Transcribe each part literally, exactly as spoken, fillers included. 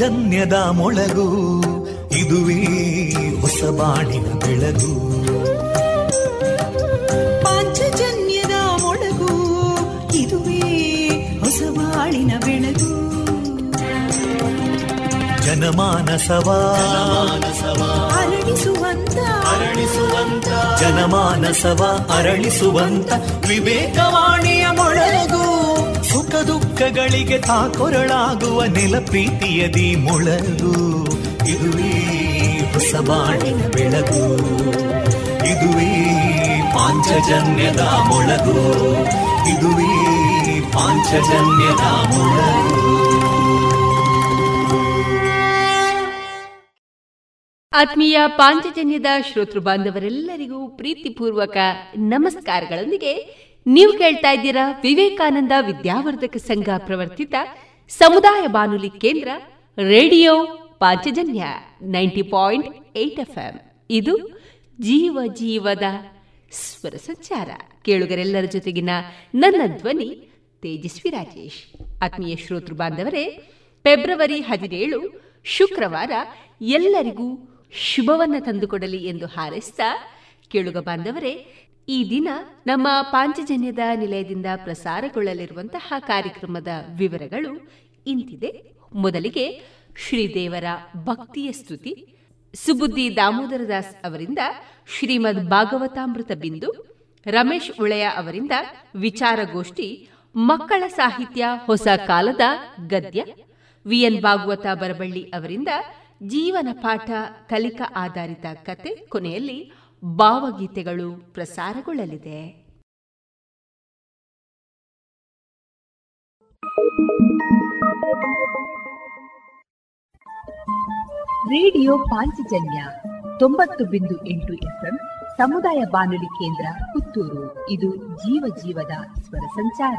ಜನ್ಯದ ಮೊಳಗು ಇದುವೇ ಹೊಸಬಾಣಿನ ಬೆಳಗು, ಪಾಂಚಜನ್ಯದ ಮೊಳಗು ಇದುವೇ ಹೊಸಬಾಳಿನ ಬೆಳಗು, ಜನಮಾನಸವ ಅರಳಿಸುವಂತ ಅರಳಿಸುವಂತ ಜನಮಾನಸವ ಅರಳಿಸುವಂತ ವಿವೇಕವಾಣಿಯ ಮೊಳಗು, ಸುಖ ದುಃಖಗಳಿಗೆ ತಾಕೊರಳಾಗುವ ನೆಲಪ್ರೀತಿಯದಿ ಮೊಳಗು, ಇದುವೇ ಹೊಸಬಾಣಿನ ಬೆಳಗು, ಇದುವೇ ಪಾಂಚಜನ್ಯದ ಮೊಳಗು, ಇದುವೇ ಪಾಂಚಜನ್ಯದ ಮೊಳಗು. ಆತ್ಮೀಯ ಪಾಂಚಜನ್ಯದ ಶ್ರೋತೃ ಬಾಂಧವರೆಲ್ಲರಿಗೂ ಪ್ರೀತಿಪೂರ್ವಕ ನಮಸ್ಕಾರಗಳೊಂದಿಗೆ ನೀವು ಕೇಳ್ತಾ ಇದ್ದೀರಾ ವಿವೇಕಾನಂದ ವಿದ್ಯಾವರ್ಧಕ ಸಂಘ ಪ್ರವರ್ತಿತ ಸಮುದಾಯ ಬಾನುಲಿ ಕೇಂದ್ರ radio Panchajanya ninety point eight F M. ಇದು ಜೀವ ಜೀವದ ಸ್ವರ ಸಂಚಾರ. ಕೇಳುಗರೆಲ್ಲರ ಜೊತೆಗಿನ ನನ್ನ ಧ್ವನಿ ತೇಜಸ್ವಿ ರಾಜೇಶ್. ಆತ್ಮೀಯ ಶ್ರೋತೃ ಬಾಂಧವರೇ, ಫೆಬ್ರವರಿ ಹದಿನೇಳು ಶುಕ್ರವಾರ ಎಲ್ಲರಿಗೂ ಶುಭವನ್ನು ತಂದುಕೊಡಲಿ ಎಂದು ಹಾರೈಸ್ತಾ, ಕೇಳುಗ ಬಾಂಧವರೇ, ಈ ದಿನ ನಮ್ಮ ಪಾಂಚಜನ್ಯದ ನಿಲಯದಿಂದ ಪ್ರಸಾರಗೊಳ್ಳಲಿರುವಂತಹ ಕಾರ್ಯಕ್ರಮದ ವಿವರಗಳು ಇಂತಿದೆ. ಮೊದಲಿಗೆ ಶ್ರೀದೇವರ ಭಕ್ತಿಯ ಸ್ತುತಿ, ಸುಬುದ್ದಿ ದಾಮೋದರ ದಾಸ್ ಅವರಿಂದ ಶ್ರೀಮದ್ ಭಾಗವತಾಮೃತ ಬಿಂದು, ರಮೇಶ್ ಉಳೆಯ ಅವರಿಂದ ವಿಚಾರಗೋಷ್ಠಿ, ಮಕ್ಕಳ ಸಾಹಿತ್ಯ ಹೊಸ ಕಾಲದ ಗದ್ಯ, ವಿಎನ್ ಭಾಗವತ ಬರಬಳ್ಳಿ ಅವರಿಂದ ಜೀವನ ಪಾಠ ಕಲಿಕಾ ಆಧಾರಿತ ಕತೆ, ಕೊನೆಯಲ್ಲಿ ಭಾವಗೀತೆಗಳು ಪ್ರಸಾರಗೊಳ್ಳಲಿದೆ. ರೇಡಿಯೋ ಪಾಂಚಜನ್ಯ ತೊಂಬತ್ತು ಬಿಂದು ಎಂಟು ಎಫ್ಎಂ ಸಮುದಾಯ ಬಾನುಲಿ ಕೇಂದ್ರ ಪುತ್ತೂರು. ಇದು ಜೀವ ಜೀವದ ಸ್ವರ ಸಂಚಾರ.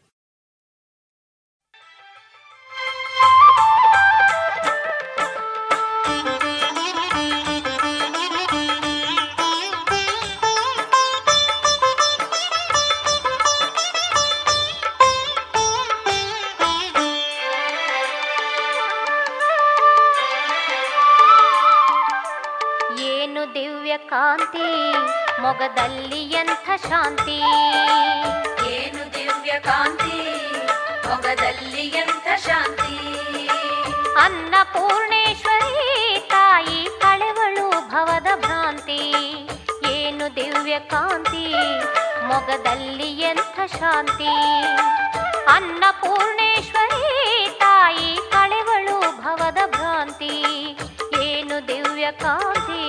ಏನು ದಿವ್ಯ ಕಾಂತಿ ಮೊಗದಲ್ಲಿ ಎಂಥ ಶಾಂತಿ, ಏನು ದಿವ್ಯ ಕಾಂತಿ ಮೊಗದಲ್ಲಿ ಎಂಥ ಶಾಂತಿ, ಅನ್ನಪೂರ್ಣೇಶ್ವರಿ ತಾಯಿ ಕಳೆವಳು ಭವದ ಭ್ರಾಂತಿ, ಏನು ದಿವ್ಯ ಕಾಂತಿ ಮೊಗದಲ್ಲಿ ಎಂಥ ಶಾಂತಿ, ಅನ್ನಪೂರ್ಣೇಶ್ವರಿ ತಾಯಿ ಕಳೆವಳು ಭವದ ಭ್ರಾಂತಿ, ಏನು ದಿವ್ಯ ಕಾಂತಿ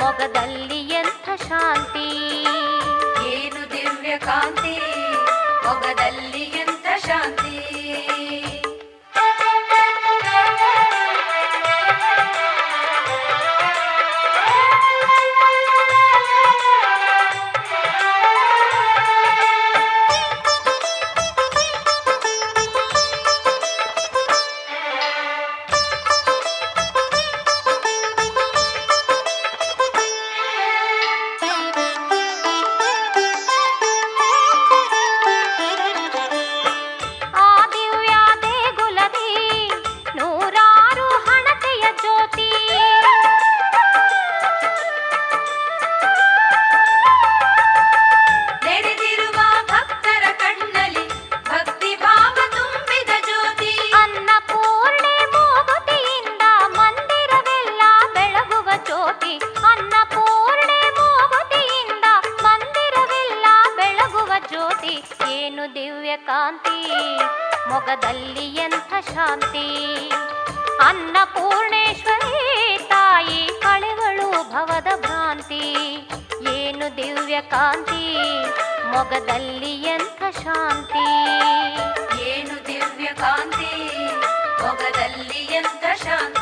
ಮೊಗದಲ್ಲಿ ಎಂಥ ಶಾಂತಿ, ಏನು ದಿವ್ಯ ಕಾಂತಿ ಮೊಗದಲ್ಲಿ ಎಂಥ ಶಾಂತಿ. ಜ್ಯೋತಿ ಅನ್ನಪೂರ್ಣೆ ಮೋಹತಿಯಿಂದ ಮಂದಿರವಿಲ್ಲ ಬೆಳಗುವ ಜ್ಯೋತಿ. ಏನು ದಿವ್ಯ ಕಾಂತಿ ಮೊಗದಲ್ಲಿ ಎಂಥ ಶಾಂತಿ. ಅನ್ನಪೂರ್ಣೇಶ್ವರಿ ತಾಯಿ ಕಳೆಗಳು ಭವದ ಭ್ರಾಂತಿ. ಏನು ದಿವ್ಯ ಕಾಂತಿ ಮೊಗದಲ್ಲಿ ಎಂಥ ಶಾಂತಿ. ಏನು ದಿವ್ಯ ಕಾಂತಿ ಮೊಗದಲ್ಲಿ ಎಂಥ ಶಾಂತಿ.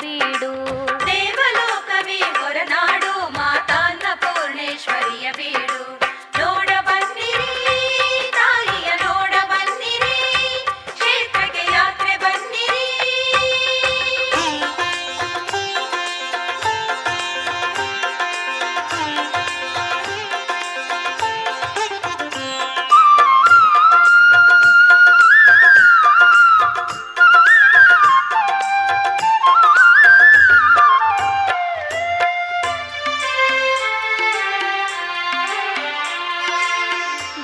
ಬೀಡು. ದೇವಲೋಕವೇ ಹೊರನಾಡು ಮಾತಾನ್ನ ಪೂರ್ಣೇಶ್ವರಿಯ ಬೀಡು. ನೋಡ ಬನ್ನಿರಿ ತಾಯಿಯ ನೋಡ ಬನ್ನಿರಿ, ಕ್ಷೇತ್ರಕ್ಕೆ ಯಾತ್ರೆ ಬನ್ನಿರಿ.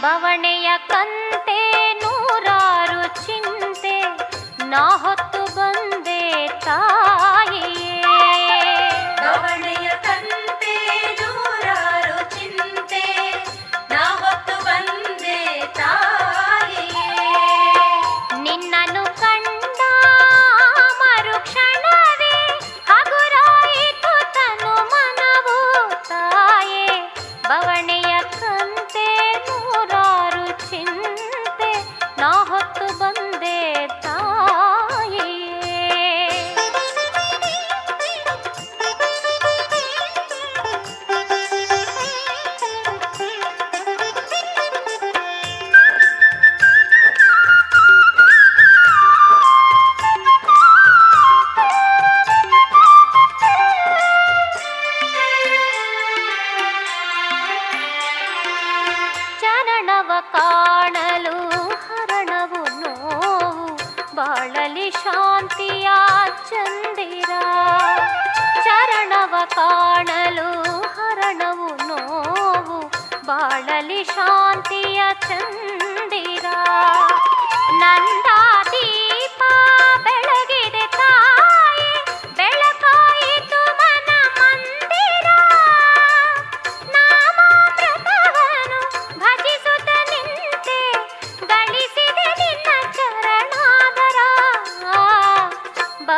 ಬವಣೆಯ ಕಂತೆ ನೂರಾರು ಚಿಂತೆ, ನಾ ಹೊತ್ತು ಬಂದೆ ತಾಯಿಯೇ. ಬವಣೆಯ ಕಂತೆ ನೂರಾರು ಚಿಂತೆ, ನಾ ಹೊತ್ತು ಬಂದೆ ತಾಯಿಯೇ. ನಿನ್ನನ್ನು ಕಂಡ ಮರುಕ್ಷಣವೇ ಹಗುರಾಯಿತು ತನು ಮನವೋ ತಾಯೇ. ಬವಣೆಯ ಕಂತೆ ಚಿಂತೆ, ನಾ ಹೊತ್ತು ಬಂದೆ ತಾಯಿಯೇ. ಚರಣವ ಕಾಣಲು ಹರಣವು ನೋವು, ಬಾಳಲಿ ಶಾಂತಿಯ ಚಂದಿರ. ಚರಣವ ಕಾಣಲು ಹರಣವು ನೋವು, ಬಾಳಲಿ ಶಾಂತಿಯ ಚಂದಿರ. ನಂದಾದಿ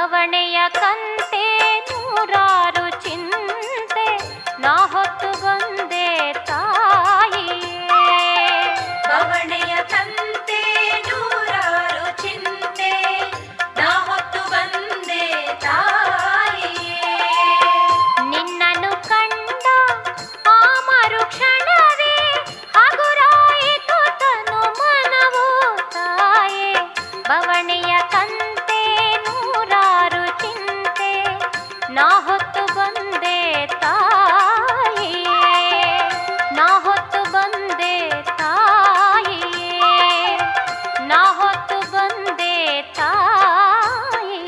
ಬವಣೆಯ ಕಂತೆ ನೂರಾರು ಚಿಂತೆ, ನಾ ಹೊತ್ತು ಬಂದೆ ತಾಯಿಯೇ. ಬವಣೆಯ ಕಂತೆ ನೂರಾರು ಚಿಂತೆ, ನಾ ಹೊತ್ತು ಬಂದೆ ತಾಯಿಯೇ. ನಿನ್ನನ್ನು ಕಂಡ ಆ ಮರುಕ್ಷಣವೇ ಹಗುರಾಯಿತು ತನು ಮನವೋ ತಾಯೇ. ಬವಣೆಯ ಕಂತೆ ನಾ ಹೊತ್ತು ಬಂದೆ ತಾಯಿಯೇ, ನಾ ಹೊತ್ತು ಬಂದೆ ತಾಯಿಯೇ, ನಾ ಹೊತ್ತು ಬಂದೆ ತಾಯಿಯೇ.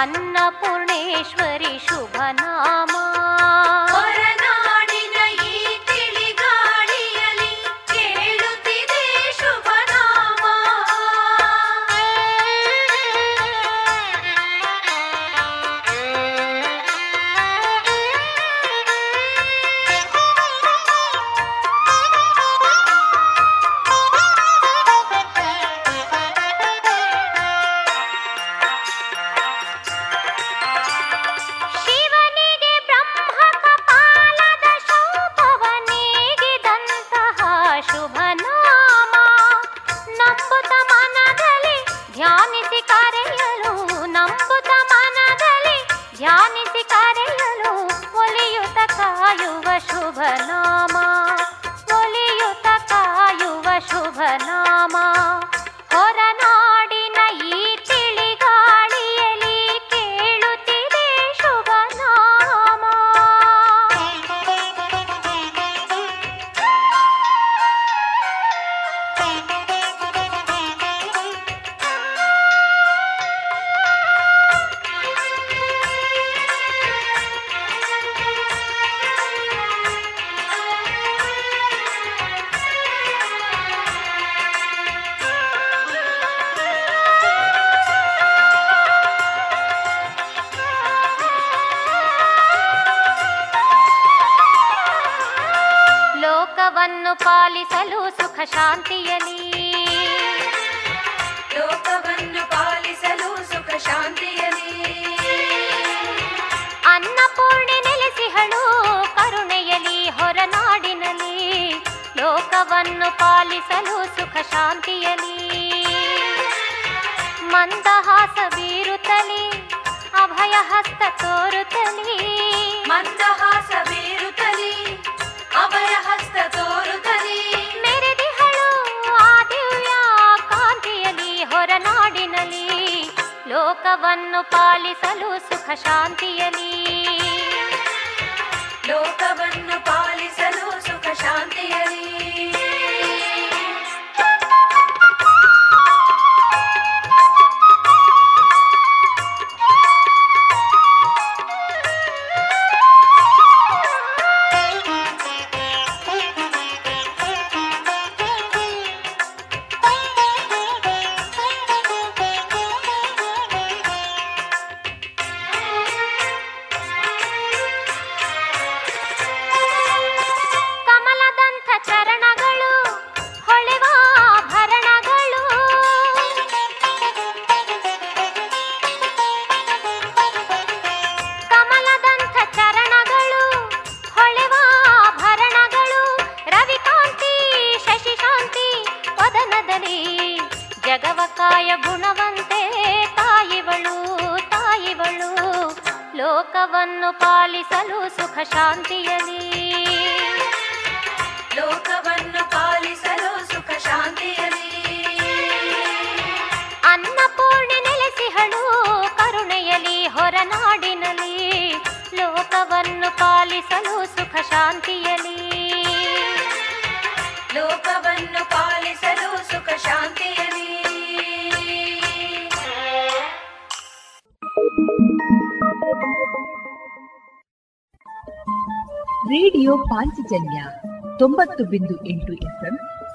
ಅನ್ನಪೂರ್ಣೇಶ್ವರಿ ಶುಭನಾಮ. ಹೊರನಾಡಿನ ಈ ತಿಳಿಗಾಳಿಯಲಿ ಕೇಳುತ್ತಿದೆ ಶುಭನಾಮ. ಶಿವನಿಗೆ ಬ್ರಹ್ಮ ಕಪಾಲದ ಶೋಭವ ನೀಗಿದಂತಹ ಶುಭನಾಮ. ನಂಬುತ ಮನದಲ್ಲಿ ಧ್ಯಾನಿಸಿ ಕರೆಯಲು, ನಂಬುತ ಮನದಲ್ಲಿ ಧ್ಯಾನಿಸಿ ಕರೆಯಲು, ಒಲಿಯುತ ಕಾಯುವ ಶುಭನಾಮ, ಒಲಿಯುತ ಕಾಯುವ ಶುಭನಾಮ. ಹೊರನಾಡಿನ ಈ ತಿಳಿಗಾಳಿಯಲಿ ಕೇಳುತ್ತಿದೆ ಶುಭನಾಮ. ಲೋಕವನ್ನು ಪಾಲಿಸಲು ಸುಖ ಶಾಂತಿಯಲಿ, ಲೋಕವನ್ನು ಪಾಲಿಸಲು ಸುಖ ಶಾಂತಿಯಲಿ. ಅನ್ನಪೂರ್ಣೆ ನೆಲೆಸಿಹಳು ಕರುಣೆಯಲಿ ಹೊರನಾಡಿನಲ್ಲಿ, ಲೋಕವನ್ನು ಪಾಲಿಸಲು ಸುಖ ಶಾಂತಿಯಲಿ. ಮಂದಹಾಸ ಬೀರುತ್ತಲೇ ಅಭಯ ಹಸ್ತ ತೋರುತ್ತಲೇ, ಮಂದಹಾಸ ಬೀರುತ್ತಲೇ ಅಭಯ ಹಸ್ತ ತೋರುತ್ತಲೇ. ಮೆರೆದಿಹಳು ಆ ದಿವ್ಯ ಕಾಂತಿಯಲಿ ಹೊರನಾಡಿನಲ್ಲಿ, ಲೋಕವನ್ನು ಪಾಲಿಸಲು ಸುಖ ಶಾಂತಿಯಲಿ, ಲೋಕವನ್ನು ಪಾಲಿಸಲು ಸುಖ ಶಾಂತಿಯಲಿ. ರೇಡಿಯೋ ಪಾಂಚಜನ್ಯ ತೊಂಬತ್ತು ಬಿಂದು ಎಂಟು ಎಫ್ಎಂ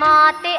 ಮಾತೆ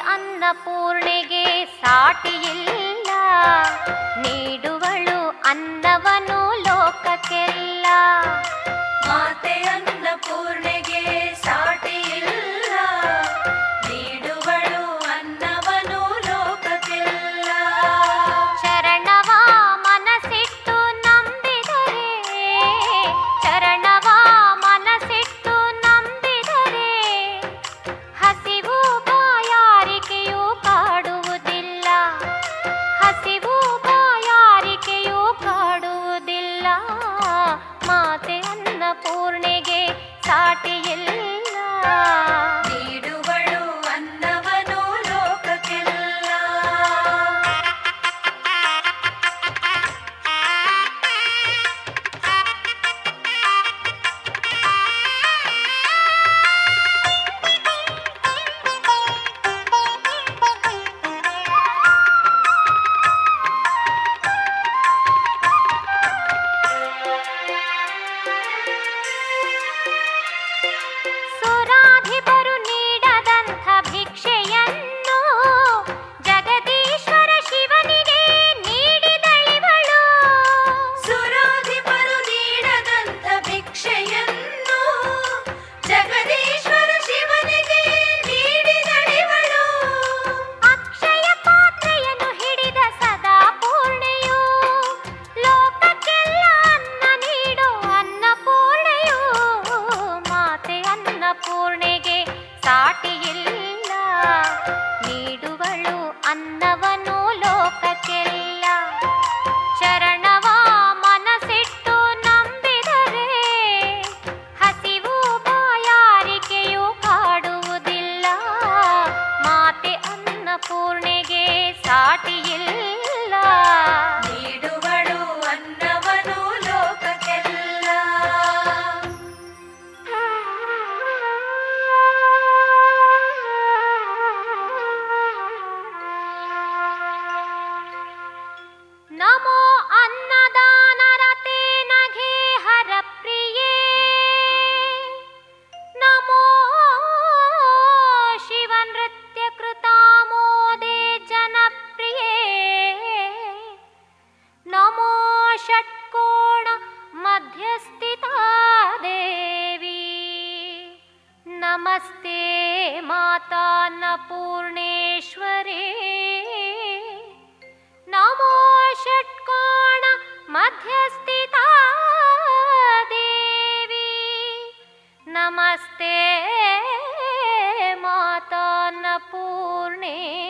ನಮಸ್ತೆ ಮಾತಾ ಅನ್ನಪೂರ್ಣೇಶ್ವರೇ, ನಮೋ ಷಟ್ಕೋಣ ಮಧ್ಯಸ್ಥಿತಾ ದೇವಿ, ನಮಸ್ತೆ ಮಾತಾ ಅನ್ನಪೂರ್ಣೇಶ್ವರಿ.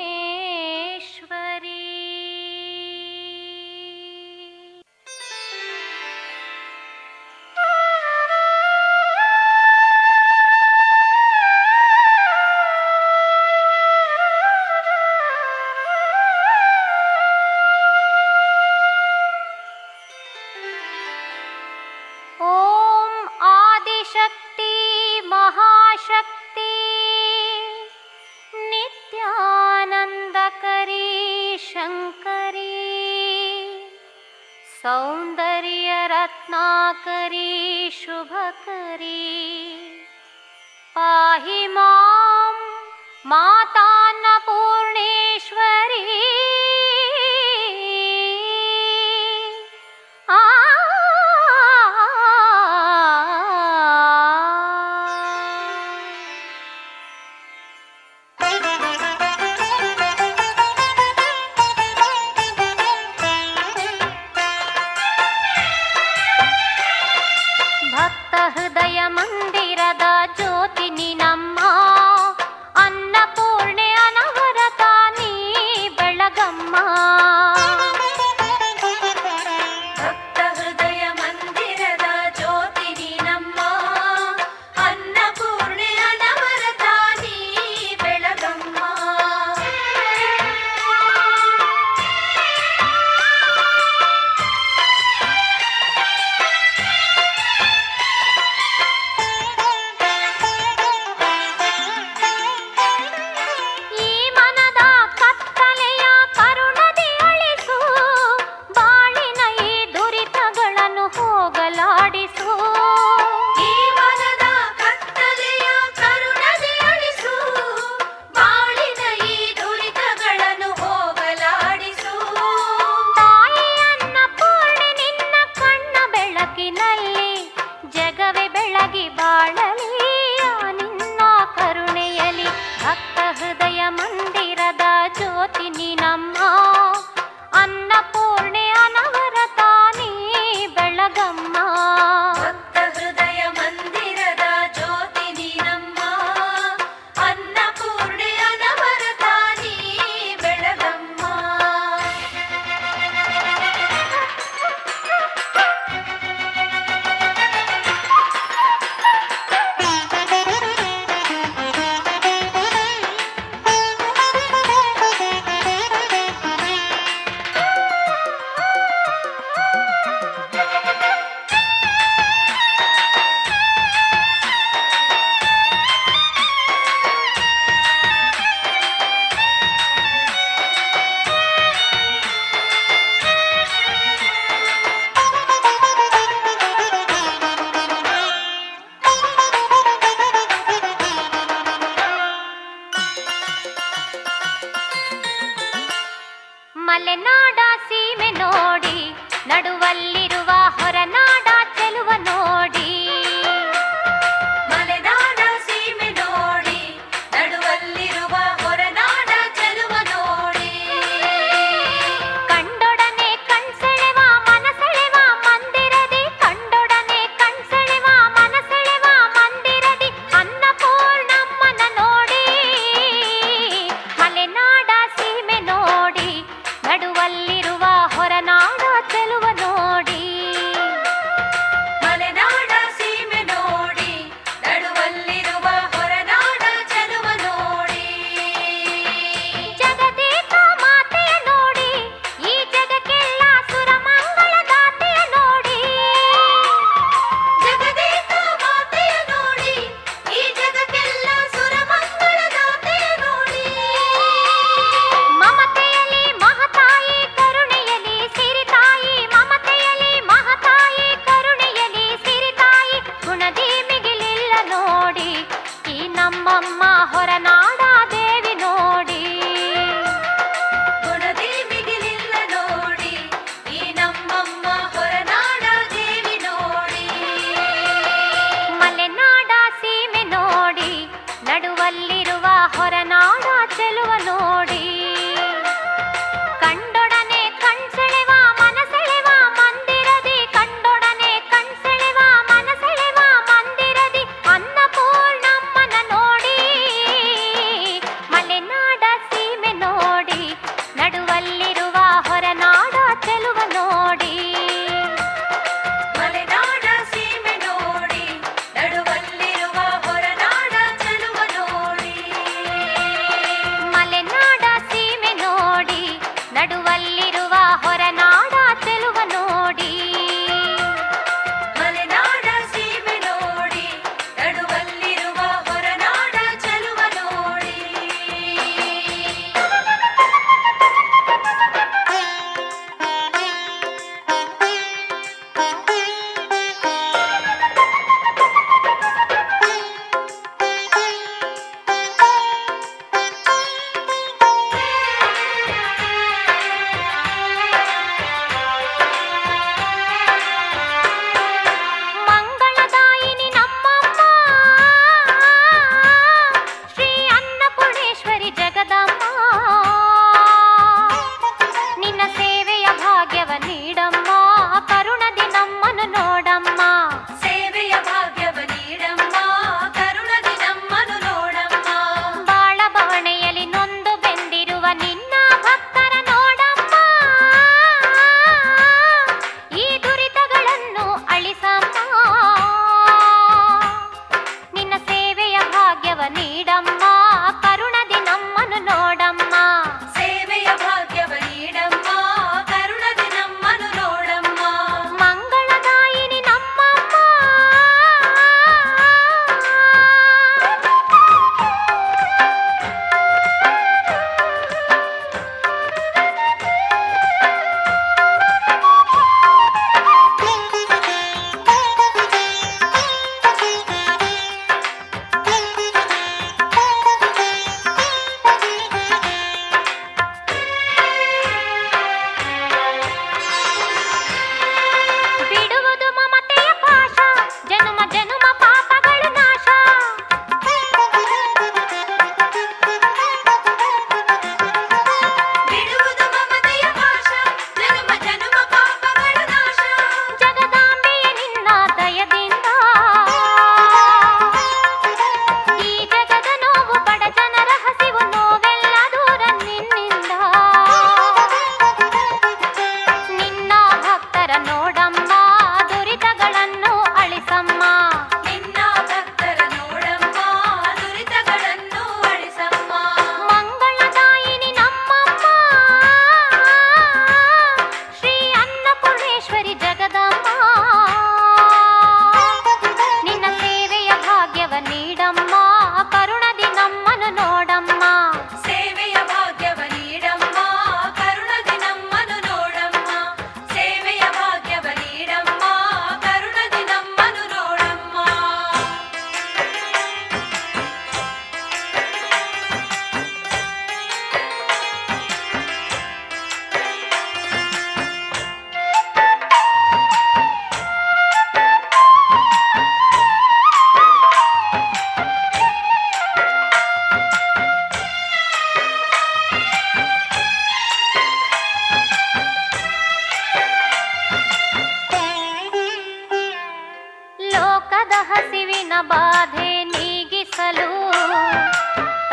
ಬಾಧೆ ನೀಗಿಸಲು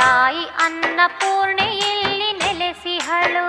ತಾಯಿ ಅನ್ನಪೂರ್ಣೆಯಲ್ಲಿ ನೆಲೆಸಿಹಳು.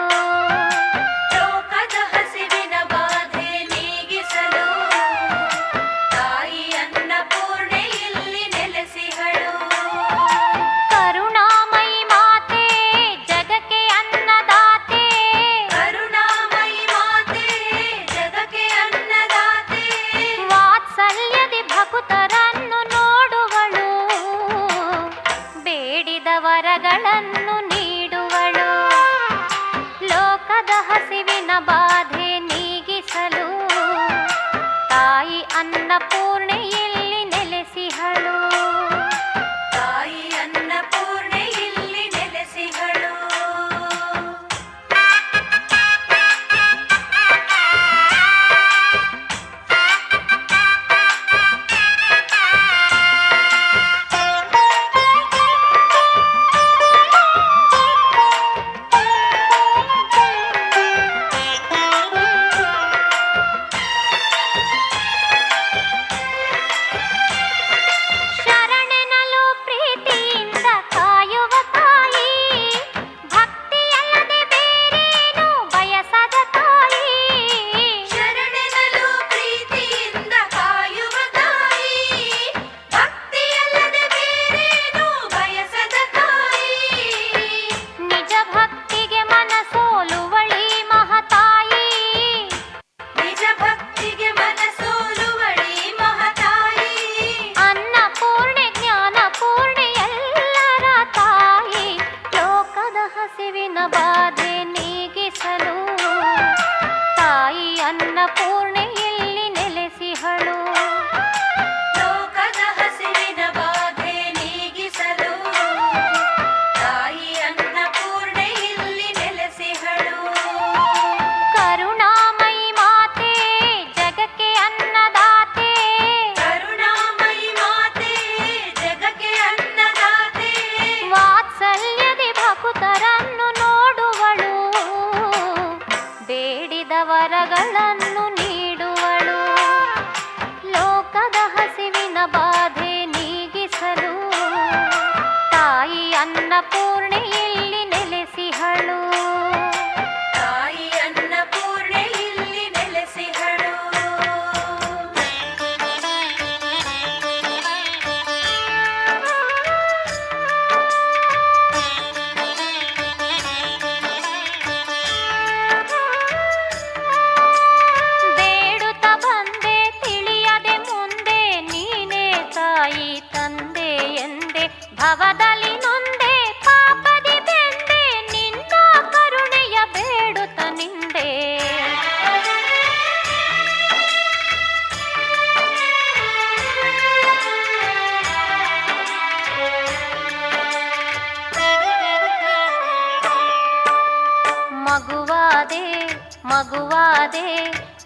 ಮಗುವಾದೆ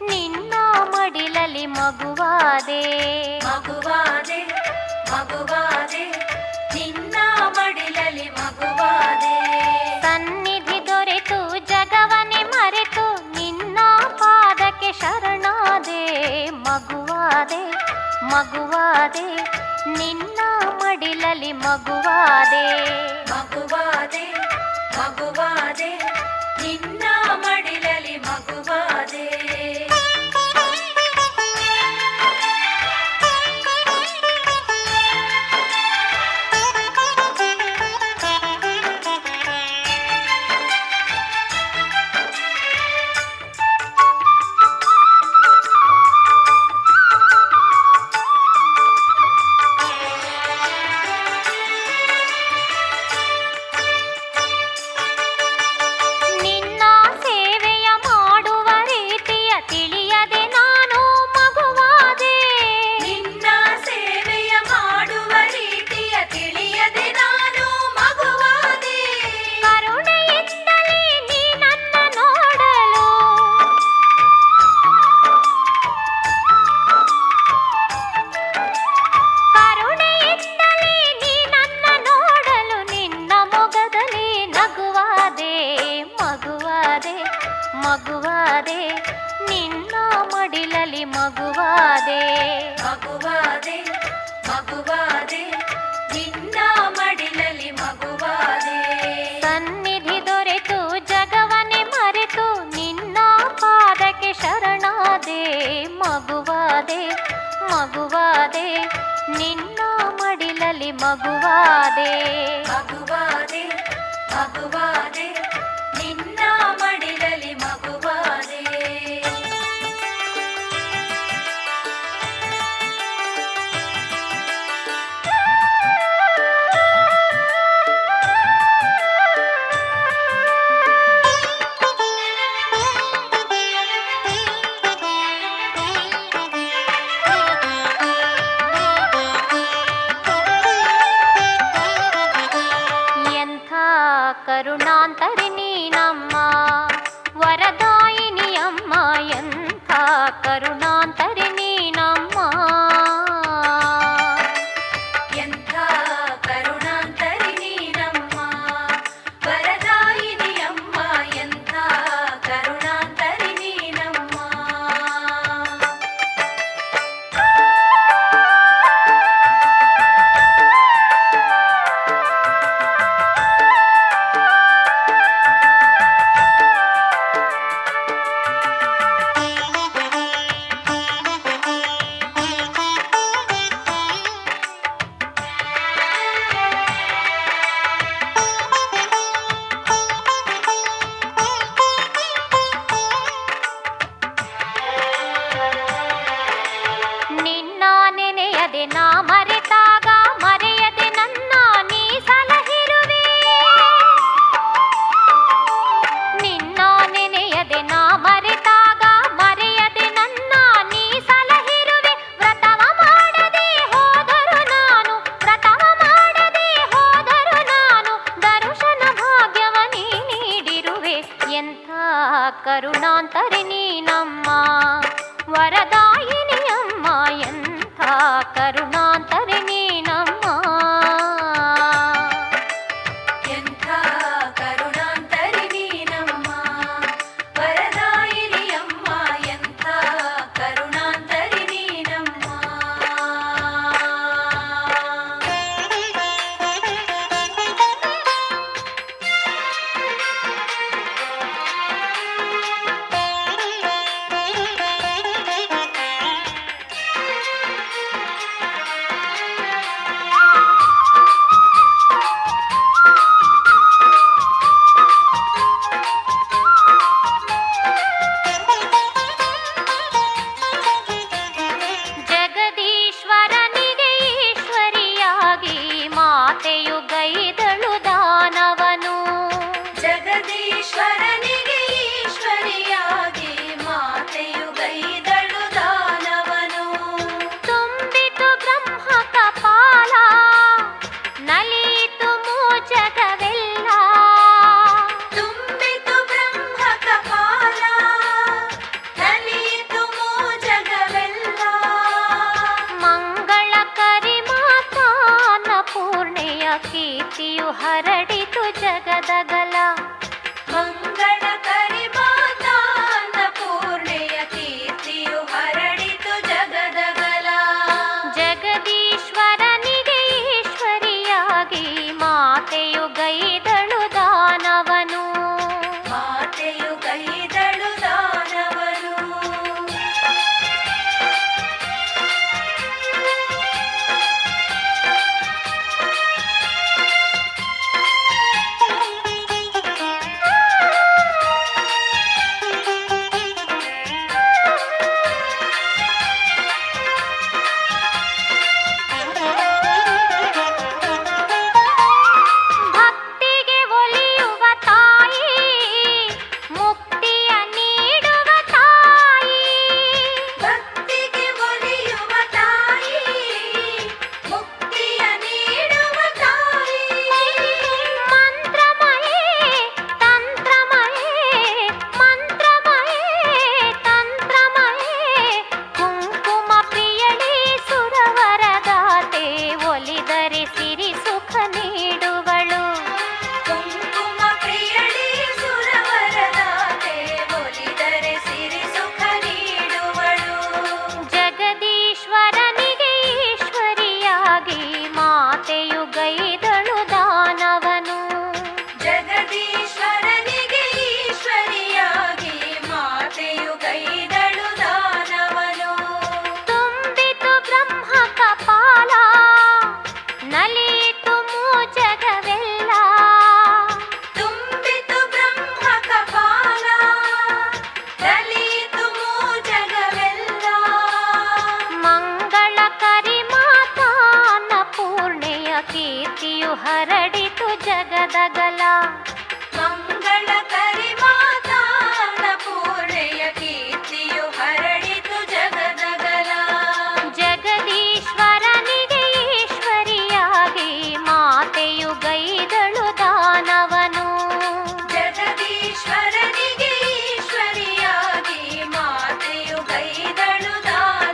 ನಿನ್ನ ಮಡಿಲಲ್ಲಿ ಮಗುವಾದೆ ಮಗುವಾದೆ ಮಗುವಾದೆ ನಿನ್ನ ಮಡಿಲಲ್ಲಿ ಮಗುವಾದೆ. ಸನ್ನಿಧಿ ದೊರೆತು ಜಗವನೆ ಮರೆತು ನಿನ್ನ ಪಾದಕ್ಕೆ ಶರಣಾದೆ. ಮಗುವಾದೆ ಮಗುವಾದೆ ನಿನ್ನ ಮಡಿಲಲ್ಲಿ ಮಗುವಾದೆ ಮಗುವಾದೆ ಮಗುವಾದೆ ನಿನ್ನ ಮಡಿಲಲ್ಲಿ ಮಗುವಾದೆ. ಮಗುವಾದೆ ಮಗುವಾದೆ, ನಿನ್ನ ಮಡಿಲಲ್ಲಿ ಮಗುವಾದೆ. ಸನ್ನಿಧಿ ದೊರೆತು ಜಗವನೆ ಮರೆತು ನಿನ್ನ ಪಾದಕ್ಕೆ ಶರಣಾದೆ. ಮಗುವಾದೆ ಮಗುವಾದೆ, ನಿನ್ನ ಮಡಿಲಲ್ಲಿ ಮಗುವಾದೆ. ಮಗುವಾದೆ ಮಗುವಾದೆ, ನಿನ್ನ ಮಡಿಲಲ್ಲಿ ಮಗುವಾದೆ. ಕರುಣಾಂತರಿ ನೀನಮ್ಮ ವರದಾಯಿನಿಯಮ್ಮ, ಎಂಥ ಕರುಣಾಂತರಿ ನೀನಮ್ಮ, ಎಂಥ ಕರುಣಾಂತರಿ ನೀನಮ್ಮ ವರದಾಯಿನಿಯಮ್ಮ, ಎಂಥ ಕರುಣಾಂತರಿ ನೀನಮ್ಮ. ಕರುಣಾಂತರಿ ನೀನಮ್ಮ ವರದಾಯಿನಿಯಮ್ಮ, ಎಂಥ ಕರುಣಾಂತರಿ ನೀನಮ್ಮ, ಎಂಥ ಕರುಣಾಂತರಿ ನೀನಮ್ಮ ವರದಾಯಿನಿಯಮ್ಮ, ಎಂಥ ಕರುಣಾಂತರಿ ನೀನಮ್ಮ. ಕೀರ್ತಿಯು ಹರಡಿತು ಜಗದಗಲ, ಮಂಗಳ ಕರಿಮಾತಾನ ಪೂರ್ಣೆಯ ಕೀರ್ತಿಯು ಹರಡಿತು ಜಗದಗಲ. ಜಗದೀಶ್ವರನಿಗೆ ಈಶ್ವರಿಯಾಗಿ ಮಾತೆಯು ಗೈದಳು ದಾನವನು, ಮಾತೆಯು ಗೈದಳು ದಾನವನು. ಮಾತೆಯು ಗೈದಳು ದಾನವನು, ಜಗದೀಶ್ವರನಿಗೆ ಈಶ್ವರಿಯಾಗಿ ಮಾತೆಯು ಗೈದಳು ದಾನವನು. ತುಂಬಿತು ಬ್ರಹ್ಮ ಕಪಾಲ, ನಲಿಯಿತು ಮೂಜಗವೆಲ್ಲ, ತುಂಬಿತು ಬ್ರಹ್ಮ ಕಪಾಲ, ನಲಿಯಿತು ಮೂಜಗವೆಲ್ಲ. ಮಂಗಳ ಕರಿಮಾತಾನ ಪೂರ್ಣೆಯ ಕೀರ್ತಿಯು ಹರಡಿತು ಜಗದಗಲ, ಮಂಗಳ ಕರಿಮಾತಾನ ಪೂರ್ಣೆಯ ಕೀರ್ತಿಯು ಹರಡಿತು ಜಗದಗಲ. ಜಗದೀಶ್ವರನಿಗೆ ಈಶ್ವರಿಯಾಗಿ ಮಾತೆಯು ಗೈದಳು ದಾನವನು, ಜಗದೀಶ್ವರನಿಗೆ ಈಶ್ವರಿಯಾಗಿ ಮಾತೆಯು ಗೈದಳು ದಾನವನು.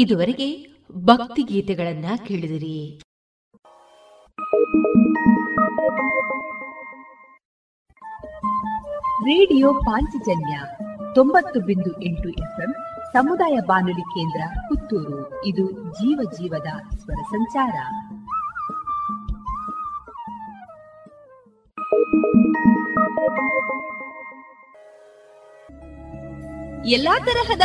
ಇದುವರೆಗೆ ಭಕ್ತಿಗೀತೆಗಳನ್ನ ಕೇಳಿದಿರಿ. ರೇಡಿಯೋ ಪಾಂಚಜನ್ಯ ತೊಂಬತ್ತು ಬಿಂದು ಎಂಟು ಎಫ್ಎಂ ಸಮುದಾಯ ಬಾನುಲಿ ಕೇಂದ್ರ ಪುತ್ತೂರು. ಇದು ಜೀವ ಜೀವದ ಸ್ವರ ಸಂಚಾರ. ಎಲ್ಲಾ ತರಹದ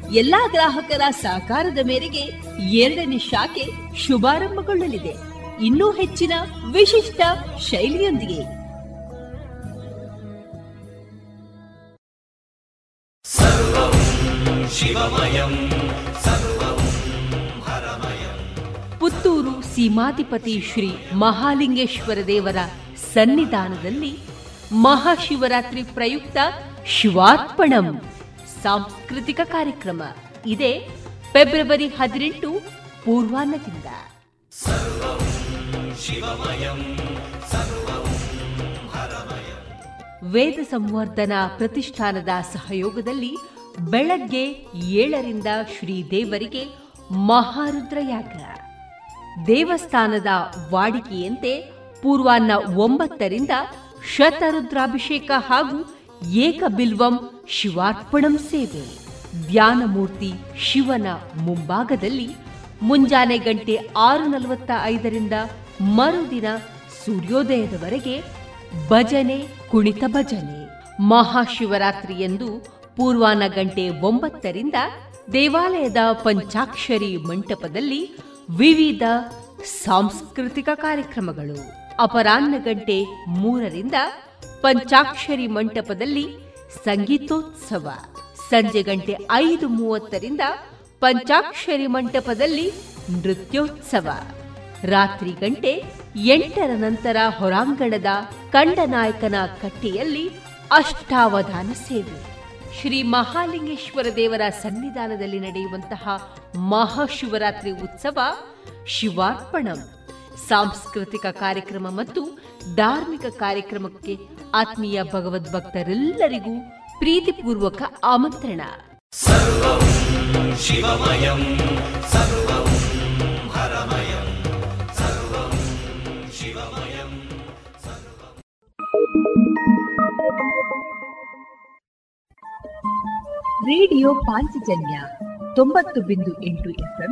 ಎಲ್ಲಾ ಗ್ರಾಹಕರ ಸಹಕಾರದ ಮೇರೆಗೆ ಎರಡನೇ ಶಾಖೆ ಶುಭಾರಂಭಗೊಳ್ಳಲಿದೆ. ಇನ್ನೂ ಹೆಚ್ಚಿನ ವಿಶಿಷ್ಟ ಶೈಲಿಯೊಂದಿಗೆ ಪುತ್ತೂರು ಸೀಮಾಧಿಪತಿ ಶ್ರೀ ಮಹಾಲಿಂಗೇಶ್ವರ ದೇವರ ಸನ್ನಿಧಾನದಲ್ಲಿ ಮಹಾಶಿವರಾತ್ರಿ ಪ್ರಯುಕ್ತ ಶಿವಾರ್ಪಣಂ ಸಾಂಸ್ಕೃತಿಕ ಕಾರ್ಯಕ್ರಮ ಇದೆ. ಫೆಬ್ರವರಿ ಹದಿನೆಂಟು ಪೂರ್ವಾಹ್ನದಿಂದ ವೇದ ಸಂವರ್ಧನಾ ಪ್ರತಿಷ್ಠಾನದ ಸಹಯೋಗದಲ್ಲಿ ಬೆಳಗ್ಗೆ ಏಳರಿಂದ ಶ್ರೀದೇವರಿಗೆ ಮಹಾರುದ್ರಯಾಗ, ದೇವಸ್ಥಾನದ ವಾಡಿಕೆಯಂತೆ ಪೂರ್ವಾಹ್ನ ಒಂಬತ್ತರಿಂದ ಶತರುದ್ರಾಭಿಷೇಕ ಹಾಗೂ ಏಕಬಿಲ್ವಂ ಶಿವಾರ್ಪಣಂ ಸೇವೆ. ಧ್ಯಾನಮೂರ್ತಿ ಶಿವನ ಮುಂಭಾಗದಲ್ಲಿ ಮುಂಜಾನೆ ಗಂಟೆ ಆರು ನಲವತ್ತ ಐದರಿಂದ ಮರುದಿನ ಸೂರ್ಯೋದಯದವರೆಗೆ ಭಜನೆ, ಕುಣಿತ ಭಜನೆ. ಮಹಾಶಿವರಾತ್ರಿಯಂದು ಪೂರ್ವಾಹ್ನ ಗಂಟೆ ಒಂಬತ್ತರಿಂದ ದೇವಾಲಯದ ಪಂಚಾಕ್ಷರಿ ಮಂಟಪದಲ್ಲಿ ವಿವಿಧ ಸಾಂಸ್ಕೃತಿಕ ಕಾರ್ಯಕ್ರಮಗಳು. ಅಪರಾಹ್ನ ಗಂಟೆ ಮೂರರಿಂದ ಪಂಚಾಕ್ಷರಿ ಮಂಟಪದಲ್ಲಿ ಸಂಗೀತೋತ್ಸವ. ಸಂಜೆ ಗಂಟೆ ಐದು ಮೂವತ್ತರಿಂದ ಪಂಚಾಕ್ಷರಿ ಮಂಟಪದಲ್ಲಿ ನೃತ್ಯೋತ್ಸವ. ರಾತ್ರಿ ಗಂಟೆ ಎಂಟರ ನಂತರ ಹೊರಾಂಗಣದ ಕಂಡನಾಯಕನ ಕಟ್ಟೆಯಲ್ಲಿ ಅಷ್ಟಾವಧಾನ ಸೇವೆ. ಶ್ರೀ ಮಹಾಲಿಂಗೇಶ್ವರ ದೇವರ ಸನ್ನಿಧಾನದಲ್ಲಿ ನಡೆಯುವಂತಹ ಮಹಾಶಿವರಾತ್ರಿ ಉತ್ಸವ ಶಿವಾರ್ಪಣಂ ಸಾಂಸ್ಕೃತಿಕ ಕಾರ್ಯಕ್ರಮ ಮತ್ತು ಧಾರ್ಮಿಕ ಕಾರ್ಯಕ್ರಮಕ್ಕೆ ಆತ್ಮೀಯ ಭಗವದ್ಭಕ್ತರೆಲ್ಲರಿಗೂ ಪ್ರೀತಿಪೂರ್ವಕ ಆಮಂತ್ರಣ. ರೇಡಿಯೋ ಪಾಂಚಜನ್ಯ ತೊಂಬತ್ತು ಬಿಂದು ಎಂಟು ಎಫ್ಎಂ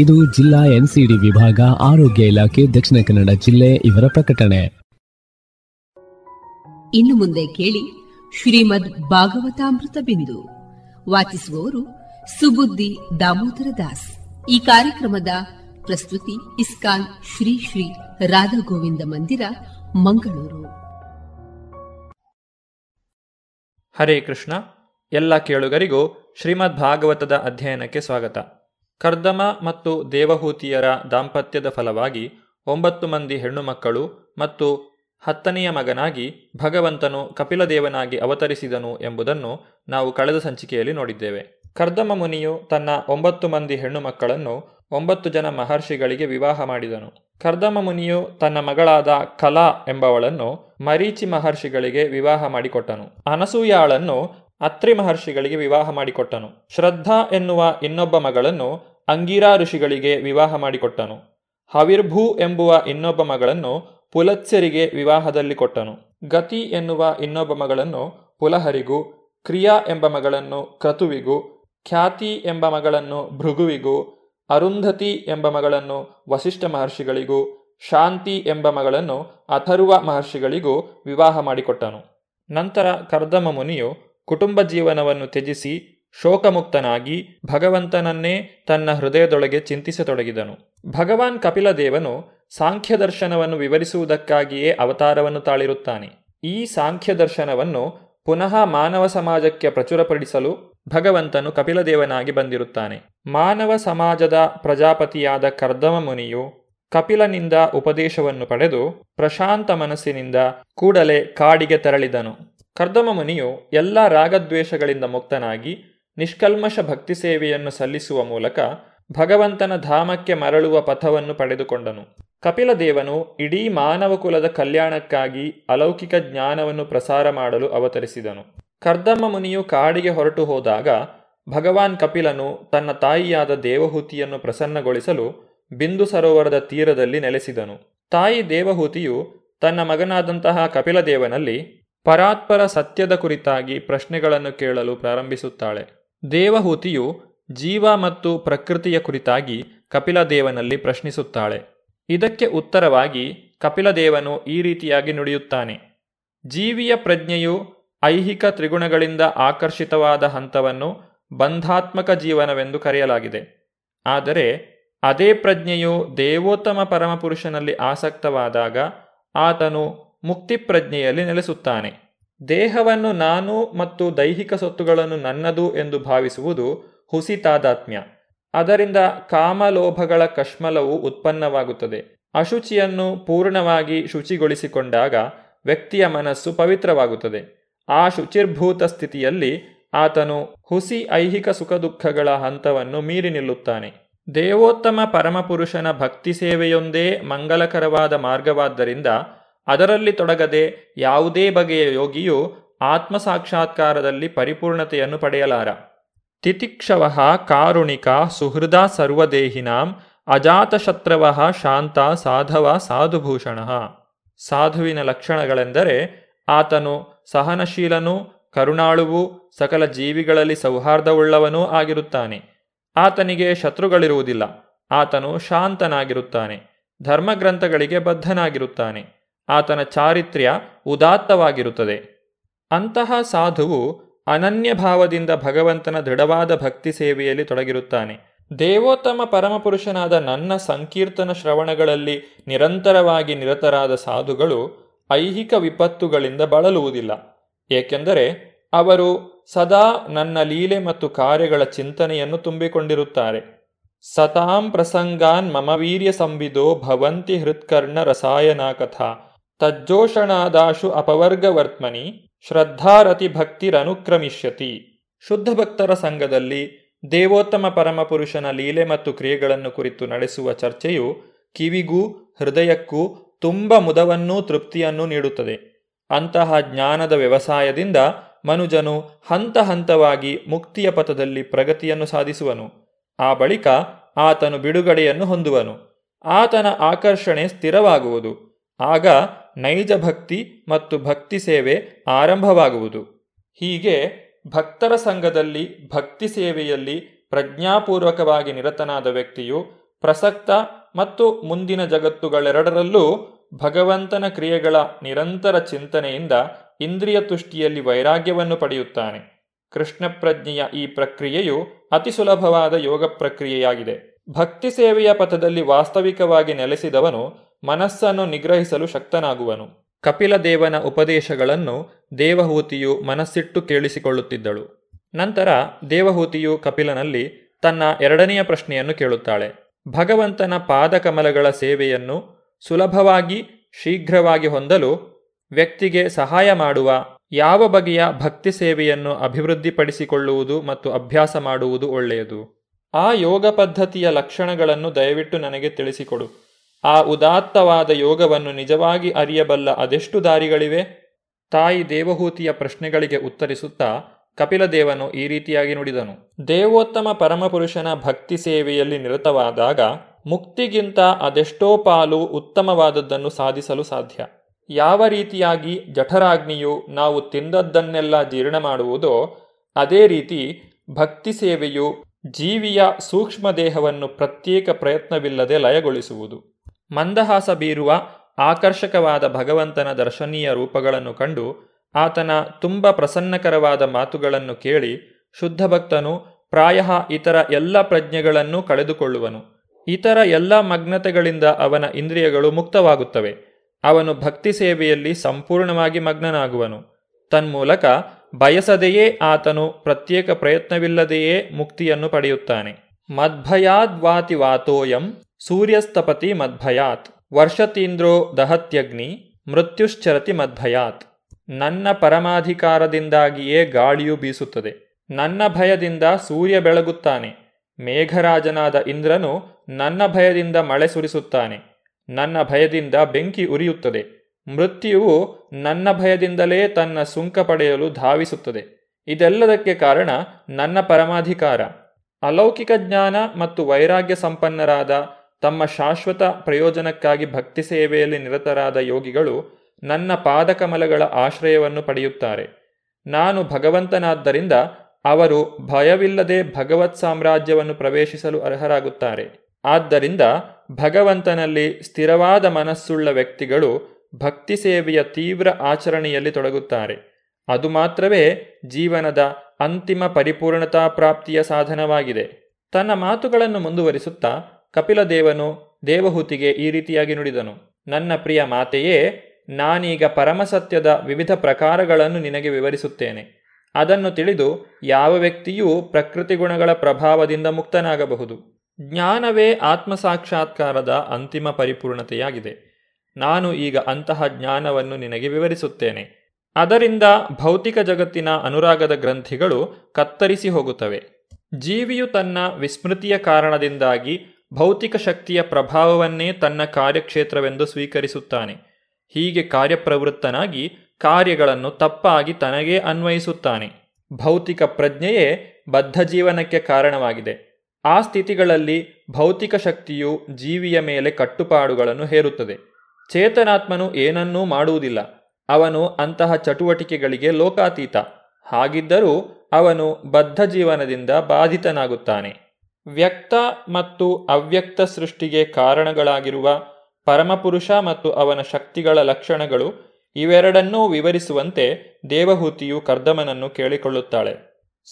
ಇದು ಜಿಲ್ಲಾ ಎನ್ಸಿಡಿ ವಿಭಾಗ, ಆರೋಗ್ಯ ಇಲಾಖೆ, ದಕ್ಷಿಣ ಕನ್ನಡ ಜಿಲ್ಲೆ ಇವರ ಪ್ರಕಟಣೆ. ಇನ್ನು ಮುಂದೆ ಕೇಳಿ ಶ್ರೀಮದ್ ಭಾಗವತಾಮೃತ ಬಿಂದು. ವಾಚಿಸುವವರು ಸುಬುದ್ಧಿ ದಾಮೋದರ ದಾಸ್. ಈ ಕಾರ್ಯಕ್ರಮದ ಪ್ರಸ್ತುತಿ ಇಸ್ಕಾನ್ ಶ್ರೀ ಶ್ರೀ ರಾಧಾ ಗೋವಿಂದ ಮಂದಿರ, ಮಂಗಳೂರು. ಹರೇ ಕೃಷ್ಣ. ಎಲ್ಲ ಕೇಳುಗರಿಗೂ ಶ್ರೀಮದ್ ಭಾಗವತದ ಅಧ್ಯಯನಕ್ಕೆ ಸ್ವಾಗತ. ಕರ್ದಮ ಮತ್ತು ದೇವಹೂತಿಯರ ದಾಂಪತ್ಯದ ಫಲವಾಗಿ ಒಂಬತ್ತು ಮಂದಿ ಹೆಣ್ಣು ಮಕ್ಕಳು ಮತ್ತು ಹತ್ತನೆಯ ಮಗನಾಗಿ ಭಗವಂತನು ಕಪಿಲದೇವನಾಗಿ ಅವತರಿಸಿದನು ಎಂಬುದನ್ನು ನಾವು ಕಳೆದ ಸಂಚಿಕೆಯಲ್ಲಿ ನೋಡಿದ್ದೇವೆ. ಕರ್ದಮ ಮುನಿಯು ತನ್ನ ಒಂಬತ್ತು ಮಂದಿ ಹೆಣ್ಣು ಮಕ್ಕಳನ್ನು ಒಂಬತ್ತು ಜನ ಮಹರ್ಷಿಗಳಿಗೆ ವಿವಾಹ ಮಾಡಿದನು. ಕರ್ದಮ ಮುನಿಯು ತನ್ನ ಮಗಳಾದ ಕಲಾ ಎಂಬವಳನ್ನು ಮರೀಚಿ ಮಹರ್ಷಿಗಳಿಗೆ ವಿವಾಹ ಮಾಡಿಕೊಟ್ಟನು. ಅನಸೂಯಾಳನ್ನು ಅತ್ರಿ ಮಹರ್ಷಿಗಳಿಗೆ ವಿವಾಹ ಮಾಡಿಕೊಟ್ಟನು. ಶ್ರದ್ಧಾ ಎನ್ನುವ ಇನ್ನೊಬ್ಬ ಮಗಳನ್ನು ಅಂಗಿರಾ ಋಷಿಗಳಿಗೆ ವಿವಾಹ ಮಾಡಿಕೊಟ್ಟನು. ಹವಿರ್ಭೂ ಎಂಬುವ ಇನ್ನೊಬ್ಬ ಮಗಳನ್ನು ಪುಲತ್ಸ್ಯರಿಗೆ ವಿವಾಹದಲ್ಲಿ ಕೊಟ್ಟನು. ಗತಿ ಎನ್ನುವ ಇನ್ನೊಬ್ಬ ಮಗಳನ್ನು ಪುಲಹರಿಗೂ, ಕ್ರಿಯಾ ಎಂಬ ಮಗಳನ್ನು ಕ್ರತುವಿಗೂ, ಖ್ಯಾತಿ ಎಂಬ ಮಗಳನ್ನು ಭೃಗುವಿಗೂ, ಅರುಂಧತಿ ಎಂಬ ಮಗಳನ್ನು ವಸಿಷ್ಠ ಮಹರ್ಷಿಗಳಿಗೂ, ಶಾಂತಿ ಎಂಬ ಮಗಳನ್ನು ಅಥರ್ವ ಮಹರ್ಷಿಗಳಿಗೂ ವಿವಾಹ ಮಾಡಿಕೊಟ್ಟನು. ನಂತರ ಕರ್ದಮ ಮುನಿಯು ಕುಟುಂಬ ಜೀವನವನ್ನು ತ್ಯಜಿಸಿ ಶೋಕಮುಕ್ತನಾಗಿ ಭಗವಂತನನ್ನೇ ತನ್ನ ಹೃದಯದೊಳಗೆ ಚಿಂತಿಸತೊಡಗಿದನು. ಭಗವಾನ್ ಕಪಿಲದೇವನು ಸಾಂಖ್ಯದರ್ಶನವನ್ನು ವಿವರಿಸುವುದಕ್ಕಾಗಿಯೇ ಅವತಾರವನ್ನು ತಾಳಿರುತ್ತಾನೆ. ಈ ಸಾಂಖ್ಯದರ್ಶನವನ್ನು ಪುನಃ ಮಾನವ ಸಮಾಜಕ್ಕೆ ಪ್ರಚುರಪಡಿಸಲು ಭಗವಂತನು ಕಪಿಲದೇವನಾಗಿ ಬಂದಿರುತ್ತಾನೆ. ಮಾನವ ಸಮಾಜದ ಪ್ರಜಾಪತಿಯಾದ ಕರ್ದಮ ಮುನಿಯು ಕಪಿಲನಿಂದ ಉಪದೇಶವನ್ನು ಪಡೆದು ಪ್ರಶಾಂತ ಮನಸ್ಸಿನಿಂದ ಕೂಡಲೇ ಕಾಡಿಗೆ ತೆರಳಿದನು. ಕರ್ದಮ ಮುನಿಯು ಎಲ್ಲ ರಾಗದ್ವೇಷಗಳಿಂದ ಮುಕ್ತನಾಗಿ ನಿಷ್ಕಲ್ಮಶ ಭಕ್ತಿ ಸೇವೆಯನ್ನು ಸಲ್ಲಿಸುವ ಮೂಲಕ ಭಗವಂತನ ಧಾಮಕ್ಕೆ ಮರಳುವ ಪಥವನ್ನು ಪಡೆದುಕೊಂಡನು. ಕಪಿಲದೇವನು ಇಡೀ ಮಾನವ ಕುಲದ ಕಲ್ಯಾಣಕ್ಕಾಗಿ ಅಲೌಕಿಕ ಜ್ಞಾನವನ್ನು ಪ್ರಸಾರ ಮಾಡಲು ಅವತರಿಸಿದನು. ಕರ್ದಮ ಮುನಿಯು ಕಾಡಿಗೆ ಹೊರಟು ಹೋದಾಗ ಭಗವಾನ್ ಕಪಿಲನು ತನ್ನ ತಾಯಿಯಾದ ದೇವಹೂತಿಯನ್ನು ಪ್ರಸನ್ನಗೊಳಿಸಲು ಬಿಂದು ಸರೋವರದ ತೀರದಲ್ಲಿ ನೆಲೆಸಿದನು. ತಾಯಿ ದೇವಹೂತಿಯು ತನ್ನ ಮಗನಾದಂತಹ ಕಪಿಲದೇವನಲ್ಲಿ ಪರಾತ್ಪರ ಸತ್ಯದ ಕುರಿತಾಗಿ ಪ್ರಶ್ನೆಗಳನ್ನು ಕೇಳಲು ಪ್ರಾರಂಭಿಸುತ್ತಾಳೆ. ದೇವಹೂತಿಯು ಜೀವ ಮತ್ತು ಪ್ರಕೃತಿಯ ಕುರಿತಾಗಿ ಕಪಿಲದೇವನಲ್ಲಿ ಪ್ರಶ್ನಿಸುತ್ತಾಳೆ. ಇದಕ್ಕೆ ಉತ್ತರವಾಗಿ ಕಪಿಲದೇವನು ಈ ರೀತಿಯಾಗಿ ನುಡಿಯುತ್ತಾನೆ: ಜೀವಿಯ ಪ್ರಜ್ಞೆಯು ಐಹಿಕ ತ್ರಿಗುಣಗಳಿಂದ ಆಕರ್ಷಿತವಾದ ಹಂತವನ್ನು ಬಂಧಾತ್ಮಕ ಜೀವನವೆಂದು ಕರೆಯಲಾಗಿದೆ. ಆದರೆ ಅದೇ ಪ್ರಜ್ಞೆಯು ದೇವೋತ್ತಮ ಪರಮಪುರುಷನಲ್ಲಿ ಆಸಕ್ತವಾದಾಗ ಆತನು ಮುಕ್ತಿಪ್ರಜ್ಞೆಯಲ್ಲಿ ನೆಲೆಸುತ್ತಾನೆ. ದೇಹವನ್ನು ನಾನು ಮತ್ತು ದೈಹಿಕ ಸೊತ್ತುಗಳನ್ನು ನನ್ನದು ಎಂದು ಭಾವಿಸುವುದು ಹುಸಿ ತಾದಾತ್ಮ್ಯ. ಅದರಿಂದ ಕಾಮಲೋಭಗಳ ಕಶ್ಮಲವು ಉತ್ಪನ್ನವಾಗುತ್ತದೆ. ಅಶುಚಿಯನ್ನು ಪೂರ್ಣವಾಗಿ ಶುಚಿಗೊಳಿಸಿಕೊಂಡಾಗ ವ್ಯಕ್ತಿಯ ಮನಸ್ಸು ಪವಿತ್ರವಾಗುತ್ತದೆ. ಆ ಶುಚಿರ್ಭೂತ ಸ್ಥಿತಿಯಲ್ಲಿ ಆತನು ಹುಸಿ ಐಹಿಕ ಸುಖ ದುಃಖಗಳ ಹಂತವನ್ನು ಮೀರಿ ನಿಲ್ಲುತ್ತಾನೆ. ದೇವೋತ್ತಮ ಪರಮಪುರುಷನ ಭಕ್ತಿ ಸೇವೆಯೊಂದೇ ಮಂಗಲಕರವಾದ ಮಾರ್ಗವಾದ್ದರಿಂದ ಅದರಲ್ಲಿ ತೊಡಗದೆ ಯಾವುದೇ ಬಗೆಯ ಯೋಗಿಯು ಆತ್ಮಸಾಕ್ಷಾತ್ಕಾರದಲ್ಲಿ ಪರಿಪೂರ್ಣತೆಯನ್ನು ಪಡೆಯಲಾರ. ತಿತಿಕ್ಷವಃ ಕಾರುಣಿಕ ಸುಹೃದ ಸರ್ವದೇಹಿನಾಂ ಅಜಾತಶತ್ರವಃ ಶಾಂತ ಸಾಧವ ಸಾಧುಭೂಷಣಃ. ಸಾಧುವಿನ ಲಕ್ಷಣಗಳೆಂದರೆ ಆತನು ಸಹನಶೀಲನೂ ಕರುಣಾಳುವೂ ಸಕಲ ಜೀವಿಗಳಲ್ಲಿ ಸೌಹಾರ್ದವುಳ್ಳವನೂ ಆಗಿರುತ್ತಾನೆ. ಆತನಿಗೆ ಶತ್ರುಗಳಿರುವುದಿಲ್ಲ. ಆತನು ಶಾಂತನಾಗಿರುತ್ತಾನೆ. ಧರ್ಮಗ್ರಂಥಗಳಿಗೆ ಬದ್ಧನಾಗಿರುತ್ತಾನೆ. ಆತನ ಚಾರಿತ್ರ್ಯ ಉದಾತ್ತವಾಗಿರುತ್ತದೆ. ಅಂತಹ ಸಾಧುವು ಅನನ್ಯ ಭಾವದಿಂದ ಭಗವಂತನ ದೃಢವಾದ ಭಕ್ತಿ ಸೇವೆಯಲ್ಲಿ ತೊಡಗಿರುತ್ತಾನೆ. ದೇವೋತ್ತಮ ಪರಮಪುರುಷನಾದ ನನ್ನ ಸಂಕೀರ್ತನ ಶ್ರವಣಗಳಲ್ಲಿ ನಿರಂತರವಾಗಿ ನಿರತರಾದ ಸಾಧುಗಳು ಐಹಿಕ ವಿಪತ್ತುಗಳಿಂದ ಬಳಲುವುದಿಲ್ಲ. ಏಕೆಂದರೆ ಅವರು ಸದಾ ನನ್ನ ಲೀಲೆ ಮತ್ತು ಕಾರ್ಯಗಳ ಚಿಂತನೆಯನ್ನು ತುಂಬಿಕೊಂಡಿರುತ್ತಾರೆ. ಸತಾಂ ಪ್ರಸಂಗಾನ್ ಮಮ ವೀರ್ಯ ಸಂವಿದೋ ಭವಂತಿ ಹೃತ್ಕರ್ಣ ರಸಾಯನಾ ಕಥಾ ತಜ್ಜೋಷಣಾದಾಶು ಅಪವರ್ಗವರ್ತ್ಮನಿ ಶ್ರದ್ಧಾರತಿ ಭಕ್ತಿರನುಕ್ರಮಿಷ್ಯತಿ. ಶುದ್ಧ ಭಕ್ತರ ಸಂಘದಲ್ಲಿ ದೇವೋತ್ತಮ ಪರಮಪುರುಷನ ಲೀಲೆ ಮತ್ತು ಕ್ರಿಯೆಗಳನ್ನು ಕುರಿತು ನಡೆಸುವ ಚರ್ಚೆಯು ಕಿವಿಗೂ ಹೃದಯಕ್ಕೂ ತುಂಬ ಮುದವನ್ನೂ ತೃಪ್ತಿಯನ್ನೂ ನೀಡುತ್ತದೆ. ಅಂತಹ ಜ್ಞಾನದ ವ್ಯವಸಾಯದಿಂದ ಮನುಜನು ಹಂತ ಹಂತವಾಗಿ ಮುಕ್ತಿಯ ಪಥದಲ್ಲಿ ಪ್ರಗತಿಯನ್ನು ಸಾಧಿಸುವನು. ಆ ಬಳಿಕ ಆತನು ಬಿಡುಗಡೆಯನ್ನು ಹೊಂದುವನು. ಆತನ ಆಕರ್ಷಣೆ ಸ್ಥಿರವಾಗುವುದು. ಆಗ ನೈಜ ಭಕ್ತಿ ಮತ್ತು ಭಕ್ತಿ ಸೇವೆ ಆರಂಭವಾಗುವುದು. ಹೀಗೆ ಭಕ್ತರ ಸಂಘದಲ್ಲಿ ಭಕ್ತಿ ಸೇವೆಯಲ್ಲಿ ಪ್ರಜ್ಞಾಪೂರ್ವಕವಾಗಿ ನಿರತನಾದ ವ್ಯಕ್ತಿಯು ಪ್ರಸಕ್ತ ಮತ್ತು ಮುಂದಿನ ಜಗತ್ತುಗಳೆರಡರಲ್ಲೂ ಭಗವಂತನ ಕ್ರಿಯೆಗಳ ನಿರಂತರ ಚಿಂತನೆಯಿಂದ ಇಂದ್ರಿಯ ತುಷ್ಟಿಯಲ್ಲಿ ವೈರಾಗ್ಯವನ್ನು ಪಡೆಯುತ್ತಾನೆ. ಕೃಷ್ಣ ಪ್ರಜ್ಞೆಯ ಈ ಪ್ರಕ್ರಿಯೆಯು ಅತಿ ಸುಲಭವಾದ ಯೋಗ ಪ್ರಕ್ರಿಯೆಯಾಗಿದೆ. ಭಕ್ತಿ ಸೇವೆಯ ಪಥದಲ್ಲಿ ವಾಸ್ತವಿಕವಾಗಿ ನೆಲೆಸಿದವನು ಮನಸ್ಸನ್ನು ನಿಗ್ರಹಿಸಲು ಶಕ್ತನಾಗುವನು. ಕಪಿಲ ದೇವನ ಉಪದೇಶಗಳನ್ನು ದೇವಹೂತಿಯು ಮನಸ್ಸಿಟ್ಟು ಕೇಳಿಸಿಕೊಳ್ಳುತ್ತಿದ್ದಳು. ನಂತರ ದೇವಹೂತಿಯು ಕಪಿಲನಲ್ಲಿ ತನ್ನ ಎರಡನೆಯ ಪ್ರಶ್ನೆಯನ್ನು ಕೇಳುತ್ತಾಳೆ. ಭಗವಂತನ ಪಾದಕಮಲಗಳ ಸೇವೆಯನ್ನು ಸುಲಭವಾಗಿ ಶೀಘ್ರವಾಗಿ ಹೊಂದಲು ವ್ಯಕ್ತಿಗೆ ಸಹಾಯ ಮಾಡುವ ಯಾವ ಬಗೆಯ ಭಕ್ತಿ ಸೇವೆಯನ್ನು ಅಭಿವೃದ್ಧಿಪಡಿಸಿಕೊಳ್ಳುವುದು ಮತ್ತು ಅಭ್ಯಾಸ ಮಾಡುವುದು ಒಳ್ಳೆಯದು? ಆ ಯೋಗ ಪದ್ಧತಿಯ ಲಕ್ಷಣಗಳನ್ನು ದಯವಿಟ್ಟು ನನಗೆ ತಿಳಿಸಿಕೊಡು. ಆ ಉದಾತ್ತವಾದ ಯೋಗವನ್ನು ನಿಜವಾಗಿ ಅರಿಯಬಲ್ಲ ಅದೆಷ್ಟು ದಾರಿಗಳಿವೆ? ತಾಯಿ ದೇವಹೂತಿಯ ಪ್ರಶ್ನೆಗಳಿಗೆ ಉತ್ತರಿಸುತ್ತಾ ಕಪಿಲದೇವನು ಈ ರೀತಿಯಾಗಿ ನುಡಿದನು. ದೇವೋತ್ತಮ ಪರಮಪುರುಷನ ಭಕ್ತಿ ಸೇವೆಯಲ್ಲಿ ನಿರತವಾದಾಗ ಮುಕ್ತಿಗಿಂತ ಅದೆಷ್ಟೋ ಪಾಲು ಉತ್ತಮವಾದದ್ದನ್ನು ಸಾಧಿಸಲು ಸಾಧ್ಯ. ಯಾವ ರೀತಿಯಾಗಿ ಜಠರಾಗ್ನಿಯು ನಾವು ತಿಂದದ್ದನ್ನೆಲ್ಲ ಜೀರ್ಣ ಮಾಡುವುದೋ, ಅದೇ ರೀತಿ ಭಕ್ತಿ ಸೇವೆಯು ಜೀವಿಯ ಸೂಕ್ಷ್ಮ ದೇಹವನ್ನು ಪ್ರತ್ಯೇಕ ಪ್ರಯತ್ನವಿಲ್ಲದೆ ಲಯಗೊಳಿಸುವುದು. ಮಂದಹಾಸ ಬೀರುವ ಆಕರ್ಷಕವಾದ ಭಗವಂತನ ದರ್ಶನೀಯ ರೂಪಗಳನ್ನು ಕಂಡು ಆತನ ತುಂಬ ಪ್ರಸನ್ನಕರವಾದ ಮಾತುಗಳನ್ನು ಕೇಳಿ ಶುದ್ಧ ಭಕ್ತನು ಪ್ರಾಯಃ ಇತರ ಎಲ್ಲ ಪ್ರಜ್ಞೆಗಳನ್ನು ಕಳೆದುಕೊಳ್ಳುವನು. ಇತರ ಎಲ್ಲ ಮಗ್ನತೆಗಳಿಂದ ಅವನ ಇಂದ್ರಿಯಗಳು ಮುಕ್ತವಾಗುತ್ತವೆ. ಅವನು ಭಕ್ತಿ ಸೇವೆಯಲ್ಲಿ ಸಂಪೂರ್ಣವಾಗಿ ಮಗ್ನನಾಗುವನು. ತನ್ಮೂಲಕ ಬಯಸದೆಯೇ ಆತನು ಪ್ರತ್ಯೇಕ ಪ್ರಯತ್ನವಿಲ್ಲದೆಯೇ ಮುಕ್ತಿಯನ್ನು ಪಡೆಯುತ್ತಾನೆ. ಮದ್ಭಯಾದ್ವಾತಿ ವಾತೋಯಂ ಸೂರ್ಯಸ್ತಪತಿ ಮದ್ಭಯಾತ್ ವರ್ಷತೀಂದ್ರೋ ದಹತ್ಯಗ್ನಿ ಮೃತ್ಯುಶ್ಚರತಿ ಮದ್ಭಯಾತ್. ನನ್ನ ಪರಮಾಧಿಕಾರದಿಂದಾಗಿಯೇ ಗಾಳಿಯು ಬೀಸುತ್ತದೆ. ನನ್ನ ಭಯದಿಂದ ಸೂರ್ಯ ಬೆಳಗುತ್ತಾನೆ. ಮೇಘರಾಜನಾದ ಇಂದ್ರನು ನನ್ನ ಭಯದಿಂದ ಮಳೆ ಸುರಿಸುತ್ತಾನೆ. ನನ್ನ ಭಯದಿಂದ ಬೆಂಕಿ ಉರಿಯುತ್ತದೆ. ಮೃತ್ಯುವು ನನ್ನ ಭಯದಿಂದಲೇ ತನ್ನ ಸುಂಕ ಪಡೆಯಲು ಧಾವಿಸುತ್ತದೆ. ಇದೆಲ್ಲದಕ್ಕೆ ಕಾರಣ ನನ್ನ ಪರಮಾಧಿಕಾರ. ಅಲೌಕಿಕ ಜ್ಞಾನ ಮತ್ತು ವೈರಾಗ್ಯ ಸಂಪನ್ನರಾದ ತಮ್ಮ ಶಾಶ್ವತ ಪ್ರಯೋಜನಕ್ಕಾಗಿ ಭಕ್ತಿ ಸೇವೆಯಲ್ಲಿ ನಿರತರಾದ ಯೋಗಿಗಳು ನನ್ನ ಪಾದಕಮಲಗಳ ಆಶ್ರಯವನ್ನು ಪಡೆಯುತ್ತಾರೆ. ನಾನು ಭಗವಂತನಾದ್ದರಿಂದ ಅವರು ಭಯವಿಲ್ಲದೆ ಭಗವತ್ ಸಾಮ್ರಾಜ್ಯವನ್ನು ಪ್ರವೇಶಿಸಲು ಅರ್ಹರಾಗುತ್ತಾರೆ. ಆದ್ದರಿಂದ ಭಗವಂತನಲ್ಲಿ ಸ್ಥಿರವಾದ ಮನಸ್ಸುಳ್ಳ ವ್ಯಕ್ತಿಗಳು ಭಕ್ತಿ ಸೇವೆಯ ತೀವ್ರ ಆಚರಣೆಯಲ್ಲಿ ತೊಡಗುತ್ತಾರೆ. ಅದು ಮಾತ್ರವೇ ಜೀವನದ ಅಂತಿಮ ಪರಿಪೂರ್ಣತಾ ಪ್ರಾಪ್ತಿಯ ಸಾಧನವಾಗಿದೆ. ತನ್ನ ಮಾತುಗಳನ್ನು ಮುಂದುವರಿಸುತ್ತಾ ಕಪಿಲದೇವನು ದೇವಹೂತಿಗೆ ಈ ರೀತಿಯಾಗಿ ನುಡಿದನು. ನನ್ನ ಪ್ರಿಯ ಮಾತೆಯೇ, ನಾನೀಗ ಪರಮಸತ್ಯದ ವಿವಿಧ ಪ್ರಕಾರಗಳನ್ನು ನಿನಗೆ ವಿವರಿಸುತ್ತೇನೆ. ಅದನ್ನು ತಿಳಿದು ಯಾವ ವ್ಯಕ್ತಿಯೂ ಪ್ರಕೃತಿ ಗುಣಗಳ ಪ್ರಭಾವದಿಂದ ಮುಕ್ತನಾಗಬಹುದು. ಜ್ಞಾನವೇ ಆತ್ಮಸಾಕ್ಷಾತ್ಕಾರದ ಅಂತಿಮ ಪರಿಪೂರ್ಣತೆಯಾಗಿದೆ. ನಾನು ಈಗ ಅಂತಹ ಜ್ಞಾನವನ್ನು ನಿನಗೆ ವಿವರಿಸುತ್ತೇನೆ. ಅದರಿಂದ ಭೌತಿಕ ಜಗತ್ತಿನ ಅನುರಾಗದ ಗ್ರಂಥಿಗಳು ಕತ್ತರಿಸಿ ಹೋಗುತ್ತವೆ. ಜೀವಿಯು ತನ್ನ ವಿಸ್ಮೃತಿಯ ಕಾರಣದಿಂದಾಗಿ ಭೌತಿಕ ಶಕ್ತಿಯ ಪ್ರಭಾವವನ್ನೇ ತನ್ನ ಕಾರ್ಯಕ್ಷೇತ್ರವೆಂದು ಸ್ವೀಕರಿಸುತ್ತಾನೆ. ಹೀಗೆ ಕಾರ್ಯಪ್ರವೃತ್ತನಾಗಿ ಕಾರ್ಯಗಳನ್ನು ತಪ್ಪಾಗಿ ತನಗೇ ಅನ್ವಯಿಸುತ್ತಾನೆ. ಭೌತಿಕ ಪ್ರಜ್ಞೆಯೇ ಬದ್ಧ ಜೀವನಕ್ಕೆ ಕಾರಣವಾಗಿದೆ. ಆ ಸ್ಥಿತಿಗಳಲ್ಲಿ ಭೌತಿಕ ಶಕ್ತಿಯು ಜೀವಿಯ ಮೇಲೆ ಕಟ್ಟುಪಾಡುಗಳನ್ನು ಹೇರುತ್ತದೆ. ಚೇತನಾತ್ಮನು ಏನನ್ನೂ ಮಾಡುವುದಿಲ್ಲ. ಅವನು ಅಂತಹ ಚಟುವಟಿಕೆಗಳಿಗೆ ಲೋಕಾತೀತ. ಹಾಗಿದ್ದರೂ ಅವನು ಬದ್ಧ ಜೀವನದಿಂದ ಬಾಧಿತನಾಗುತ್ತಾನೆ. ವ್ಯಕ್ತ ಮತ್ತು ಅವ್ಯಕ್ತ ಸೃಷ್ಟಿಗೆ ಕಾರಣಗಳಾಗಿರುವ ಪರಮಪುರುಷ ಮತ್ತು ಅವನ ಶಕ್ತಿಗಳ ಲಕ್ಷಣಗಳು ಇವೆರಡನ್ನೂ ವಿವರಿಸುವಂತೆ ದೇವಹೂತಿಯು ಕರ್ದಮನನ್ನು ಕೇಳಿಕೊಳ್ಳುತ್ತಾಳೆ.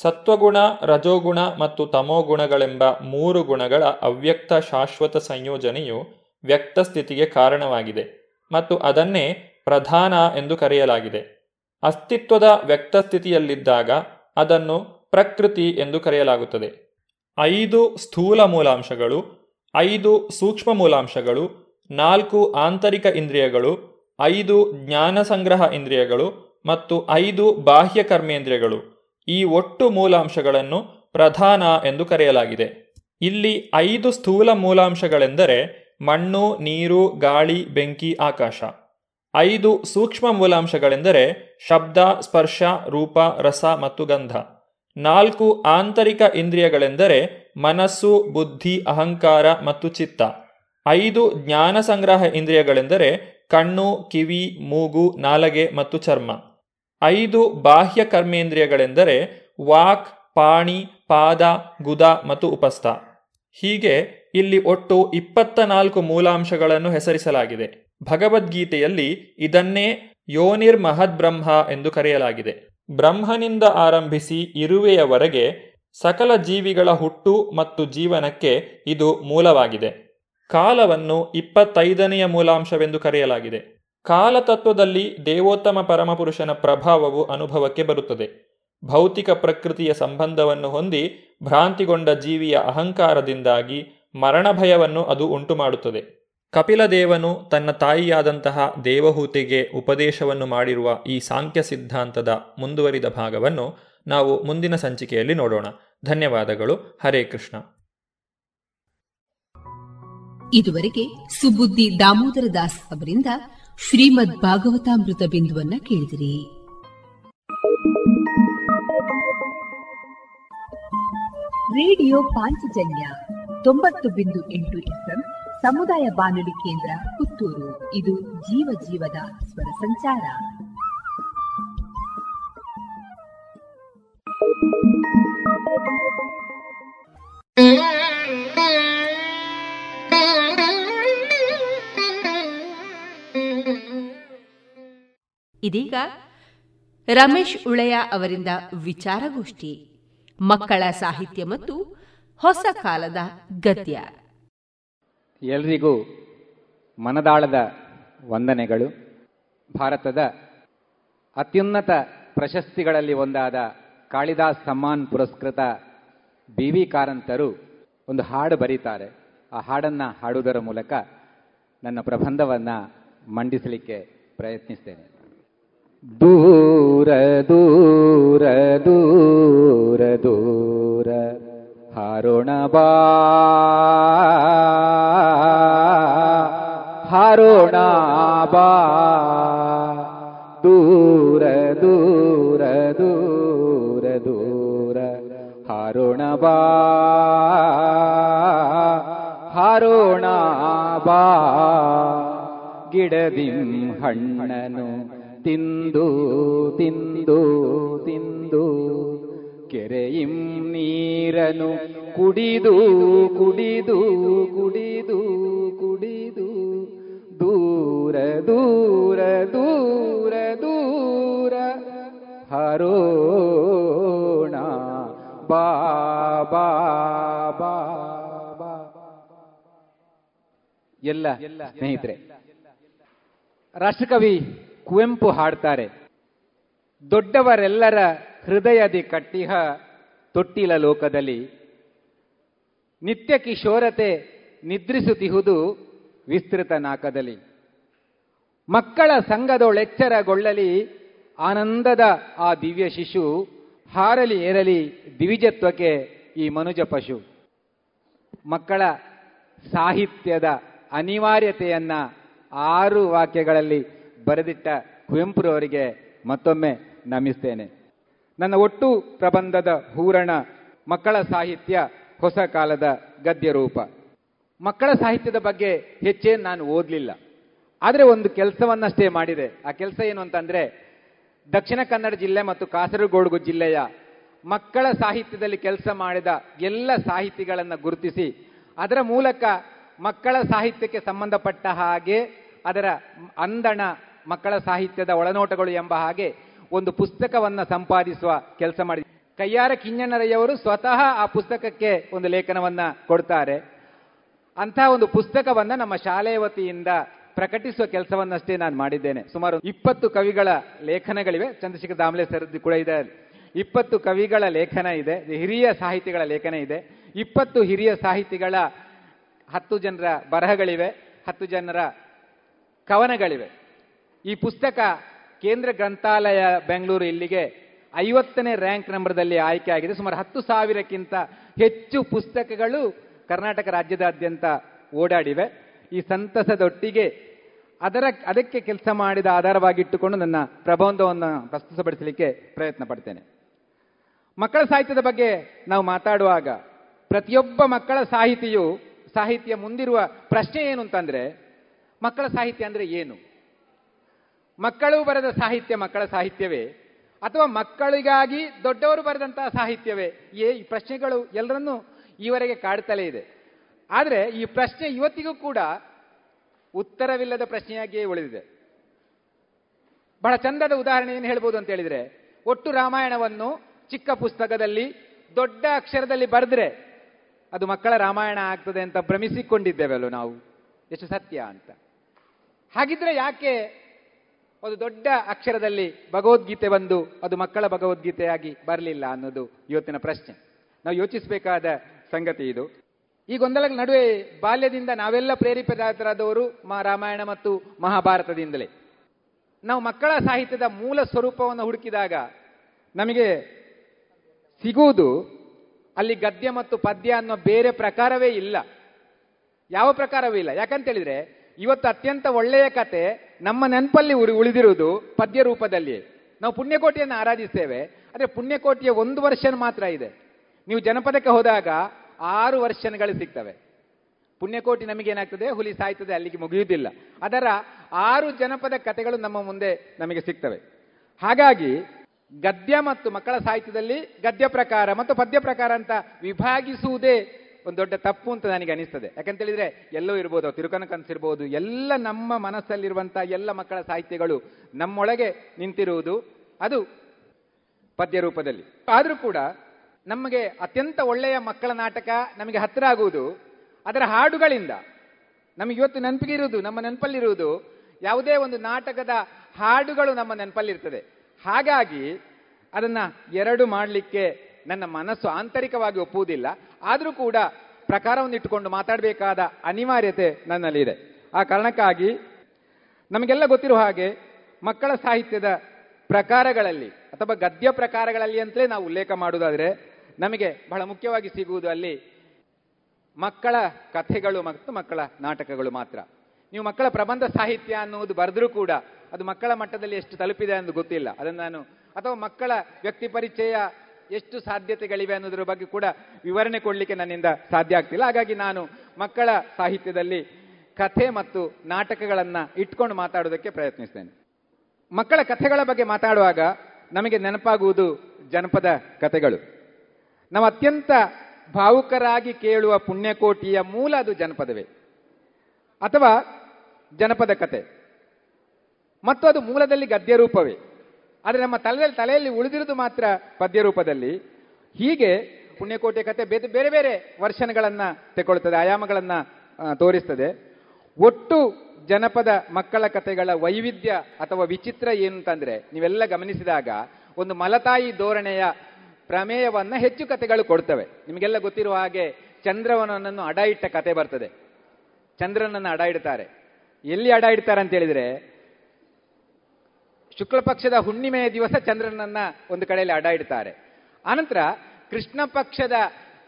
ಸತ್ವಗುಣ, ರಜೋಗುಣ ಮತ್ತು ತಮೋಗುಣಗಳೆಂಬ ಮೂರು ಗುಣಗಳ ಅವ್ಯಕ್ತ ಶಾಶ್ವತ ಸಂಯೋಜನೆಯು ವ್ಯಕ್ತ ಸ್ಥಿತಿಗೆ ಕಾರಣವಾಗಿದೆ ಮತ್ತು ಅದನ್ನೇ ಪ್ರಧಾನ ಎಂದು ಕರೆಯಲಾಗಿದೆ. ಅಸ್ತಿತ್ವದ ವ್ಯಕ್ತ ಸ್ಥಿತಿಯಲ್ಲಿದ್ದಾಗ ಅದನ್ನು ಪ್ರಕೃತಿ ಎಂದು ಕರೆಯಲಾಗುತ್ತದೆ. ಐದು ಸ್ಥೂಲ ಮೂಲಾಂಶಗಳು, ಐದು ಸೂಕ್ಷ್ಮ ಮೂಲಾಂಶಗಳು, ನಾಲ್ಕು ಆಂತರಿಕ ಇಂದ್ರಿಯಗಳು, ಐದು ಜ್ಞಾನ ಸಂಗ್ರಹ ಇಂದ್ರಿಯಗಳು ಮತ್ತು ಐದು ಬಾಹ್ಯ ಕರ್ಮೇಂದ್ರಿಯಗಳು ಈ ಒಟ್ಟು ಮೂಲಾಂಶಗಳನ್ನು ಪ್ರಧಾನ ಎಂದು ಕರೆಯಲಾಗಿದೆ. ಇಲ್ಲಿ ಐದು ಸ್ಥೂಲ ಮೂಲಾಂಶಗಳೆಂದರೆ ಮಣ್ಣು, ನೀರು, ಗಾಳಿ, ಬೆಂಕಿ, ಆಕಾಶ. ಐದು ಸೂಕ್ಷ್ಮ ಮೂಲಾಂಶಗಳೆಂದರೆ ಶಬ್ದ, ಸ್ಪರ್ಶ, ರೂಪ, ರಸ ಮತ್ತು ಗಂಧ. ನಾಲ್ಕು ಆಂತರಿಕ ಇಂದ್ರಿಯಗಳೆಂದರೆ ಮನಸ್ಸು, ಬುದ್ಧಿ, ಅಹಂಕಾರ ಮತ್ತು ಚಿತ್ತ. ಐದು ಜ್ಞಾನ ಸಂಗ್ರಹ ಇಂದ್ರಿಯಗಳೆಂದರೆ ಕಣ್ಣು, ಕಿವಿ, ಮೂಗು, ನಾಲಗೆ ಮತ್ತು ಚರ್ಮ. ಐದು ಬಾಹ್ಯ ಕರ್ಮೇಂದ್ರಿಯಗಳೆಂದರೆ ವಾಕ್, ಪಾಣಿ, ಪಾದ, ಗುದ ಮತ್ತು ಉಪಸ್ಥ. ಹೀಗೆ ಇಲ್ಲಿ ಒಟ್ಟು ಇಪ್ಪತ್ತ ನಾಲ್ಕು ಮೂಲಾಂಶಗಳನ್ನು ಹೆಸರಿಸಲಾಗಿದೆ. ಭಗವದ್ಗೀತೆಯಲ್ಲಿ ಇದನ್ನೇ ಯೋನಿರ್ಮಹದ್ಬ್ರಹ್ಮ ಎಂದು ಕರೆಯಲಾಗಿದೆ. ಬ್ರಹ್ಮನಿಂದ ಆರಂಭಿಸಿ ಇರುವೆಯವರೆಗೆ ಸಕಲ ಜೀವಿಗಳ ಹುಟ್ಟು ಮತ್ತು ಜೀವನಕ್ಕೆ ಇದು ಮೂಲವಾಗಿದೆ. ಕಾಲವನ್ನು ಇಪ್ಪತ್ತೈದನೆಯ ಮೂಲಾಂಶವೆಂದು ಕರೆಯಲಾಗಿದೆ. ಕಾಲತತ್ವದಲ್ಲಿ ದೇವೋತ್ತಮ ಪರಮಪುರುಷನ ಪ್ರಭಾವವು ಅನುಭವಕ್ಕೆ ಬರುತ್ತದೆ. ಭೌತಿಕ ಪ್ರಕೃತಿಯ ಸಂಬಂಧವನ್ನು ಹೊಂದಿ ಭ್ರಾಂತಿಗೊಂಡ ಜೀವಿಯ ಅಹಂಕಾರದಿಂದಾಗಿ ಮರಣ ಭಯವನ್ನು ಅದು ಉಂಟು ಮಾಡುತ್ತದೆ. ಕಪಿಲದೇವನು ತನ್ನ ತಾಯಿಯಾದಂತಹ ದೇವಹೂತಿಗೆ ಉಪದೇಶವನ್ನು ಮಾಡಿರುವ ಈ ಸಾಂಖ್ಯ ಸಿದ್ಧಾಂತದ ಮುಂದುವರಿದ ಭಾಗವನ್ನು ನಾವು ಮುಂದಿನ ಸಂಚಿಕೆಯಲ್ಲಿ ನೋಡೋಣ. ಧನ್ಯವಾದಗಳು. ಹರೇ ಕೃಷ್ಣ. ಇದುವರೆಗೆ ಸುಬುದ್ಧಿ ದಾಮೋದರ ದಾಸ್ ಅವರಿಂದ ಶ್ರೀಮದ್ ಭಾಗವತಾಮೃತ ಬಿಂದುವನ್ನು ಕೇಳಿದಿರಿ. ರೇಡಿಯೋ ಪಾಂಚಜನ್ಯ ತೊಂಬತ್ತು ಬಿಂದು ಎಂಟು ಎಫ್ಎಂ ಸಮುದಾಯ ಬಾನುಲಿ ಕೇಂದ್ರ ಪುತ್ತೂರು. ಇದು ಜೀವ ಜೀವದ ಸ್ವರ ಸಂಚಾರ. ಇದೀಗ ರಮೇಶ್ ಉಳೆಯ ಅವರಿಂದ ವಿಚಾರಗೋಷ್ಠಿ, ಮಕ್ಕಳ ಸಾಹಿತ್ಯ ಮತ್ತು ಹೊಸ ಕಾಲದ ಗದ್ಯ. ಎಲ್ರಿಗೂ ಮನದಾಳದ ವಂದನೆಗಳು. ಭಾರತದ ಅತ್ಯುನ್ನತ ಪ್ರಶಸ್ತಿಗಳಲ್ಲಿ ಒಂದಾದ ಕಾಳಿದಾಸ್ ಸಮ್ಮಾನ್ ಪುರಸ್ಕೃತ ಬಿ ವಿ ಕಾರಂತರು ಒಂದು ಹಾಡು ಬರೀತಾರೆ. ಆ ಹಾಡನ್ನು ಹಾಡುವುದರ ಮೂಲಕ ನನ್ನ ಪ್ರಬಂಧವನ್ನು ಮಂಡಿಸಲಿಕ್ಕೆ ಪ್ರಯತ್ನಿಸ್ತೇನೆ. ದೂರ ದೂರ ದೂರ ದೂರ ಹಾರೋಣ ಬಾ ಹಾರೋಣ ಬಾ, ದೂರ ದೂರ ದೂರ ದೂರ ಹಾರೋಣ ಬಾ ಹಾರೋಣ ಬಾ, ಗಿಡದಿಂ ಹಣ್ಣನು ತಿಂದು ತಿಂದು ತಿಂದು ಕೆರೆಯಿಂ ನೀರನು ಕುಡಿದು ಕುಡಿದು ಕುಡಿದು ಕುಡಿದು, ದೂರ ದೂರ ದೂರ ದೂರ ಹರೋಣ ಬಾ ಬಾ ಬಾ. ಎಲ್ಲ ಸ್ನೇಹಿತರೆ, ರಾಷ್ಟ್ರಕವಿ ಕುವೆಂಪು ಹಾಡ್ತಾರೆ, ದೊಡ್ಡವರೆಲ್ಲರ ಹೃದಯದಿ ಕಟ್ಟಿಹ ತೊಟ್ಟಿಲ ಲೋಕದಲ್ಲಿ ನಿತ್ಯ ಕಿಶೋರತೆ ನಿದ್ರಿಸುತ್ತಿಹುದು ವಿಸ್ತೃತ ನಾಕದಲ್ಲಿ, ಮಕ್ಕಳ ಸಂಘದೊಳೆಚ್ಚರಗೊಳ್ಳಲಿ ಆನಂದದ ಆ ದಿವ್ಯ ಶಿಶು, ಹಾರಲಿ ಏರಲಿ ದಿವಿಜತ್ವಕ್ಕೆ ಈ ಮನುಜ ಪಶು. ಮಕ್ಕಳ ಸಾಹಿತ್ಯದ ಅನಿವಾರ್ಯತೆಯನ್ನ ಆರು ವಾಕ್ಯಗಳಲ್ಲಿ ಬರೆದಿಟ್ಟ ಕುವೆಂಪುರವರಿಗೆ ಮತ್ತೊಮ್ಮೆ ನಮಿಸ್ತೇನೆ. ನನ್ನ ಒಟ್ಟು ಪ್ರಬಂಧದ ಹೂರಣ ಮಕ್ಕಳ ಸಾಹಿತ್ಯ ಹೊಸ ಕಾಲದ ಗದ್ಯ ರೂಪ. ಮಕ್ಕಳ ಸಾಹಿತ್ಯದ ಬಗ್ಗೆ ಹೆಚ್ಚೇನು ನಾನು ಓದಲಿಲ್ಲ, ಆದರೆ ಒಂದು ಕೆಲಸವನ್ನಷ್ಟೇ ಮಾಡಿದೆ. ಆ ಕೆಲಸ ಏನು ಅಂತಂದ್ರೆ, ದಕ್ಷಿಣ ಕನ್ನಡ ಜಿಲ್ಲೆ ಮತ್ತು ಕಾಸರಗೋಡು ಜಿಲ್ಲೆಯ ಮಕ್ಕಳ ಸಾಹಿತ್ಯದಲ್ಲಿ ಕೆಲಸ ಮಾಡಿದ ಎಲ್ಲ ಸಾಹಿತಿಗಳನ್ನು ಗುರುತಿಸಿ ಅದರ ಮೂಲಕ ಮಕ್ಕಳ ಸಾಹಿತ್ಯಕ್ಕೆ ಸಂಬಂಧಪಟ್ಟ ಹಾಗೆ ಅದರ ಅಂದಣ, ಮಕ್ಕಳ ಸಾಹಿತ್ಯದ ಒಳನೋಟಗಳು ಎಂಬ ಹಾಗೆ ಒಂದು ಪುಸ್ತಕವನ್ನು ಸಂಪಾದಿಸುವ ಕೆಲಸ ಮಾಡಿದೆ. ಕಯ್ಯಾರ ಕಿಂಜಣ್ಣರಯ್ಯವರು ಸ್ವತಃ ಆ ಪುಸ್ತಕಕ್ಕೆ ಒಂದು ಲೇಖನವನ್ನ ಕೊಡ್ತಾರೆ. ಅಂತಹ ಒಂದು ಪುಸ್ತಕವನ್ನು ನಮ್ಮ ಶಾಲೆಯ ವತಿಯಿಂದ ಪ್ರಕಟಿಸುವ ಕೆಲಸವನ್ನಷ್ಟೇ ನಾನು ಮಾಡಿದ್ದೇನೆ. ಸುಮಾರು ಇಪ್ಪತ್ತು ಕವಿಗಳ ಲೇಖನಗಳಿವೆ. ಚಂದ್ರಶೇಖರ್ ದಾಮ್ಲೆ ಸರ್ದು ಕೂಡ ಇದೆ. ಇಪ್ಪತ್ತು ಕವಿಗಳ ಲೇಖನ ಇದೆ, ಹಿರಿಯ ಸಾಹಿತಿಗಳ ಲೇಖನ ಇದೆ, ಇಪ್ಪತ್ತು ಹಿರಿಯ ಸಾಹಿತಿಗಳ ಹತ್ತು ಜನರ ಬರಹಗಳಿವೆ, ಹತ್ತು ಜನರ ಕವನಗಳಿವೆ. ಈ ಪುಸ್ತಕ ಕೇಂದ್ರ ಗ್ರಂಥಾಲಯ ಬೆಂಗಳೂರು ಇಲ್ಲಿಗೆ ಐವತ್ತನೇ ರ್ಯಾಂಕ್ ನಂಬರ್ದಲ್ಲಿ ಆಯ್ಕೆ ಆಗಿದೆ. ಸುಮಾರು ಹತ್ತು ಸಾವಿರಕ್ಕಿಂತ ಹೆಚ್ಚು ಪುಸ್ತಕಗಳು ಕರ್ನಾಟಕ ರಾಜ್ಯದಾದ್ಯಂತ ಓಡಾಡಿವೆ. ಈ ಸಂತಸದೊಟ್ಟಿಗೆ ಅದರ ಅದಕ್ಕೆ ಕೆಲಸ ಮಾಡಿದ ಆಧಾರವಾಗಿಟ್ಟುಕೊಂಡು ನನ್ನ ಪ್ರಬಂಧವನ್ನು ಪ್ರಸ್ತುತಪಡಿಸಲಿಕ್ಕೆ ಪ್ರಯತ್ನ ಪಡ್ತೇನೆ. ಮಕ್ಕಳ ಸಾಹಿತ್ಯದ ಬಗ್ಗೆ ನಾವು ಮಾತಾಡುವಾಗ ಪ್ರತಿಯೊಬ್ಬ ಮಕ್ಕಳ ಸಾಹಿತಿಯು ಸಾಹಿತ್ಯ ಮುಂದಿರುವ ಪ್ರಶ್ನೆ ಏನು ಅಂತಂದ್ರೆ, ಮಕ್ಕಳ ಸಾಹಿತ್ಯ ಅಂದ್ರೆ ಏನು? ಮಕ್ಕಳು ಬರೆದ ಸಾಹಿತ್ಯ ಮಕ್ಕಳ ಸಾಹಿತ್ಯವೇ ಅಥವಾ ಮಕ್ಕಳಿಗಾಗಿ ದೊಡ್ಡವರು ಬರೆದಂತಹ ಸಾಹಿತ್ಯವೇ? ಏ ಈ ಪ್ರಶ್ನೆಗಳು ಎಲ್ಲರನ್ನೂ ಈವರೆಗೆ ಕಾಡ್ತಲೇ ಇದೆ. ಆದರೆ ಈ ಪ್ರಶ್ನೆ ಇವತ್ತಿಗೂ ಕೂಡ ಉತ್ತರವಿಲ್ಲದ ಪ್ರಶ್ನೆಯಾಗಿಯೇ ಉಳಿದಿದೆ. ಬಹಳ ಚಂದದ ಉದಾಹರಣೆ ಏನು ಹೇಳ್ಬೋದು ಅಂತ ಹೇಳಿದ್ರೆ, ಒಟ್ಟು ರಾಮಾಯಣವನ್ನು ಚಿಕ್ಕ ಪುಸ್ತಕದಲ್ಲಿ ದೊಡ್ಡ ಅಕ್ಷರದಲ್ಲಿ ಬರೆದ್ರೆ ಅದು ಮಕ್ಕಳ ರಾಮಾಯಣ ಆಗ್ತದೆ ಅಂತ ಭ್ರಮಿಸಿಕೊಂಡಿದ್ದೇವಲ್ಲ ನಾವು. ಎಷ್ಟು ಸತ್ಯ ಅಂತ. ಹಾಗಿದ್ರೆ ಯಾಕೆ ಅದು ದೊಡ್ಡ ಅಕ್ಷರದಲ್ಲಿ ಭಗವದ್ಗೀತೆ ಬಂದು ಅದು ಮಕ್ಕಳ ಭಗವದ್ಗೀತೆಯಾಗಿ ಬರಲಿಲ್ಲ ಅನ್ನೋದು ಇವತ್ತಿನ ಪ್ರಶ್ನೆ. ನಾವು ಯೋಚಿಸಬೇಕಾದ ಸಂಗತಿ ಇದು. ಈ ಗೊಂದಲಗಳ ನಡುವೆ ಬಾಲ್ಯದಿಂದ ನಾವೆಲ್ಲ ಪ್ರೇರಿತರಾದವರು ರಾಮಾಯಣ ಮತ್ತು ಮಹಾಭಾರತದಿಂದಲೇ. ನಾವು ಮಕ್ಕಳ ಸಾಹಿತ್ಯದ ಮೂಲ ಸ್ವರೂಪವನ್ನು ಹುಡುಕಿದಾಗ ನಮಗೆ ಸಿಗುವುದು ಅಲ್ಲಿ ಗದ್ಯ ಮತ್ತು ಪದ್ಯ ಅನ್ನೋ ಬೇರೆ ಪ್ರಕಾರವೇ ಇಲ್ಲ, ಯಾವ ಪ್ರಕಾರವೂ ಇಲ್ಲ. ಯಾಕಂತೇಳಿದ್ರೆ ಇವತ್ತು ಅತ್ಯಂತ ಒಳ್ಳೆಯ ಕತೆ ನಮ್ಮ ನೆನಪಲ್ಲಿ ಉಳಿ ಉಳಿದಿರುವುದು ಪದ್ಯ ರೂಪದಲ್ಲಿಯೇ. ನಾವು ಪುಣ್ಯಕೋಟಿಯನ್ನು ಆರಾಧಿಸ್ತೇವೆ, ಆದರೆ ಪುಣ್ಯಕೋಟಿಯ ಒಂದು ವರ್ಷನ್ ಮಾತ್ರ ಇದೆ. ನೀವು ಜನಪದಕ್ಕೆ ಹೋದಾಗ ಆರು ವರ್ಷನ್ಗಳು ಸಿಗ್ತವೆ. ಪುಣ್ಯಕೋಟಿ ನಮಗೇನಾಗ್ತದೆ, ಹುಲಿ ಸಾಯ್ತದೆ, ಅಲ್ಲಿಗೆ ಮುಗಿಯುವುದಿಲ್ಲ. ಅದರ ಆರು ಜನಪದ ಕಥೆಗಳು ನಮ್ಮ ಮುಂದೆ ನಮಗೆ ಸಿಗ್ತವೆ. ಹಾಗಾಗಿ ಗದ್ಯ ಮತ್ತು ಮಕ್ಕಳ ಸಾಹಿತ್ಯದಲ್ಲಿ ಗದ್ಯ ಪ್ರಕಾರ ಮತ್ತು ಪದ್ಯ ಪ್ರಕಾರ ಅಂತ ವಿಭಾಗಿಸುವುದೇ ಒಂದು ದೊಡ್ಡ ತಪ್ಪು ಅಂತ ನನಗೆ ಅನಿಸ್ತದೆ. ಯಾಕಂತೇಳಿದ್ರೆ ಎಲ್ಲೋ ಇರ್ಬೋದು, ತಿರುಕನ ಕನಸಿರ್ಬೋದು, ಎಲ್ಲ ನಮ್ಮ ಮನಸ್ಸಲ್ಲಿರುವಂತಹ ಎಲ್ಲ ಮಕ್ಕಳ ಸಾಹಿತ್ಯಗಳು ನಮ್ಮೊಳಗೆ ನಿಂತಿರುವುದು ಅದು ಪದ್ಯ ರೂಪದಲ್ಲಿ. ಆದರೂ ಕೂಡ ನಮಗೆ ಅತ್ಯಂತ ಒಳ್ಳೆಯ ಮಕ್ಕಳ ನಾಟಕ ನಮಗೆ ಹತ್ತಿರ ಆಗುವುದು ಅದರ ಹಾಡುಗಳಿಂದ. ನಮಗೆ ಇವತ್ತು ನೆನಪಿಗೆ ಇರುವುದು, ನಮ್ಮ ನೆನಪಲ್ಲಿರುವುದು ಯಾವುದೇ ಒಂದು ನಾಟಕದ ಹಾಡುಗಳು ನಮ್ಮ ನೆನಪಲ್ಲಿರ್ತದೆ. ಹಾಗಾಗಿ ಅದನ್ನು ಎರಡು ಮಾಡಲಿಕ್ಕೆ ನನ್ನ ಮನಸ್ಸು ಆಂತರಿಕವಾಗಿ ಒಪ್ಪುವುದಿಲ್ಲ. ಆದರೂ ಕೂಡ ಪ್ರಕಾರವನ್ನು ಇಟ್ಟುಕೊಂಡು ಮಾತಾಡಬೇಕಾದ ಅನಿವಾರ್ಯತೆ ನನ್ನಲ್ಲಿ ಇದೆ. ಆ ಕಾರಣಕ್ಕಾಗಿ ನಮಗೆಲ್ಲ ಗೊತ್ತಿರುವ ಹಾಗೆ ಮಕ್ಕಳ ಸಾಹಿತ್ಯದ ಪ್ರಕಾರಗಳಲ್ಲಿ ಅಥವಾ ಗದ್ಯ ಪ್ರಕಾರಗಳಲ್ಲಿ ಅಂತಲೇ ನಾವು ಉಲ್ಲೇಖ ಮಾಡುವುದಾದರೆ ನಮಗೆ ಬಹಳ ಮುಖ್ಯವಾಗಿ ಸಿಗುವುದು ಅಲ್ಲಿ ಮಕ್ಕಳ ಕಥೆಗಳು ಮತ್ತು ಮಕ್ಕಳ ನಾಟಕಗಳು ಮಾತ್ರ. ನೀವು ಮಕ್ಕಳ ಪ್ರಬಂಧ ಸಾಹಿತ್ಯ ಅನ್ನುವುದು ಬರೆದರೂ ಕೂಡ ಅದು ಮಕ್ಕಳ ಮಟ್ಟದಲ್ಲಿ ಎಷ್ಟು ತಲುಪಿದೆ ಅನ್ನೋದು ಗೊತ್ತಿಲ್ಲ. ಅದನ್ನು ನಾನು ಅಥವಾ ಮಕ್ಕಳ ವ್ಯಕ್ತಿ ಪರಿಚಯ ಎಷ್ಟು ಸಾಧ್ಯತೆಗಳಿವೆ ಅನ್ನೋದ್ರ ಬಗ್ಗೆ ಕೂಡ ವಿವರಣೆ ಕೊಡಲಿಕ್ಕೆ ನನ್ನಿಂದ ಸಾಧ್ಯ ಆಗ್ತಿಲ್ಲ. ಹಾಗಾಗಿ ನಾನು ಮಕ್ಕಳ ಸಾಹಿತ್ಯದಲ್ಲಿ ಕಥೆ ಮತ್ತು ನಾಟಕಗಳನ್ನು ಇಟ್ಕೊಂಡು ಮಾತಾಡೋದಕ್ಕೆ ಪ್ರಯತ್ನಿಸ್ತೇನೆ. ಮಕ್ಕಳ ಕಥೆಗಳ ಬಗ್ಗೆ ಮಾತಾಡುವಾಗ ನಮಗೆ ನೆನಪಾಗುವುದು ಜನಪದ ಕಥೆಗಳು. ನಾವು ಅತ್ಯಂತ ಭಾವುಕರಾಗಿ ಕೇಳುವ ಪುಣ್ಯಕೋಟಿಯ ಮೂಲ ಅದು ಜನಪದವೇ ಅಥವಾ ಜನಪದ ಕಥೆ, ಮತ್ತು ಅದು ಮೂಲದಲ್ಲಿ ಗದ್ಯ ರೂಪವೇ. ಆದರೆ ನಮ್ಮ ತಲೆಯಲ್ಲಿ ತಲೆಯಲ್ಲಿ ಉಳಿದಿರೋದು ಮಾತ್ರ ಪದ್ಯ ರೂಪದಲ್ಲಿ. ಹೀಗೆ ಪುಣ್ಯಕೋಟೆ ಕಥೆ ಬೇರೆ ಬೇರೆ ವರ್ಷನ್ಗಳನ್ನು ತೆಗೊಳ್ತದೆ, ಆಯಾಮಗಳನ್ನು ತೋರಿಸ್ತದೆ. ಒಟ್ಟು ಜನಪದ ಮಕ್ಕಳ ಕಥೆಗಳ ವೈವಿಧ್ಯ ಅಥವಾ ವಿಚಿತ್ರ ಏನು ಅಂತಂದ್ರೆ, ನೀವೆಲ್ಲ ಗಮನಿಸಿದಾಗ ಒಂದು ಮಲತಾಯಿ ಧೋರಣೆಯ ಪ್ರಮೇಯವನ್ನು ಹೆಚ್ಚು ಕಥೆಗಳು ಕೊಡ್ತವೆ. ನಿಮಗೆಲ್ಲ ಗೊತ್ತಿರುವ ಹಾಗೆ ಚಂದ್ರವನನ್ನು ಅಡ ಇಟ್ಟ ಕತೆ ಬರ್ತದೆ. ಚಂದ್ರನನ್ನು ಅಡ ಇಡ್ತಾರೆ. ಎಲ್ಲಿ ಅಡ ಇಡ್ತಾರೆ ಅಂತ ಹೇಳಿದ್ರೆ, ಶುಕ್ಲ ಪಕ್ಷದ ಹುಣ್ಣಿಮೆಯ ದಿವಸ ಚಂದ್ರನನ್ನ ಒಂದು ಕಡೆಯಲ್ಲಿ ಅಡ ಇಡ್ತಾರೆ. ಆನಂತರ ಕೃಷ್ಣ ಪಕ್ಷದ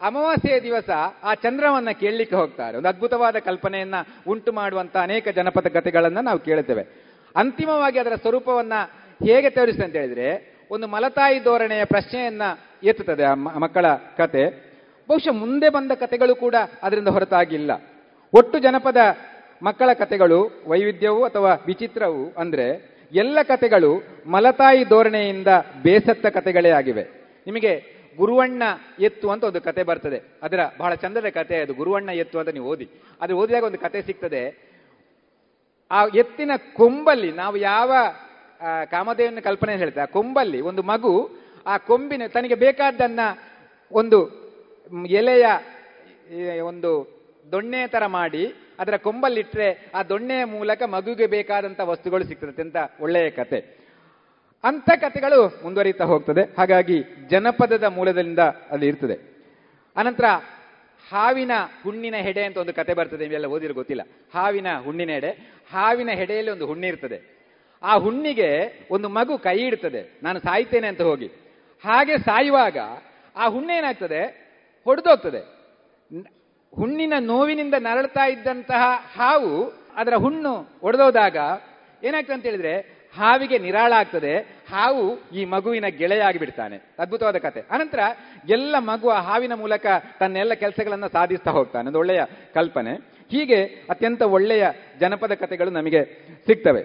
ಅಮಾವಾಸ್ಯೆಯ ದಿವಸ ಆ ಚಂದ್ರವನ್ನ ಕೇಳಲಿಕ್ಕೆ ಹೋಗ್ತಾರೆ. ಒಂದು ಅದ್ಭುತವಾದ ಕಲ್ಪನೆಯನ್ನ ಉಂಟು ಮಾಡುವಂತಹ ಅನೇಕ ಜನಪದ ಕಥೆಗಳನ್ನ ನಾವು ಕೇಳುತ್ತೇವೆ. ಅಂತಿಮವಾಗಿ ಅದರ ಸ್ವರೂಪವನ್ನ ಹೇಗೆ ತೋರಿಸುತ್ತೆ ಅಂತ ಹೇಳಿದ್ರೆ, ಒಂದು ಮಲತಾಯಿ ಧೋರಣೆಯ ಪ್ರಶ್ನೆಯನ್ನ ಎತ್ತುತ್ತದೆ ಆ ಮಕ್ಕಳ ಕತೆ. ಬಹುಶಃ ಮುಂದೆ ಬಂದ ಕಥೆಗಳು ಕೂಡ ಅದರಿಂದ ಹೊರತಾಗಿಲ್ಲ. ಒಟ್ಟು ಜನಪದ ಮಕ್ಕಳ ಕಥೆಗಳು ವೈವಿಧ್ಯವೂ ಅಥವಾ ವಿಚಿತ್ರವೂ ಅಂದ್ರೆ ಎಲ್ಲ ಕಥೆಗಳು ಮಲತಾಯಿ ಧೋರಣೆಯಿಂದ ಬೇಸತ್ತ ಕಥೆಗಳೇ ಆಗಿವೆ. ನಿಮಗೆ ಗುರುವಣ್ಣ ಎತ್ತು ಅಂತ ಒಂದು ಕತೆ ಬರ್ತದೆ. ಅದರ ಬಹಳ ಚಂದದ ಕತೆ ಅದು, ಗುರುವಣ್ಣ ಎತ್ತು ಅಂತ ನೀವು ಓದಿ. ಅದು ಓದಿದಾಗ ಒಂದು ಕತೆ ಸಿಗ್ತದೆ. ಆ ಎತ್ತಿನ ಕೊಂಬಲ್ಲಿ ನಾವು ಯಾವ ಕಾಮಧೇವನ ಕಲ್ಪನೆ ಹೇಳ್ತೇವೆ, ಆ ಕೊಂಬಲ್ಲಿ ಒಂದು ಮಗು ಆ ಕೊಂಬಿನ ತನಗೆ ಬೇಕಾದ್ದನ್ನ ಒಂದು ಎಲೆಯ ಒಂದು ದೊಣ್ಣೆ ತರ ಮಾಡಿ ಅದರ ಕೊಂಬಲ್ಲಿಟ್ಟರೆ ಆ ದೊಣ್ಣೆಯ ಮೂಲಕ ಮಗುಗೆ ಬೇಕಾದಂಥ ವಸ್ತುಗಳು ಸಿಗ್ತದೆ ಅಂತ ಒಳ್ಳೆಯ ಕತೆ. ಅಂಥ ಕತೆಗಳು ಮುಂದುವರಿತಾ ಹೋಗ್ತದೆ. ಹಾಗಾಗಿ ಜನಪದದ ಮೂಲದಿಂದ ಅಲ್ಲಿ ಇರ್ತದೆ. ಅನಂತರ ಹಾವಿನ ಹುಣ್ಣಿನ ಹೆಡೆ ಅಂತ ಒಂದು ಕತೆ ಬರ್ತದೆ. ಇವೆಲ್ಲ ಓದಿರೋ ಗೊತ್ತಿಲ್ಲ. ಹಾವಿನ ಹುಣ್ಣಿನ ಹೆಡೆ, ಹಾವಿನ ಹೆಡೆಯಲ್ಲಿ ಒಂದು ಹುಣ್ಣಿ ಇರ್ತದೆ. ಆ ಹುಣ್ಣಿಗೆ ಒಂದು ಮಗು ಕೈ ಇಡ್ತದೆ, ನಾನು ಸಾಯ್ತೇನೆ ಅಂತ ಹೋಗಿ. ಹಾಗೆ ಸಾಯುವಾಗ ಆ ಹುಣ್ಣೇನಾಗ್ತದೆ, ಹೊಡೆದೋಗ್ತದೆ. ಹುಣ್ಣಿನ ನೋವಿನಿಂದ ನರಳ್ತಾ ಇದ್ದಂತಹ ಹಾವು ಅದರ ಹುಣ್ಣು ಒಡೆದೋದಾಗ ಏನಾಗ್ತದೆ ಅಂತ ಹೇಳಿದ್ರೆ ಹಾವಿಗೆ ನಿರಾಳ ಆಗ್ತದೆ, ಹಾವು ಈ ಮಗುವಿನ ಗೆಳೆಯಾಗಿ ಬಿಡ್ತಾನೆ. ಅದ್ಭುತವಾದ ಕತೆ. ಅನಂತರ ಎಲ್ಲ ಮಗು ಆ ಹಾವಿನ ಮೂಲಕ ತನ್ನೆಲ್ಲ ಕೆಲಸಗಳನ್ನ ಸಾಧಿಸ್ತಾ ಹೋಗ್ತಾನೆ. ಒಂದು ಒಳ್ಳೆಯ ಕಲ್ಪನೆ. ಹೀಗೆ ಅತ್ಯಂತ ಒಳ್ಳೆಯ ಜನಪದ ಕಥೆಗಳು ನಮಗೆ ಸಿಗ್ತವೆ.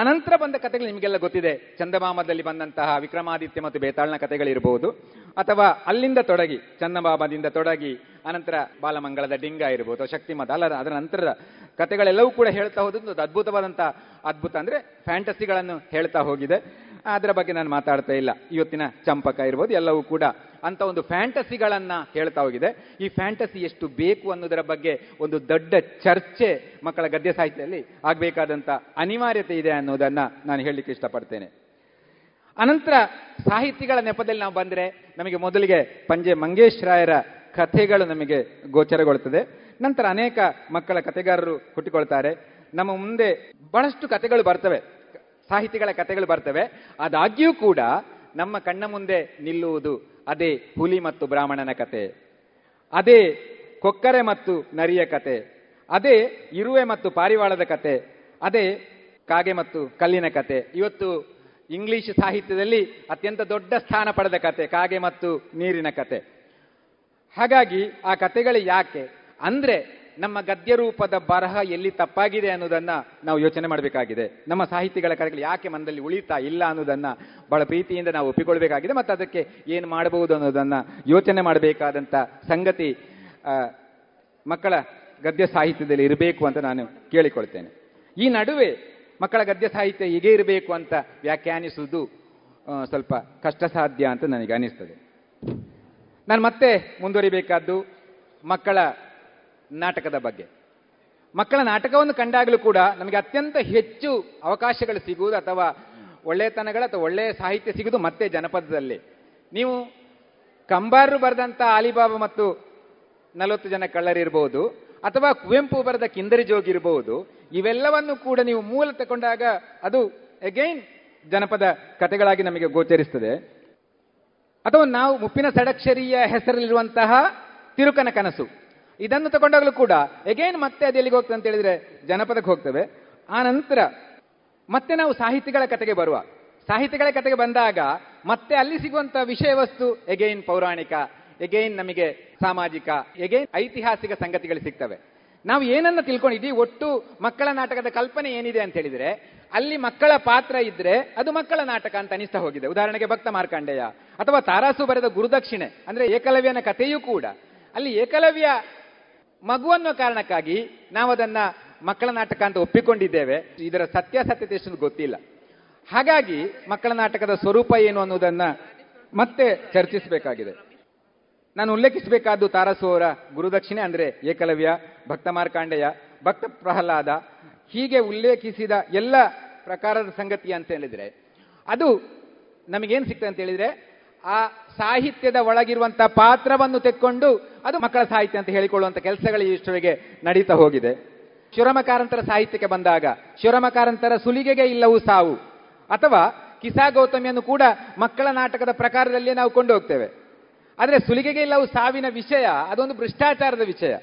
ಅನಂತರ ಬಂದ ಕಥೆಗಳು ನಿಮಗೆಲ್ಲ ಗೊತ್ತಿದೆ. ಚಂದಮಾಮದಲ್ಲಿ ಬಂದಂತಹ ವಿಕ್ರಮಾದಿತ್ಯ ಮತ್ತು ಬೇತಾಳ್ನ ಕಥೆಗಳಿರ್ಬೋದು, ಅಥವಾ ಅಲ್ಲಿಂದ ತೊಡಗಿ ಚಂದಮಾಮದಿಂದ ತೊಡಗಿ ಅನಂತರ ಬಾಲಮಂಗಳದ ಡಿಂಗ ಇರ್ಬೋದು, ಶಕ್ತಿಮತ ಅಲ್ಲ ಅದರ ನಂತರದ ಕಥೆಗಳೆಲ್ಲವೂ ಕೂಡ ಹೇಳ್ತಾ ಹೋದದ್ದು ಅದ್ಭುತವಾದಂತಹ ಅದ್ಭುತ ಅಂದರೆ ಫ್ಯಾಂಟಸಿಗಳನ್ನು ಹೇಳ್ತಾ ಹೋಗಿದೆ. ಅದರ ಬಗ್ಗೆ ನಾನು ಮಾತಾಡ್ತಾ ಇಲ್ಲ. ಇವತ್ತಿನ ಚಂಪಕ ಇರ್ಬೋದು ಎಲ್ಲವೂ ಕೂಡ ಅಂತ ಒಂದು ಫ್ಯಾಂಟಸಿಗಳನ್ನ ಹೇಳ್ತಾ ಹೋಗಿದೆ. ಈ ಫ್ಯಾಂಟಸಿ ಎಷ್ಟು ಬೇಕು ಅನ್ನೋದರ ಬಗ್ಗೆ ಒಂದು ದೊಡ್ಡ ಚರ್ಚೆ ಮಕ್ಕಳ ಗದ್ಯ ಸಾಹಿತ್ಯದಲ್ಲಿ ಆಗಬೇಕಾದಂಥ ಅನಿವಾರ್ಯತೆ ಇದೆ ಅನ್ನೋದನ್ನ ನಾನು ಹೇಳಲಿಕ್ಕೆ ಇಷ್ಟಪಡ್ತೇನೆ. ಅನಂತರ ಸಾಹಿತಿಗಳ ನೆಪದಲ್ಲಿ ನಾವು ಬಂದರೆ ನಮಗೆ ಮೊದಲಿಗೆ ಪಂಜೆ ಮಂಗೇಶ್ರಾಯರ ಕಥೆಗಳು ನಮಗೆ ಗೋಚರಗೊಳ್ತದೆ. ನಂತರ ಅನೇಕ ಮಕ್ಕಳ ಕಥೆಗಾರರು ಹುಟ್ಟಿಕೊಳ್ತಾರೆ. ನಮ್ಮ ಮುಂದೆ ಬಹಳಷ್ಟು ಕಥೆಗಳು ಬರ್ತವೆ, ಸಾಹಿತಿಗಳ ಕಥೆಗಳು ಬರ್ತವೆ. ಆದಾಗ್ಯೂ ಕೂಡ ನಮ್ಮ ಕಣ್ಣ ಮುಂದೆ ನಿಲ್ಲುವುದು ಅದೇ ಹುಲಿ ಮತ್ತು ಬ್ರಾಹ್ಮಣನ ಕತೆ, ಅದೇ ಕೊಕ್ಕರೆ ಮತ್ತು ನರಿಯ ಕತೆ, ಅದೇ ಇರುವೆ ಮತ್ತು ಪಾರಿವಾಳದ ಕತೆ, ಅದೇ ಕಾಗೆ ಮತ್ತು ಕಲ್ಲಿನ ಕತೆ. ಇವತ್ತು ಇಂಗ್ಲಿಷ್ ಸಾಹಿತ್ಯದಲ್ಲಿ ಅತ್ಯಂತ ದೊಡ್ಡ ಸ್ಥಾನ ಪಡೆದ ಕತೆ ಕಾಗೆ ಮತ್ತು ನೀರಿನ ಕತೆ. ಹಾಗಾಗಿ ಆ ಕತೆಗಳು ಯಾಕೆ ಅಂದ್ರೆ ನಮ್ಮ ಗದ್ಯ ರೂಪದ ಬರಹ ಎಲ್ಲಿ ತಪ್ಪಾಗಿದೆ ಅನ್ನೋದನ್ನ ನಾವು ಯೋಚನೆ ಮಾಡಬೇಕಾಗಿದೆ. ನಮ್ಮ ಸಾಹಿತಿಗಳ ಕಥೆಗಳು ಯಾಕೆ ಮನದಲ್ಲಿ ಉಳಿತಾ ಇಲ್ಲ ಅನ್ನೋದನ್ನ ಬಹಳ ಪ್ರೀತಿಯಿಂದ ನಾವು ಒಪ್ಪಿಕೊಳ್ಬೇಕಾಗಿದೆ ಮತ್ತು ಅದಕ್ಕೆ ಏನು ಮಾಡಬಹುದು ಅನ್ನೋದನ್ನ ಯೋಚನೆ ಮಾಡಬೇಕಾದಂಥ ಸಂಗತಿ ಮಕ್ಕಳ ಗದ್ಯ ಸಾಹಿತ್ಯದಲ್ಲಿ ಇರಬೇಕು ಅಂತ ನಾನು ಕೇಳಿಕೊಳ್ತೇನೆ. ಈ ನಡುವೆ ಮಕ್ಕಳ ಗದ್ಯ ಸಾಹಿತ್ಯ ಹೀಗೆ ಇರಬೇಕು ಅಂತ ವ್ಯಾಖ್ಯಾನಿಸುವುದು ಸ್ವಲ್ಪ ಕಷ್ಟ ಸಾಧ್ಯ ಅಂತ ನನಗೆ ಅನಿಸ್ತದೆ. ನಾನು ಮತ್ತೆ ಮುಂದುವರಿಬೇಕಾದ್ದು ಮಕ್ಕಳ ನಾಟಕದ ಬಗ್ಗೆ. ಮಕ್ಕಳ ನಾಟಕವನ್ನು ಕಂಡಾಗಲೂ ಕೂಡ ನಮಗೆ ಅತ್ಯಂತ ಹೆಚ್ಚು ಅವಕಾಶಗಳು ಸಿಗುವುದು ಅಥವಾ ಒಳ್ಳೆಯತನಗಳು ಅಥವಾ ಒಳ್ಳೆಯ ಸಾಹಿತ್ಯ ಸಿಗುವುದು ಮತ್ತೆ ಜನಪದದಲ್ಲಿ. ನೀವು ಕಂಬಾರರು ಬರೆದಂಥ ಆಲಿಬಾಬಾ ಮತ್ತು ನಲವತ್ತು ಜನ ಕಳ್ಳರಿರ್ಬೋದು, ಅಥವಾ ಕುವೆಂಪು ಬರೆದ ಕಿಂದರಿ ಜೋಗಿರ್ಬೋದು, ಇವೆಲ್ಲವನ್ನು ಕೂಡ ನೀವು ಮೂಲ ತಗೊಂಡಾಗ ಅದು ಅಗೈನ್ ಜನಪದ ಕಥೆಗಳಾಗಿ ನಮಗೆ ಗೋಚರಿಸ್ತದೆ. ಅಥವಾ ನಾವು ಮುಪ್ಪಿನ ಸಡಕ್ಷರಿಯ ಹೆಸರಲ್ಲಿರುವಂತಹ ತಿರುಕನ ಕನಸು ಇದನ್ನು ತಗೊಂಡಾಗಲೂ ಕೂಡ ಎಗೈನ್ ಮತ್ತೆ ಅದು ಎಲ್ಲಿಗೆ ಹೋಗ್ತದೆ ಅಂತ ಹೇಳಿದ್ರೆ ಜನಪದಕ್ಕೆ ಹೋಗ್ತವೆ. ಆ ನಂತರ ಮತ್ತೆ ನಾವು ಸಾಹಿತಿಗಳ ಕಥೆಗೆ ಬರುವ ಸಾಹಿತಿಗಳ ಕಥೆಗೆ ಬಂದಾಗ ಮತ್ತೆ ಅಲ್ಲಿ ಸಿಗುವಂತ ವಿಷಯ ವಸ್ತು ಎಗೈನ್ ಪೌರಾಣಿಕ, ಎಗೈನ್ ನಮಗೆ ಸಾಮಾಜಿಕ, ಎಗೈನ್ ಐತಿಹಾಸಿಕ ಸಂಗತಿಗಳು ಸಿಗ್ತವೆ. ನಾವು ಏನನ್ನ ತಿಳ್ಕೊಂಡಿದ್ದೀವಿ ಒಟ್ಟು ಮಕ್ಕಳ ನಾಟಕದ ಕಲ್ಪನೆ ಏನಿದೆ ಅಂತ ಹೇಳಿದ್ರೆ, ಅಲ್ಲಿ ಮಕ್ಕಳ ಪಾತ್ರ ಇದ್ರೆ ಅದು ಮಕ್ಕಳ ನಾಟಕ ಅಂತ ಅನಿಸ್ತಾ ಹೋಗಿದೆ. ಉದಾಹರಣೆಗೆ ಭಕ್ತ ಮಾರ್ಕಂಡೇಯ ಅಥವಾ ತಾರಾಸು ಬರೆದ ಗುರುದಕ್ಷಿಣೆ ಅಂದ್ರೆ ಏಕಲವ್ಯನ ಕಥೆಯೂ ಕೂಡ ಅಲ್ಲಿ ಏಕಲವ್ಯ ಮಗು ಅನ್ನೋ ಕಾರಣಕ್ಕಾಗಿ ನಾವು ಅದನ್ನ ಮಕ್ಕಳ ನಾಟಕ ಅಂತ ಒಪ್ಪಿಕೊಂಡಿದ್ದೇವೆ. ಇದರ ಸತ್ಯಾಸತ್ಯತೆ ಎಷ್ಟು ಗೊತ್ತಿಲ್ಲ. ಹಾಗಾಗಿ ಮಕ್ಕಳ ನಾಟಕದ ಸ್ವರೂಪ ಏನು ಅನ್ನೋದನ್ನ ಮತ್ತೆ ಚರ್ಚಿಸಬೇಕಾಗಿದೆ. ನಾನು ಉಲ್ಲೇಖಿಸಬೇಕಾದ್ದು ತಾರಾಸು ಅವರ ಗುರುದಕ್ಷಿಣೆ ಅಂದ್ರೆ ಏಕಲವ್ಯ, ಭಕ್ತ ಮಾರ್ಕಾಂಡೆಯ, ಭಕ್ತ ಪ್ರಹ್ಲಾದ, ಹೀಗೆ ಉಲ್ಲೇಖಿಸಿದ ಎಲ್ಲ ಪ್ರಕಾರದ ಸಂಗತಿ ಅಂತ ಹೇಳಿದ್ರೆ ಅದು ನಮಗೇನು ಸಿಗ್ತದೆ ಅಂತ ಹೇಳಿದ್ರೆ ಆ ಸಾಹಿತ್ಯದ ಒಳಗಿರುವಂತಹ ಪಾತ್ರವನ್ನು ತೆಕ್ಕೊಂಡು ಅದು ಮಕ್ಕಳ ಸಾಹಿತ್ಯ ಅಂತ ಹೇಳಿಕೊಳ್ಳುವಂಥ ಕೆಲಸಗಳು ಇಷ್ಟುವರೆಗೆ ನಡೀತಾ ಹೋಗಿದೆ. ಶಿವರಾಮಕಾರಂತರ ಸಾಹಿತ್ಯಕ್ಕೆ ಬಂದಾಗ ಶಿವರಾಮಕಾರಂತರ ಸುಲಿಗೆಗೆ ಇಲ್ಲವೂ ಸಾವು ಅಥವಾ ಕಿಸಾ ಗೌತಮಿಯನ್ನು ಕೂಡ ಮಕ್ಕಳ ನಾಟಕದ ಪ್ರಕಾರದಲ್ಲೇ ನಾವು ಕೊಂಡು ಹೋಗ್ತೇವೆ. ಆದರೆ ಸುಲಿಗೆಗೆ ಇಲ್ಲವೂ ಸಾವಿನ ವಿಷಯ ಅದೊಂದು ಭ್ರಷ್ಟಾಚಾರದ ವಿಷಯ.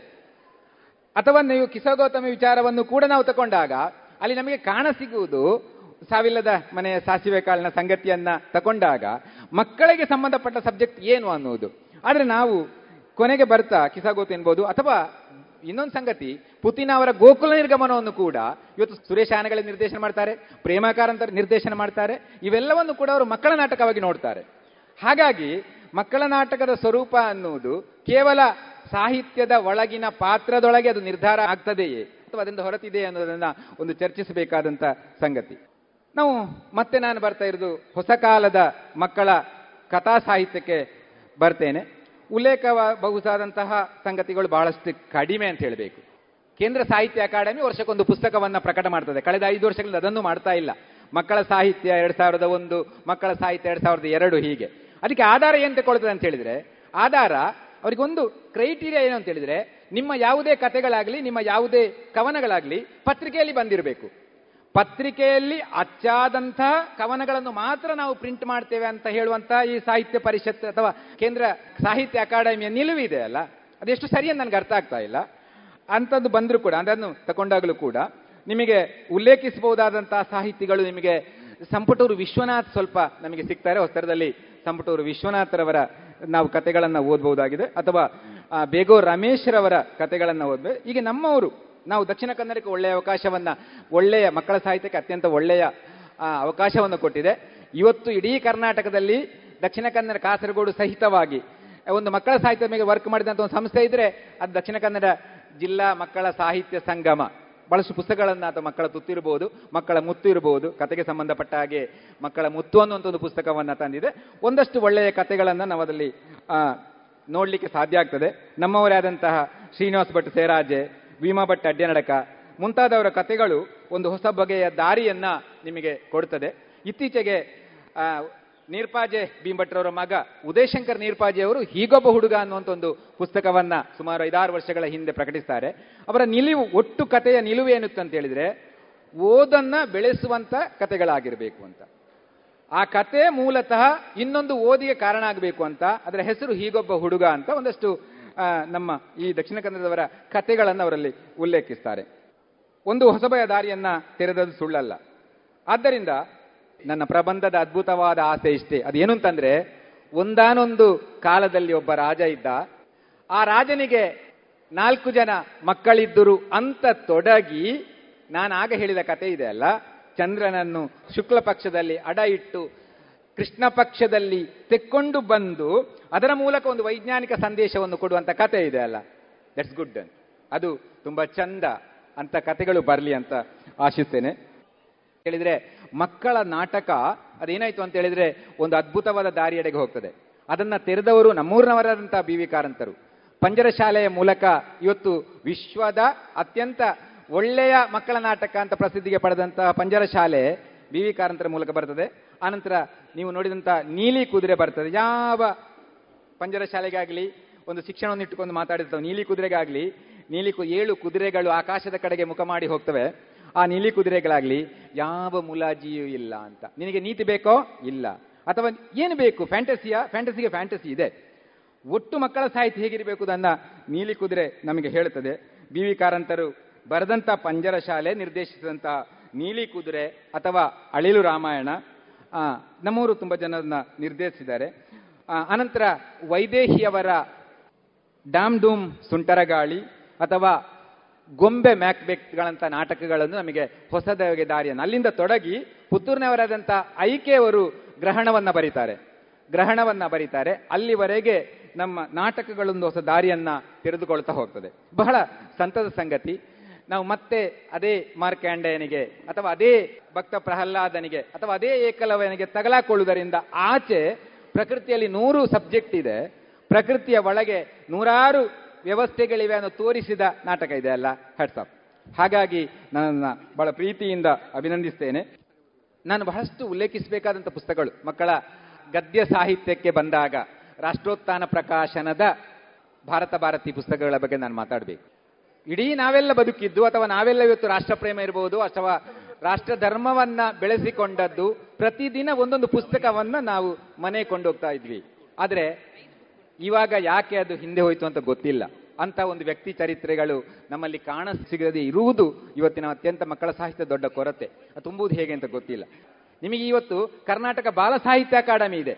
ಅಥವಾ ನೀವು ಕಿಸಾ ಗೌತಮಿ ವಿಚಾರವನ್ನು ಕೂಡ ನಾವು ತಗೊಂಡಾಗ ಅಲ್ಲಿ ನಮಗೆ ಕಾಣ ಸಿಗುವುದು ಸಾವಿಲ್ಲದ ಮನೆಯ ಸಾಸಿವೆ ಕಾಳಿನ ಸಂಗತಿಯನ್ನ ತಗೊಂಡಾಗ ಮಕ್ಕಳಿಗೆ ಸಂಬಂಧಪಟ್ಟ ಸಬ್ಜೆಕ್ಟ್ ಏನು ಅನ್ನುವುದು. ಆದರೆ ನಾವು ಕೊನೆಗೆ ಬರ್ತಾ ಕಿಸಾಗೋತು ಎನ್ಬೋದು. ಅಥವಾ ಇನ್ನೊಂದು ಸಂಗತಿ, ಪುತಿನ ಅವರ ಗೋಕುಲ ನಿರ್ಗಮನವನ್ನು ಕೂಡ ಇವತ್ತು ಸುರೇಶ್ ಆನೆಗಳ ನಿರ್ದೇಶನ ಮಾಡ್ತಾರೆ, ಪ್ರೇಮಕಾರಂತರ ನಿರ್ದೇಶನ ಮಾಡ್ತಾರೆ. ಇವೆಲ್ಲವನ್ನು ಕೂಡ ಅವರು ಮಕ್ಕಳ ನಾಟಕವಾಗಿ ನೋಡ್ತಾರೆ. ಹಾಗಾಗಿ ಮಕ್ಕಳ ನಾಟಕದ ಸ್ವರೂಪ ಅನ್ನುವುದು ಕೇವಲ ಸಾಹಿತ್ಯದ ಒಳಗಿನ ಪಾತ್ರದೊಳಗೆ ಅದು ನಿರ್ಧಾರ ಆಗ್ತದೆಯೇ ಅಥವಾ ಅದರಿಂದ ಹೊರತಿದೆಯೇ ಅನ್ನೋದನ್ನ ಒಂದು ಚರ್ಚಿಸಬೇಕಾದಂತ ಸಂಗತಿ. ನಾವು ಮತ್ತೆ ನಾನು ಬರ್ತಾ ಇರೋದು ಹೊಸ ಕಾಲದ ಮಕ್ಕಳ ಕಥಾ ಸಾಹಿತ್ಯಕ್ಕೆ ಬರ್ತೇನೆ. ಉಲ್ಲೇಖ ಬಹುದಾದಂತಹ ಸಂಗತಿಗಳು ಬಹಳಷ್ಟು ಕಡಿಮೆ ಅಂತ ಹೇಳಬೇಕು. ಕೇಂದ್ರ ಸಾಹಿತ್ಯ ಅಕಾಡೆಮಿ ವರ್ಷಕ್ಕೊಂದು ಪುಸ್ತಕವನ್ನು ಪ್ರಕಟ ಮಾಡ್ತದೆ. ಕಳೆದ ಐದು ವರ್ಷಗಳಿಂದ ಅದನ್ನು ಮಾಡ್ತಾ ಇಲ್ಲ. ಮಕ್ಕಳ ಸಾಹಿತ್ಯ ಎರಡ್ ಸಾವಿರದ ಒಂದು ಮಕ್ಕಳ ಸಾಹಿತ್ಯ ಎರಡ್ ಸಾವಿರದ ಎರಡು ಹೀಗೆ. ಅದಕ್ಕೆ ಆಧಾರ ಏನು ತಗೊಳ್ತದೆ ಅಂತ ಹೇಳಿದ್ರೆ, ಆಧಾರ ಅವರಿಗೊಂದು ಕ್ರೈಟೀರಿಯಾ ಏನು ಅಂತ ಹೇಳಿದ್ರೆ, ನಿಮ್ಮ ಯಾವುದೇ ಕಥೆಗಳಾಗಲಿ ನಿಮ್ಮ ಯಾವುದೇ ಕವನಗಳಾಗಲಿ ಪತ್ರಿಕೆಯಲ್ಲಿ ಬಂದಿರಬೇಕು. ಪತ್ರಿಕೆಯಲ್ಲಿ ಅಚ್ಚಾದಂತಹ ಕವನಗಳನ್ನು ಮಾತ್ರ ನಾವು ಪ್ರಿಂಟ್ ಮಾಡ್ತೇವೆ ಅಂತ ಹೇಳುವಂತಹ ಈ ಸಾಹಿತ್ಯ ಪರಿಷತ್ ಅಥವಾ ಕೇಂದ್ರ ಸಾಹಿತ್ಯ ಅಕಾಡೆಮಿಯ ನಿಲುವಿದೆ ಅಲ್ಲ, ಅದೆಷ್ಟು ಸರಿಯನ್ನು ನನಗೆ ಅರ್ಥ ಆಗ್ತಾ ಇಲ್ಲ. ಅಂಥದ್ದು ಬಂದರೂ ಕೂಡ, ಅದನ್ನು ತಗೊಂಡಾಗಲೂ ಕೂಡ ನಿಮಗೆ ಉಲ್ಲೇಖಿಸಬಹುದಾದಂತಹ ಸಾಹಿತಿಗಳು ನಿಮಗೆ ಸಂಪಟೂರು ವಿಶ್ವನಾಥ್ ಸ್ವಲ್ಪ ನಮಗೆ ಸಿಗ್ತಾರೆ. ಹೊಸತರದಲ್ಲಿ ಸಂಪಟೂರು ವಿಶ್ವನಾಥ್ರವರ ನಾವು ಕತೆಗಳನ್ನು ಓದಬಹುದಾಗಿದೆ, ಅಥವಾ ಬೇಗೋ ರಮೇಶ್ರವರ ಕತೆಗಳನ್ನು ಓದಬೇಕು. ಈಗ ನಮ್ಮವರು, ನಾವು ದಕ್ಷಿಣ ಕನ್ನಡಕ್ಕೆ ಒಳ್ಳೆಯ ಅವಕಾಶವನ್ನು, ಒಳ್ಳೆಯ ಮಕ್ಕಳ ಸಾಹಿತ್ಯಕ್ಕೆ ಅತ್ಯಂತ ಒಳ್ಳೆಯ ಅವಕಾಶವನ್ನು ಕೊಟ್ಟಿದೆ. ಇವತ್ತು ಇಡೀ ಕರ್ನಾಟಕದಲ್ಲಿ ದಕ್ಷಿಣ ಕನ್ನಡ, ಕಾಸರಗೋಡು ಸಹಿತವಾಗಿ ಒಂದು ಮಕ್ಕಳ ಸಾಹಿತ್ಯದ ಮೇಲೆ ವರ್ಕ್ ಮಾಡಿದಂಥ ಒಂದು ಸಂಸ್ಥೆ ಇದ್ದರೆ ಅದು ದಕ್ಷಿಣ ಕನ್ನಡ ಜಿಲ್ಲಾ ಮಕ್ಕಳ ಸಾಹಿತ್ಯ ಸಂಗಮ. ಬಹಳಷ್ಟು ಪುಸ್ತಕಗಳನ್ನು, ಅಥವಾ ಮಕ್ಕಳ ತುತ್ತಿರಬಹುದು, ಮಕ್ಕಳ ಮುತ್ತು ಇರಬಹುದು, ಕತೆಗೆ ಸಂಬಂಧಪಟ್ಟ ಹಾಗೆ ಮಕ್ಕಳ ಮುತ್ತು ಅನ್ನುವಂಥ ಒಂದು ಪುಸ್ತಕವನ್ನು ತಂದಿದೆ. ಒಂದಷ್ಟು ಒಳ್ಳೆಯ ಕತೆಗಳನ್ನು ನಾವು ಅದರಲ್ಲಿ ನೋಡಲಿಕ್ಕೆ ಸಾಧ್ಯ ಆಗ್ತದೆ. ನಮ್ಮವರೇ ಆದಂತಹ ಶ್ರೀನಿವಾಸ ಭಟ್ ಸೇರಾಜೆ, ಭೀಮಾ ಭಟ್ ಅಡ್ಡನಡಕ ಮುಂತಾದವರ ಕತೆಗಳು ಒಂದು ಹೊಸ ಬಗೆಯ ದಾರಿಯನ್ನು ನಿಮಗೆ ಕೊಡುತ್ತದೆ. ಇತ್ತೀಚೆಗೆ ನೀರ್ಪಾಜೆ ಭೀಮಭಟ್ರವರ ಮಗ ಉದಯಶಂಕರ್ ನೀರ್ಪಾಜೆಯವರು ಹೀಗೊಬ್ಬ ಹುಡುಗ ಅನ್ನುವಂಥ ಒಂದು ಪುಸ್ತಕವನ್ನು ಸುಮಾರು ಐದಾರು ವರ್ಷಗಳ ಹಿಂದೆ ಪ್ರಕಟಿಸ್ತಾರೆ. ಅವರ ನಿಲುವು, ಒಟ್ಟು ಕಥೆಯ ನಿಲುವು ಏನುತ್ತೆ ಅಂತ ಹೇಳಿದರೆ, ಓದನ್ನು ಬೆಳೆಸುವಂಥ ಕಥೆಗಳಾಗಿರಬೇಕು ಅಂತ. ಆ ಕತೆ ಮೂಲತಃ ಇನ್ನೊಂದು ಓದಿಗೆ ಕಾರಣ ಆಗಬೇಕು ಅಂತ. ಅದರ ಹೆಸರು ಹೀಗೊಬ್ಬ ಹುಡುಗ ಅಂತ. ಒಂದಷ್ಟು ನಮ್ಮ ಈ ದಕ್ಷಿಣ ಕನ್ನಡದವರ ಕಥೆಗಳನ್ನು ಅವರಲ್ಲಿ ಉಲ್ಲೇಖಿಸ್ತಾರೆ. ಒಂದು ಹೊಸಬಯ ದಾರಿಯನ್ನು ತೆರೆದದು ಸುಳ್ಳಲ್ಲ. ಆದ್ದರಿಂದ ನನ್ನ ಪ್ರಬಂಧದ ಅದ್ಭುತವಾದ ಆಸೆ ಇಷ್ಟೇ. ಅದೇನು ಅಂತಂದ್ರೆ, ಒಂದಾನೊಂದು ಕಾಲದಲ್ಲಿ ಒಬ್ಬ ರಾಜ ಇದ್ದ. ಆ ರಾಜನಿಗೆ ನಾಲ್ಕು ಜನ ಮಕ್ಕಳಿದ್ದರು ಅಂತ ತೊಡಗಿ, ನಾನಾಗ ಹೇಳಿದ ಕತೆ ಇದೆ ಅಲ್ಲ, ಚಂದ್ರನನ್ನು ಶುಕ್ಲ ಪಕ್ಷದಲ್ಲಿ ಅಡ ಇಟ್ಟು ಕೃಷ್ಣ ಪಕ್ಷದಲ್ಲಿ ತೆಕ್ಕೊಂಡು ಬಂದು ಅದರ ಮೂಲಕ ಒಂದು ವೈಜ್ಞಾನಿಕ ಸಂದೇಶವನ್ನು ಕೊಡುವಂಥ ಕತೆ ಇದೆ ಅಲ್ಲ, ದಟ್ಸ್ ಗುಡ್, ಅದು ತುಂಬ ಚಂದ ಅಂತ ಕತೆಗಳು ಬರಲಿ ಅಂತ ಆಶಿಸ್ತೇನೆ. ಹೇಳಿದರೆ ಮಕ್ಕಳ ನಾಟಕ ಅದೇನಾಯಿತು ಅಂತ ಹೇಳಿದರೆ ಒಂದು ಅದ್ಭುತವಾದ ದಾರಿಯೆಡೆಗೆ ಹೋಗ್ತದೆ. ಅದನ್ನು ತೆರೆದವರು ನಮ್ಮೂರಿನವರಾದಂಥ ಬಿ ವಿ ಕಾರಂತರು. ಪಂಜರಶಾಲೆಯ ಮೂಲಕ ಇವತ್ತು ವಿಶ್ವದ ಅತ್ಯಂತ ಒಳ್ಳೆಯ ಮಕ್ಕಳ ನಾಟಕ ಅಂತ ಪ್ರಸಿದ್ಧಿಗೆ ಪಡೆದಂತಹ ಪಂಜರಶಾಲೆ ಬಿ ವಿ ಕಾರಂತರ ಮೂಲಕ ಬರ್ತದೆ. ಆನಂತರ ನೀವು ನೋಡಿದಂಥ ನೀಲಿ ಕುದುರೆ ಬರ್ತದೆ. ಯಾವ ಪಂಜರಶಾಲೆಗಾಗಲಿ, ಒಂದು ಶಿಕ್ಷಣವನ್ನು ಇಟ್ಟುಕೊಂಡು ಮಾತಾಡಿರ್ತವೆ ನೀಲಿ ಕುದುರೆಗಾಗಲಿ, ನೀಲಿ ಕು ಏಳು ಕುದುರೆಗಳು ಆಕಾಶದ ಕಡೆಗೆ ಮುಖ ಮಾಡಿ ಹೋಗ್ತವೆ. ಆ ನೀಲಿ ಕುದುರೆಗಳಾಗಲಿ ಯಾವ ಮುಲಾಜಿಯೂ ಇಲ್ಲ ಅಂತ. ನಿನಗೆ ನೀತಿ ಬೇಕೋ ಇಲ್ಲ, ಅಥವಾ ಏನು ಬೇಕು, ಫ್ಯಾಂಟಸಿಯಾ, ಫ್ಯಾಂಟಸಿಗೆ ಫ್ಯಾಂಟಸಿ ಇದೆ. ಒಟ್ಟು ಮಕ್ಕಳ ಸಾಹಿತ್ಯ ಹೇಗಿರಬೇಕು ಅದನ್ನು ನೀಲಿ ಕುದುರೆ ನಮಗೆ ಹೇಳುತ್ತದೆ. ಬಿ ವಿ ಕಾರಂತರು ಬರೆದಂಥ ಪಂಜರಶಾಲೆ, ನಿರ್ದೇಶಿಸಿದಂಥ ನೀಲಿ ಕುದುರೆ ಅಥವಾ ಅಳಿಲು ರಾಮಾಯಣ, ನಮ್ಮೂರು ತುಂಬ ಜನರನ್ನ ನಿರ್ದೇಶಿಸಿದ್ದಾರೆ. ಅನಂತರ ವೈದೇಹಿಯವರ ಡಾಮ್ ಡೂಮ್ ಸುಂಟರಗಾಳಿ ಅಥವಾ ಗೊಂಬೆ ಮ್ಯಾಕ್ಬೆಕ್ಗಳಂಥ ನಾಟಕಗಳನ್ನು ನಮಗೆ ಹೊಸದಗೆ ದಾರಿಯನ್ನು ಅಲ್ಲಿಂದ ತೊಡಗಿ ಪುತ್ತೂರಿನವರಾದಂಥ ಐಕೆಯವರು ಗ್ರಹಣವನ್ನು ಬರೀತಾರೆ ಗ್ರಹಣವನ್ನು ಬರೀತಾರೆ ಅಲ್ಲಿವರೆಗೆ ನಮ್ಮ ನಾಟಕಗಳೊಂದು ಹೊಸ ದಾರಿಯನ್ನು ತೆರೆದುಕೊಳ್ತಾ ಹೋಗ್ತದೆ. ಬಹಳ ಸಂತದ ಸಂಗತಿ. ನಾವು ಮತ್ತೆ ಅದೇ ಮಾರ್ಕಾಂಡೆಯನಿಗೆ, ಅಥವಾ ಅದೇ ಭಕ್ತ ಪ್ರಹ್ಲಾದನಿಗೆ, ಅಥವಾ ಅದೇ ಏಕಲವ್ಯನಿಗೆ ತಗಲಾಕೊಳ್ಳುವುದರಿಂದ ಆಚೆ ಪ್ರಕೃತಿಯಲ್ಲಿ ನೂರು ಸಬ್ಜೆಕ್ಟ್ ಇದೆ, ಪ್ರಕೃತಿಯ ಒಳಗೆ ನೂರಾರು ವ್ಯವಸ್ಥೆಗಳಿವೆ ಅನ್ನು ತೋರಿಸಿದ ನಾಟಕ ಇದೆ ಅಲ್ಲ, ಹ್ಯಾಟ್ಸ್ ಆಫ್. ಹಾಗಾಗಿ ನನ್ನನ್ನು ಬಹಳ ಪ್ರೀತಿಯಿಂದ ಅಭಿನಂದಿಸ್ತೇನೆ. ನಾನು ಬಹಳಷ್ಟು ಉಲ್ಲೇಖಿಸಬೇಕಾದಂಥ ಪುಸ್ತಕಗಳು ಮಕ್ಕಳ ಗದ್ಯ ಸಾಹಿತ್ಯಕ್ಕೆ ಬಂದಾಗ ರಾಷ್ಟ್ರೋತ್ಥಾನ ಪ್ರಕಾಶನದ ಭಾರತ ಭಾರತಿ ಪುಸ್ತಕಗಳ ಬಗ್ಗೆ ನಾನು ಮಾತಾಡಬೇಕು. ಇಡೀ ನಾವೆಲ್ಲ ಬದುಕಿದ್ದು, ಅಥವಾ ನಾವೆಲ್ಲ ಇವತ್ತು ರಾಷ್ಟ್ರಪ್ರೇಮ ಇರಬಹುದು, ಅಥವಾ ರಾಷ್ಟ್ರ ಧರ್ಮವನ್ನ ಬೆಳೆಸಿಕೊಂಡದ್ದು, ಪ್ರತಿದಿನ ಒಂದೊಂದು ಪುಸ್ತಕವನ್ನು ನಾವು ಮನೆ ಕೊಂಡೋಗ್ತಾ ಇದ್ವಿ. ಆದರೆ ಇವಾಗ ಯಾಕೆ ಅದು ಹಿಂದೆ ಹೋಯಿತು ಅಂತ ಗೊತ್ತಿಲ್ಲ. ಅಂತ ಒಂದು ವ್ಯಕ್ತಿ ಚರಿತ್ರೆಗಳು ನಮ್ಮಲ್ಲಿ ಕಾಣ ಸಿಗದೆ ಇರುವುದು ಇವತ್ತಿನ ಅತ್ಯಂತ ಮಕ್ಕಳ ಸಾಹಿತ್ಯ ದೊಡ್ಡ ಕೊರತೆ. ಅದು ತುಂಬುವುದು ಹೇಗೆ ಅಂತ ಗೊತ್ತಿಲ್ಲ. ನಿಮಗೆ ಇವತ್ತು ಕರ್ನಾಟಕ ಬಾಲ ಸಾಹಿತ್ಯ ಅಕಾಡೆಮಿ ಇದೆ.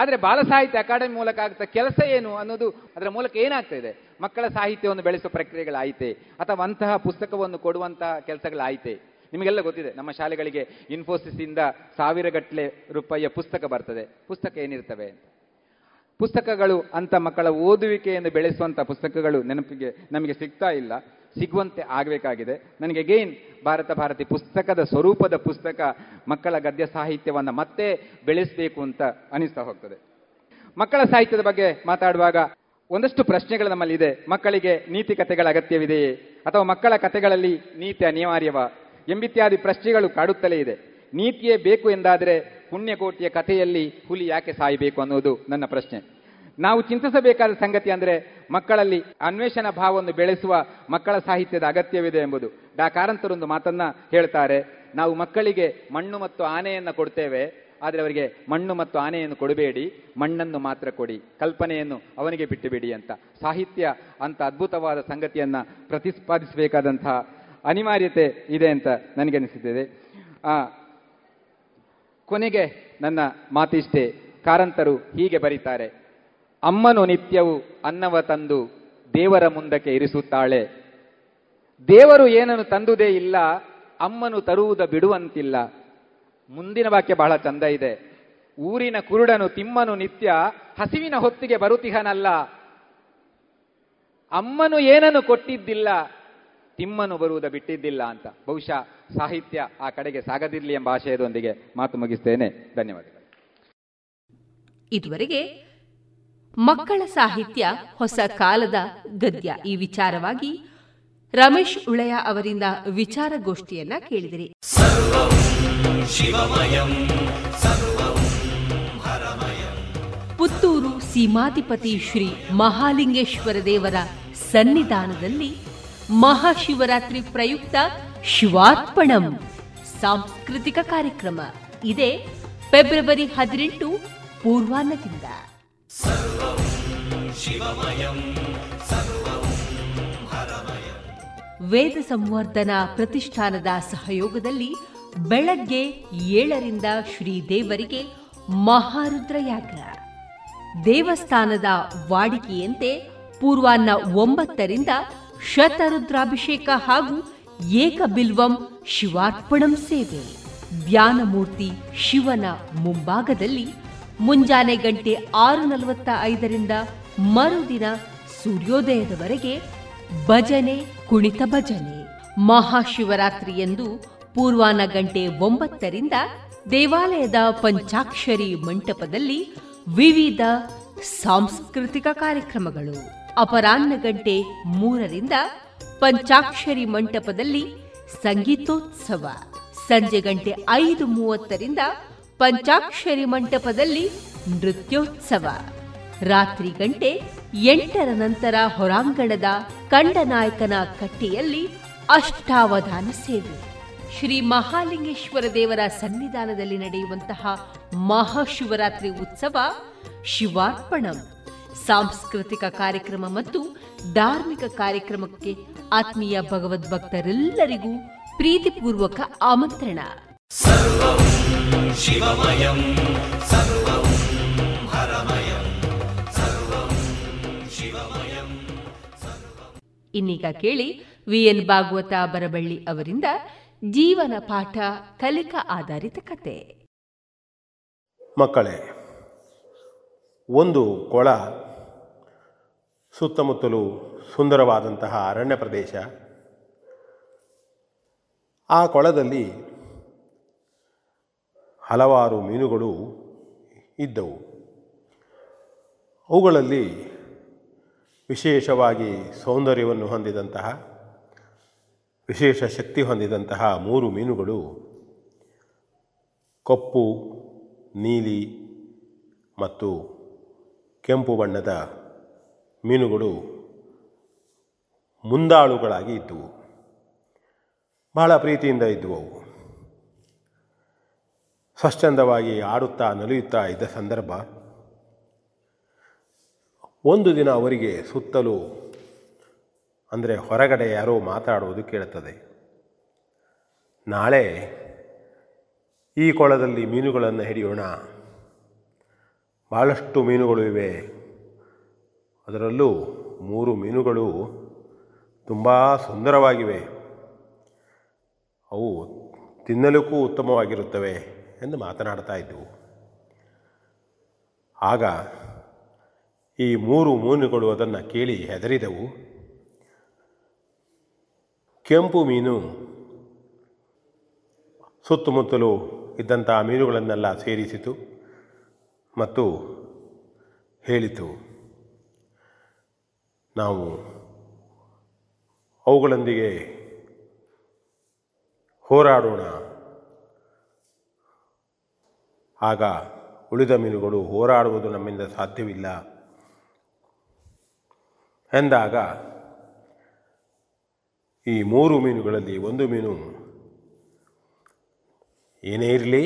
ಆದರೆ ಬಾಲ ಸಾಹಿತ್ಯ ಅಕಾಡೆಮಿ ಮೂಲಕ ಆಗ್ತಾ ಕೆಲಸ ಏನು ಅನ್ನೋದು, ಅದರ ಮೂಲಕ ಏನಾಗ್ತಾಯಿದೆ, ಮಕ್ಕಳ ಸಾಹಿತ್ಯವನ್ನು ಬೆಳೆಸುವ ಪ್ರಕ್ರಿಯೆಗಳಾಯಿತೆ, ಅಥವಾ ಅಂತಹ ಪುಸ್ತಕವನ್ನು ಕೊಡುವಂತಹ ಕೆಲಸಗಳಾಯಿತೆ. ನಿಮಗೆಲ್ಲ ಗೊತ್ತಿದೆ, ನಮ್ಮ ಶಾಲೆಗಳಿಗೆ ಇನ್ಫೋಸಿಸಿಂದ ಸಾವಿರ ಗಟ್ಟಲೆ ರೂಪಾಯಿಯ ಪುಸ್ತಕ ಬರ್ತದೆ. ಪುಸ್ತಕ ಏನಿರ್ತವೆ ಅಂತ ಪುಸ್ತಕಗಳು ಅಂತ ಮಕ್ಕಳ ಓದುವಿಕೆಯನ್ನು ಬೆಳೆಸುವಂಥ ಪುಸ್ತಕಗಳು ನೆನಪಿಗೆ ನಮಗೆ ಸಿಗ್ತಾ ಇಲ್ಲ. ಸಿಗುವಂತೆ ಆಗಬೇಕಾಗಿದೆ. ನನಗೆ ಅಗೇನ್ ಭಾರತ ಭಾರತಿ ಪುಸ್ತಕದ ಸ್ವರೂಪದ ಪುಸ್ತಕ ಮಕ್ಕಳ ಗದ್ಯ ಸಾಹಿತ್ಯವನ್ನು ಮತ್ತೆ ಬೆಳೆಸಬೇಕು ಅಂತ ಅನಿಸ್ತಾ ಹೋಗ್ತದೆ. ಮಕ್ಕಳ ಸಾಹಿತ್ಯದ ಬಗ್ಗೆ ಮಾತಾಡುವಾಗ ಒಂದಷ್ಟು ಪ್ರಶ್ನೆಗಳು ನಮ್ಮಲ್ಲಿ ಇದೆ. ಮಕ್ಕಳಿಗೆ ನೀತಿ ಕಥೆಗಳ ಅಗತ್ಯವಿದೆಯೇ, ಅಥವಾ ಮಕ್ಕಳ ಕಥೆಗಳಲ್ಲಿ ನೀತಿ ಅನಿವಾರ್ಯವಾ ಎಂಬಿತ್ಯಾದಿ ಪ್ರಶ್ನೆಗಳು ಕಾಡುತ್ತಲೇ ಇದೆ. ನೀತಿಯೇ ಬೇಕು ಎಂದಾದರೆ ಪುಣ್ಯಕೋಟಿಯ ಕಥೆಯಲ್ಲಿ ಹುಲಿ ಯಾಕೆ ಸಾಯಬೇಕು ಅನ್ನೋದು ನನ್ನ ಪ್ರಶ್ನೆ. ನಾವು ಚಿಂತಿಸಬೇಕಾದ ಸಂಗತಿ ಅಂದರೆ ಮಕ್ಕಳಲ್ಲಿ ಅನ್ವೇಷಣಾ ಭಾವವನ್ನು ಬೆಳೆಸುವ ಮಕ್ಕಳ ಸಾಹಿತ್ಯದ ಅಗತ್ಯವಿದೆ ಎಂಬುದು. ಡಾ ಕಾರಂತರೊಂದು ಮಾತನ್ನ ಹೇಳ್ತಾರೆ, ನಾವು ಮಕ್ಕಳಿಗೆ ಮಣ್ಣು ಮತ್ತು ಆನೆಯನ್ನು ಕೊಡ್ತೇವೆ, ಆದರೆ ಅವರಿಗೆ ಮಣ್ಣು ಮತ್ತು ಆನೆಯನ್ನು ಕೊಡಬೇಡಿ, ಮಣ್ಣನ್ನು ಮಾತ್ರ ಕೊಡಿ, ಕಲ್ಪನೆಯನ್ನು ಅವನಿಗೆ ಬಿಟ್ಟುಬಿಡಿ ಅಂತ. ಸಾಹಿತ್ಯ ಅಂತ ಅದ್ಭುತವಾದ ಸಂಗತಿಯನ್ನ ಪ್ರತಿಪಾದಿಸಬೇಕಾದಂತಹ ಅನಿವಾರ್ಯತೆ ಇದೆ ಅಂತ ನನಗನಿಸುತ್ತದೆ. ಆ ಕೊನೆಗೆ ನನ್ನ ಮಾತಿಷ್ಟೇ. ಕಾರಂತರು ಹೀಗೆ ಬರೀತಾರೆ: ಅಮ್ಮನು ನಿತ್ಯವು ಅನ್ನವ ತಂದು ದೇವರ ಮುಂದಕ್ಕೆ ಇರಿಸುತ್ತಾಳೆ. ದೇವರು ಏನನ್ನು ತಂದುದೇ ಇಲ್ಲ, ಅಮ್ಮನು ತರುವುದ ಬಿಡುವಂತಿಲ್ಲ. ಮುಂದಿನ ವಾಕ್ಯ ಬಹಳ ಚಂದ ಇದೆ: ಊರಿನ ಕುರುಡನು ತಿಮ್ಮನು ನಿತ್ಯ ಹಸಿವಿನ ಹೊತ್ತಿಗೆ ಬರುತಿಹನಲ್ಲ. ಅಮ್ಮನು ಏನನ್ನು ಕೊಟ್ಟಿದ್ದಿಲ್ಲ, ತಿಮ್ಮನು ಬರುವುದ ಬಿಟ್ಟಿದ್ದಿಲ್ಲ ಅಂತ. ಬಹುಶಃ ಸಾಹಿತ್ಯ ಆ ಕಡೆಗೆ ಸಾಗದಿರಲಿ ಎಂಬ ಆಶಯದೊಂದಿಗೆ ಮಾತು ಮುಗಿಸ್ತೇನೆ. ಧನ್ಯವಾದಗಳು. ಇದುವರೆಗೆ ಮಕ್ಕಳ ಸಾಹಿತ್ಯ ಹೊಸ ಕಾಲದ ಗದ್ಯ ಈ ವಿಚಾರವಾಗಿ ರಮೇಶ್ ಉಳೆಯ ಅವರಿಂದ ವಿಚಾರಗೋಷ್ಠಿಯನ್ನ ಕೇಳಿದಿರಿ. ಪುತ್ತೂರು ಸೀಮಾಧಿಪತಿ ಶ್ರೀ ಮಹಾಲಿಂಗೇಶ್ವರ ದೇವರ ಸನ್ನಿಧಾನದಲ್ಲಿ ಮಹಾಶಿವರಾತ್ರಿ ಪ್ರಯುಕ್ತ ಶಿವಾರ್ಪಣಂ ಸಾಂಸ್ಕೃತಿಕ ಕಾರ್ಯಕ್ರಮ ಇದೆ. ಫೆಬ್ರವರಿ ಹದಿನೆಂಟು ಪೂರ್ವಾಹ್ನದಿಂದ. ವೇದ ಸಂವರ್ಧನಾ ಪ್ರತಿಷ್ಠಾನದ ಸಹಯೋಗದಲ್ಲಿ ಬೆಳಗ್ಗೆ ಏಳರಿಂದ ಶ್ರೀದೇವರಿಗೆ ಮಹಾರುದ್ರಯಾಗ, ದೇವಸ್ಥಾನದ ವಾಡಿಕೆಯಂತೆ ಪೂರ್ವಾಹ್ನ ಒಂಬತ್ತರಿಂದ ಶತರುದ್ರಾಭಿಷೇಕ ಹಾಗೂ ಏಕಬಿಲ್ವಂ ಶಿವಾರ್ಪಣಂ ಸೇವೆ. ಧ್ಯಾನಮೂರ್ತಿ ಶಿವನ ಮುಂಭಾಗದಲ್ಲಿ ಮುಂಜಾನೆ ಗಂಟೆ ಆರು ನಲವತ್ತ ಐದರಿಂದ ಮರುದಿನ ಸೂರ್ಯೋದಯದವರೆಗೆ ಭಜನೆ, ಕುಣಿತ ಭಜನೆ. ಮಹಾಶಿವರಾತ್ರಿಯಂದು ಪೂರ್ವಾಹ್ನ ಗಂಟೆ ಒಂಬತ್ತರಿಂದ ದೇವಾಲಯದ ಪಂಚಾಕ್ಷರಿ ಮಂಟಪದಲ್ಲಿ ವಿವಿಧ ಸಾಂಸ್ಕೃತಿಕ ಕಾರ್ಯಕ್ರಮಗಳು. ಅಪರಾಹ್ನ ಗಂಟೆ ಮೂರರಿಂದ ಪಂಚಾಕ್ಷರಿ ಮಂಟಪದಲ್ಲಿ ಸಂಗೀತೋತ್ಸವ. ಸಂಜೆ ಗಂಟೆ ಐದು ಮೂವತ್ತರಿಂದ ಪಂಚಾಕ್ಷರಿ ಮಂಟಪದಲ್ಲಿ ನೃತ್ಯೋತ್ಸವ. ರಾತ್ರಿ ಗಂಟೆ ಎಂಟರ ನಂತರ ಹೊರಾಂಗಣದ ಕಂಡನಾಯಕನ ಕಟ್ಟೆಯಲ್ಲಿ ಅಷ್ಟಾವಧಾನ ಸೇವೆ. ಶ್ರೀ ಮಹಾಲಿಂಗೇಶ್ವರ ದೇವರ ಸನ್ನಿಧಾನದಲ್ಲಿ ನಡೆಯುವಂತಹ ಮಹಾಶಿವರಾತ್ರಿ ಉತ್ಸವ ಶಿವಾರ್ಪಣಂ ಸಾಂಸ್ಕೃತಿಕ ಕಾರ್ಯಕ್ರಮ ಮತ್ತು ಧಾರ್ಮಿಕ ಕಾರ್ಯಕ್ರಮಕ್ಕೆ ಆತ್ಮೀಯ ಭಗವದ್ಭಕ್ತರೆಲ್ಲರಿಗೂ ಪ್ರೀತಿಪೂರ್ವಕ ಆಮಂತ್ರಣ. ಇನ್ನೀಗ ಕೇಳಿ ವಿ ಎನ್ ಭಾಗವತ ಬರಬಳ್ಳಿ ಅವರಿಂದ ಜೀವನ ಪಾಠ ಕಲಿಕಾ ಆಧಾರಿತ ಕತೆ. ಮಕ್ಕಳೇ, ಒಂದು ಕೊಳ, ಸುತ್ತಮುತ್ತಲೂ ಸುಂದರವಾದಂತಹ ಅರಣ್ಯ ಪ್ರದೇಶ. ಆ ಕೊಳದಲ್ಲಿ ಹಲವಾರು ಮೀನುಗಳು ಇದ್ದವು. ಅವುಗಳಲ್ಲಿ ವಿಶೇಷವಾಗಿ ಸೌಂದರ್ಯವನ್ನು ಹೊಂದಿದಂತಹ, ವಿಶೇಷ ಶಕ್ತಿ ಹೊಂದಿದಂತಹ ಮೂರು ಮೀನುಗಳು ಕಪ್ಪು, ನೀಲಿ ಮತ್ತು ಕೆಂಪು ಬಣ್ಣದ ಮೀನುಗಳು ಮುಂದಾಳುಗಳಾಗಿ ಇದ್ದವು. ಬಹಳ ಪ್ರೀತಿಯಿಂದ ಇದ್ದವು. ಅವು ಸ್ವಚ್ಛಂದವಾಗಿ ಆಡುತ್ತಾ ನಲಿಯುತ್ತಾ ಇದ್ದ ಸಂದರ್ಭ, ಒಂದು ದಿನ ಅವರಿಗೆ ಸುತ್ತಲೂ, ಅಂದರೆ ಹೊರಗಡೆ ಯಾರೋ ಮಾತಾಡುವುದು ಕೇಳುತ್ತದೆ. ನಾಳೆ ಈ ಕೊಳದಲ್ಲಿ ಮೀನುಗಳನ್ನು ಹಿಡಿಯೋಣ, ಭಾಳಷ್ಟು ಮೀನುಗಳು ಇವೆ, ಅದರಲ್ಲೂ ಮೂರು ಮೀನುಗಳು ತುಂಬ ಸುಂದರವಾಗಿವೆ, ಅವು ತಿನ್ನಲಿಕ್ಕೂ ಉತ್ತಮವಾಗಿರುತ್ತವೆ ಎಂದು ಮಾತನಾಡ್ತಾ ಇದ್ದವು. ಆಗ ಈ ಮೂರು ಮೀನುಗಳು ಅದನ್ನು ಕೇಳಿ ಹೆದರಿದವು. ಕೆಂಪು ಮೀನು ಸುತ್ತಮುತ್ತಲೂ ಇದ್ದಂಥ ಮೀನುಗಳನ್ನೆಲ್ಲ ಸೇರಿಸಿತು ಮತ್ತು ಹೇಳಿತು, ನಾವು ಅವುಗಳೊಂದಿಗೆ ಹೋರಾಡೋಣ. ಆಗ ಉಳಿದ ಮೀನುಗಳು ಹೋರಾಡುವುದು ನಮ್ಮಿಂದ ಸಾಧ್ಯವಿಲ್ಲ ಎಂದಾಗ ಈ ಮೂರು ಮೀನುಗಳಲ್ಲಿ ಒಂದು ಮೀನು ಏನೇ ಇರಲಿ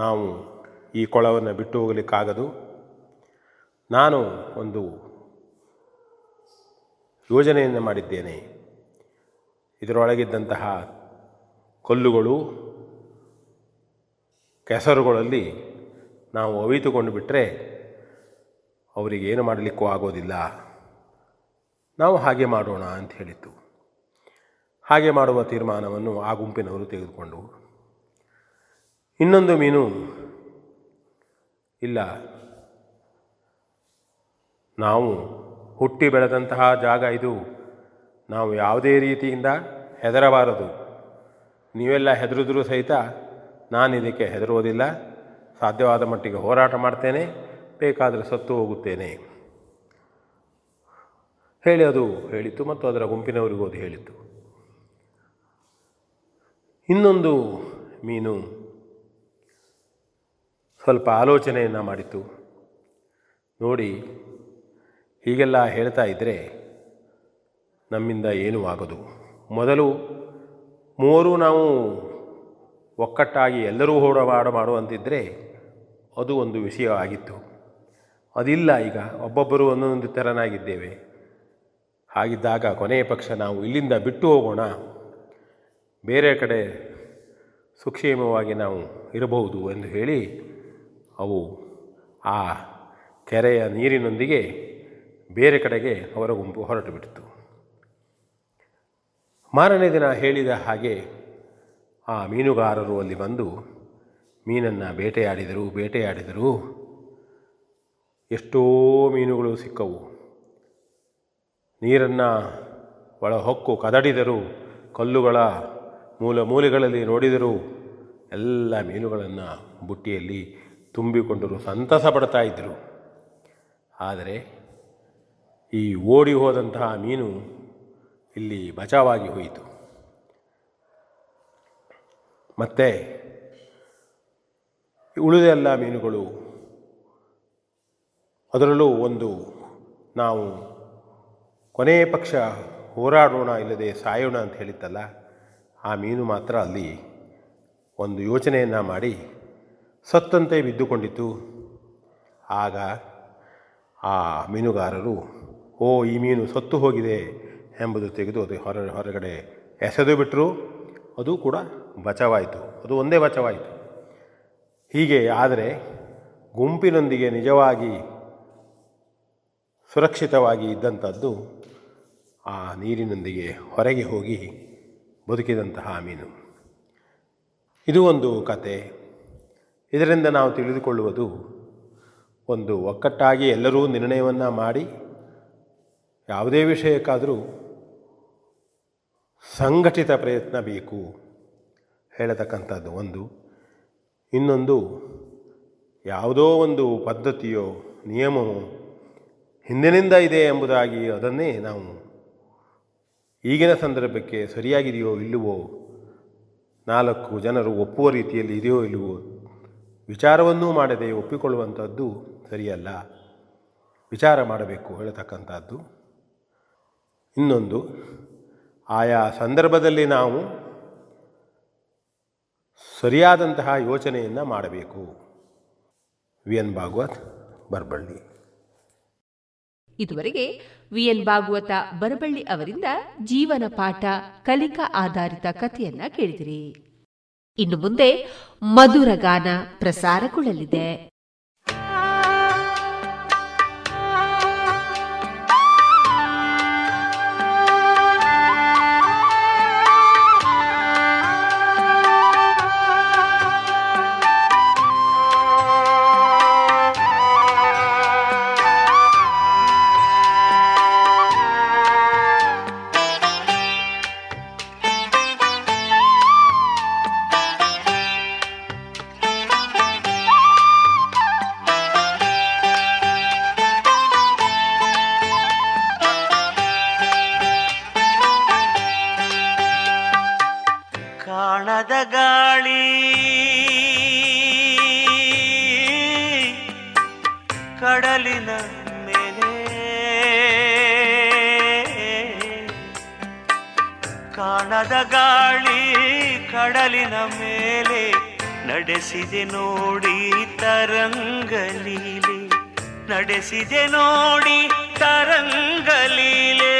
ನಾವು ಈ ಕೊಳವನ್ನು ಬಿಟ್ಟು ಹೋಗಲಿಕ್ಕಾಗದು. ನಾನು ಒಂದು ಯೋಜನೆಯನ್ನು ಮಾಡಿದ್ದೇನೆ. ಇದರೊಳಗಿದ್ದಂತಹ ಕಲ್ಲುಗಳು ಕೆಸರುಗಳಲ್ಲಿ ನಾವು ಅವಿತುಕೊಂಡು ಬಿಟ್ಟರೆ ಅವರಿಗೇನು ಮಾಡಲಿಕ್ಕೂ ಆಗೋದಿಲ್ಲ. ನಾವು ಹಾಗೆ ಮಾಡೋಣ ಅಂತ ಹೇಳಿತ್ತು. ಹಾಗೆ ಮಾಡುವ ತೀರ್ಮಾನವನ್ನು ಆ ಗುಂಪಿನವರು ತೆಗೆದುಕೊಂಡು, ಇನ್ನೊಂದು ಮೀನು ಇಲ್ಲ, ನಾವು ಹುಟ್ಟಿ ಬೆಳೆದಂತಹ ಜಾಗ ಇದು, ನಾವು ಯಾವುದೇ ರೀತಿಯಿಂದ ಹೆದರಬಾರದು. ನೀವೆಲ್ಲ ಹೆದರಿದ್ರೂ ಸಹಿತ ನಾನು ಇದಕ್ಕೆ ಹೆದರುವುದಿಲ್ಲ. ಸಾಧ್ಯವಾದ ಮಟ್ಟಿಗೆ ಹೋರಾಟ ಮಾಡ್ತೇನೆ, ಬೇಕಾದರೆ ಸತ್ತು ಹೋಗುತ್ತೇನೆ ಹೇಳಿ ಅದು ಹೇಳಿತು. ಮತ್ತು ಅದರ ಗುಂಪಿನವರಿಗೂ ಅದು ಹೇಳಿತು. ಇನ್ನೊಂದು ಮೀನು ಸ್ವಲ್ಪ ಆಲೋಚನೆಯನ್ನು ಮಾಡಿತು. ನೋಡಿ, ಹೀಗೆಲ್ಲ ಹೇಳ್ತಾ ಇದ್ದರೆ ನಮ್ಮಿಂದ ಏನೂ ಆಗೋದು. ಮೊದಲು ಮೂವರು ನಾವು ಒಕ್ಕಟ್ಟಾಗಿ ಎಲ್ಲರೂ ಹೋರಾಟ ಮಾಡುವಂತಿದ್ದರೆ ಅದು ಒಂದು ವಿಷಯವಾಗಿತ್ತು. ಅದಿಲ್ಲ, ಈಗ ಒಬ್ಬೊಬ್ಬರು ಒಂದೊಂದು ತೆರನಾಗಿದ್ದೇವೆ. ಹಾಗಿದ್ದಾಗ ಕೊನೆಯ ಪಕ್ಷ ನಾವು ಇಲ್ಲಿಂದ ಬಿಟ್ಟು ಹೋಗೋಣ, ಬೇರೆ ಕಡೆ ಸುಕ್ಷೇಮವಾಗಿ ನಾವು ಇರಬಹುದು ಎಂದು ಹೇಳಿ ಅವು ಆ ಕೆರೆಯ ನೀರಿನೊಂದಿಗೆ ಬೇರೆ ಕಡೆಗೆ ಅವರ ಗುಂಪು ಹೊರಟು ಬಿಟ್ಟಿತು. ಮಾರನೇ ದಿನ ಹೇಳಿದ ಹಾಗೆ ಆ ಮೀನುಗಾರರು ಅಲ್ಲಿ ಬಂದು ಮೀನನ್ನು ಬೇಟೆಯಾಡಿದರು ಬೇಟೆಯಾಡಿದರು ಎಷ್ಟೋ ಮೀನುಗಳು ಸಿಕ್ಕವು. ನೀರನ್ನು ಒಳಹೊಕ್ಕು ಕದಡಿದರು, ಕಲ್ಲುಗಳ ಮೂಲ ಮೂಲೆಗಳಲ್ಲಿ ನೋಡಿದರು. ಎಲ್ಲ ಮೀನುಗಳನ್ನು ಬುಟ್ಟಿಯಲ್ಲಿ ತುಂಬಿಕೊಂಡರು, ಸಂತಸ ಪಡ್ತಾ ಇದ್ದರು. ಆದರೆ ಈ ಓಡಿ ಹೋದಂತಹ ಮೀನು ಇಲ್ಲಿ ಬಚಾವಾಗಿ ಹೋಯಿತು. ಮತ್ತೆ ಉಳಿದ ಎಲ್ಲ ಮೀನುಗಳು, ಅದರಲ್ಲೂ ಒಂದು ನಾವು ಕೊನೆಯ ಪಕ್ಷ ಹೋರಾಡೋಣ, ಇಲ್ಲದೆ ಸಾಯೋಣ ಅಂತ ಹೇಳಿತ್ತಲ್ಲ, ಆ ಮೀನು ಮಾತ್ರ ಅಲ್ಲಿ ಒಂದು ಯೋಚನೆಯನ್ನು ಮಾಡಿ ಸತ್ತಂತೆ ಬಿದ್ದುಕೊಂಡಿತು. ಆಗ ಆ ಮೀನುಗಾರರು, ಓ ಈ ಮೀನು ಸತ್ತು ಹೋಗಿದೆ ಎಂಬುದು ತಿಳಿದು ಅದು ಹೊರ ಹೊರಗಡೆ ಎಸೆದು ಬಿಟ್ಟರು. ಅದು ಕೂಡ ಬಚಾವಾಯಿತು. ಅದು ಒಂದೇ ಬಚಾವಾಯಿತು. ಹೀಗೆ ಆದರೆ ಗುಂಪಿನೊಂದಿಗೆ ನಿಜವಾಗಿ ಸುರಕ್ಷಿತವಾಗಿ ಇದ್ದಂಥದ್ದು ಆ ನೀರಿನೊಂದಿಗೆ ಹೊರಗೆ ಹೋಗಿ ಬದುಕಿದಂತಹ ಮೀನು. ಇದು ಒಂದು ಕತೆ. ಇದರಿಂದ ನಾವು ತಿಳಿದುಕೊಳ್ಳುವುದು, ಒಂದು ಒಕ್ಕಟ್ಟಾಗಿ ಎಲ್ಲರೂ ನಿರ್ಣಯವನ್ನು ಮಾಡಿ ಯಾವುದೇ ವಿಷಯಕ್ಕಾದರೂ ಸಂಘಟಿತ ಪ್ರಯತ್ನ ಬೇಕು ಹೇಳತಕ್ಕಂಥದ್ದು ಒಂದು. ಇನ್ನೊಂದು, ಯಾವುದೋ ಒಂದು ಪದ್ಧತಿಯೋ ನಿಯಮವೋ ಹಿಂದಿನಿಂದ ಇದೆ ಎಂಬುದಾಗಿ ಅದನ್ನೇ ನಾವು ಈಗಿನ ಸಂದರ್ಭಕ್ಕೆ ಸರಿಯಾಗಿದೆಯೋ ಇಲ್ಲವೋ, ನಾಲ್ಕು ಜನರು ಒಪ್ಪುವ ರೀತಿಯಲ್ಲಿ ಇದೆಯೋ ಇಲ್ಲವೋ ವಿಚಾರವನ್ನೂ ಮಾಡದೆ ಒಪ್ಪಿಕೊಳ್ಳುವಂಥದ್ದು ಸರಿಯಲ್ಲ. ವಿಚಾರ ಮಾಡಬೇಕು ಹೇಳತಕ್ಕಂಥದ್ದು ಇನ್ನೊಂದು. ಆಯಾ ಸಂದರ್ಭದಲ್ಲಿ ನಾವು ಸರಿಯಾದಂತಹ ಯೋಚನೆಯನ್ನು ಮಾಡಬೇಕು. V N Bhagwat, Barballi. ಇದುವರೆಗೆ ವಿ ಎನ್ ಭಾಗವತ ಬರ್ಬಳ್ಳಿ ಅವರಿಂದ ಜೀವನ ಪಾಠ ಕಲಿಕಾ ಆಧಾರಿತ ಕಥೆಯನ್ನ ಕೇಳಿದಿರಿ. ಇನ್ನು ಮುಂದೆ ಮಧುರ ಗಾನ ಪ್ರಸಾರಗೊಳ್ಳಲಿದೆ. ಕಡಲಿನ ಮೇಲೆ ನಡೆಸಿದೆ ನೋಡಿ ತರಂಗಲೀಲೆ, ನಡೆಸಿದೆ ನೋಡಿ ತರಂಗಲೀಲೆ.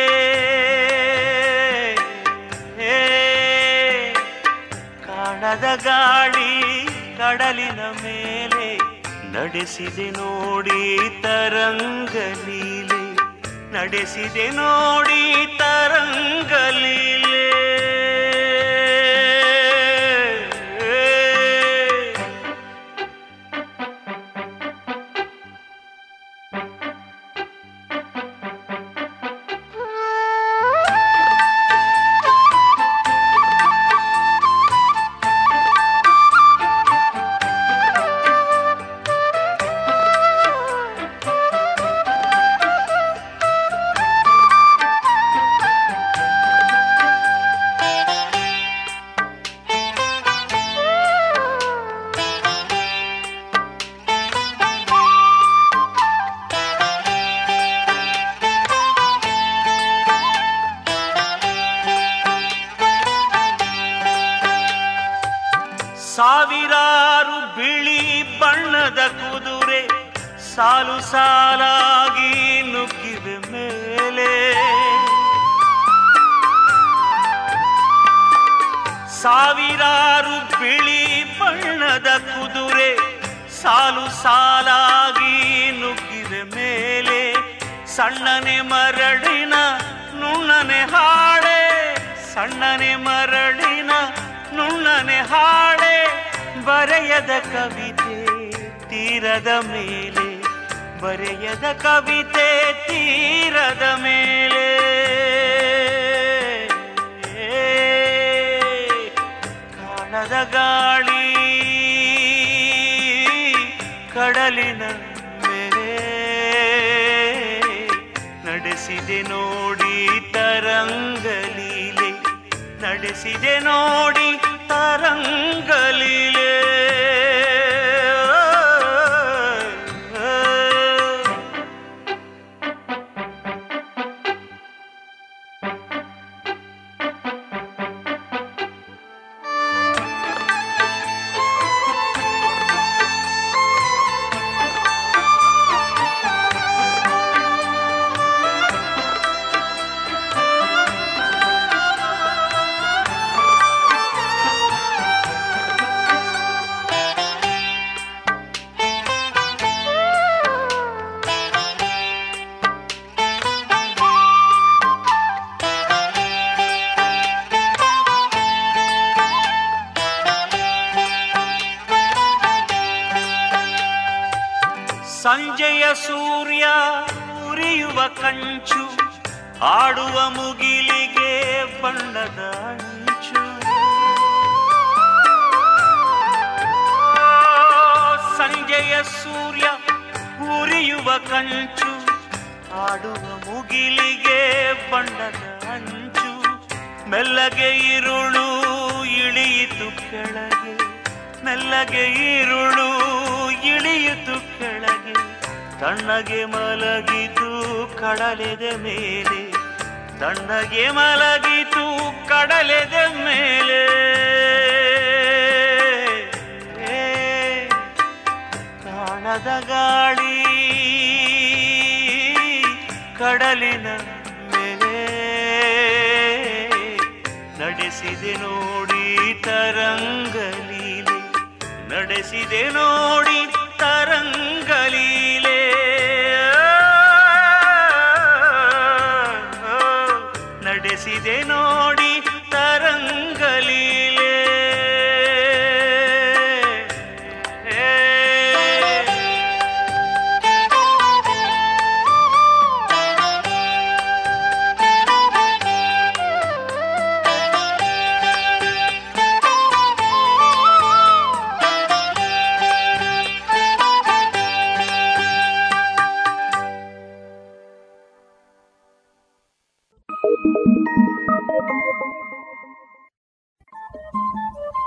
ಕಾಣದ ಗಾಳಿ ಕಡಲಿನ ಮೇಲೆ ನಡೆಸಿದೆ ನೋಡಿ ತರಂಗಲೀಲೆ, ನಡೆಸಿದೆ ನೋಡಿ ತರಂಗಲೀಲೆ. ಸಾವಿರಾರು ಬಿಳಿ ಬಣ್ಣದ ಕುದುರೆ ಸಾಲು ಸಾಲಾಗಿ ನುಗ್ಗಿವೆ ಮೇಲೆ, ಸಾವಿರಾರು ಬಿಳಿ ಬಣ್ಣದ ಕುದುರೆ ಸಾಲು ಸಾಲಾಗಿ ನುಗ್ಗಿವೆ ಮೇಲೆ. ಸಣ್ಣನೆ ಮರಳಿನ ನುಣ್ಣನೆ ಹಾಡೆ, ಸಣ್ಣನೆ ಮರಳಿನ ನುಣ್ಣನೆ ಹಾಡೆ, ಬರೆಯದ ಕವಿತೆ ತೀರದ ಮೇಲೆ, ಬರೆಯದ ಕವಿತೆ ತೀರದ ಮೇಲೆ. ಕಾಣದ ಗಾಳಿ ಕಡಲಿನ ಮೇಲೆ ನಡೆಸಿದೆ ನೋಡಿ ತರಂಗಲೀಲೆ, ನಡೆಸಿದೆ ನೋಡಿ ತರಂಗಲೀಲೆ. ಸಂಜೆಯ ಸೂರ್ಯ ಉರಿಯುವ ಕಂಚು, ಆಡುವ ಮುಗಿಲಿಗೆ ಬಣ್ಣದ ಅಂಚು. ಸಂಜೆಯ ಸೂರ್ಯ ಉರಿಯುವ ಕಂಚು, ಆಡುವ ಮುಗಿಲಿಗೆ ಬಣ್ಣದ ಅಂಚು. ಮೆಲ್ಲಗೆ ಇರುಳು ಇಳಿಯಿತು ಕೆಳಗೆ, ಮೆಲ್ಲಗೆ ಇರುಳು ಇಳಿಯಿತು ಕೆಳಗೆ. ತಣ್ಣಗೆ ಮಲಗಿತು ಕಡಲೆದ ಮೇಲೆ, ತಣ್ಣಗೆ ಮಲಗಿತು ಕಡಲೆದ ಮೇಲೆ. ಕಾಣದ ಗಾಳಿ ಕಡಲಿನ ಮೇಲೆ ನಡೆಸಿದೆ ನೋಡಿ ತರಂಗಲೀಲೆ, ನಡೆಸಿದೆ ನೋಡಿ ತರಂಗಲೀಲೆ. ನಡೆಸಿದೆ ನೋಡಿ ತರಂಗಲೀಲೆ.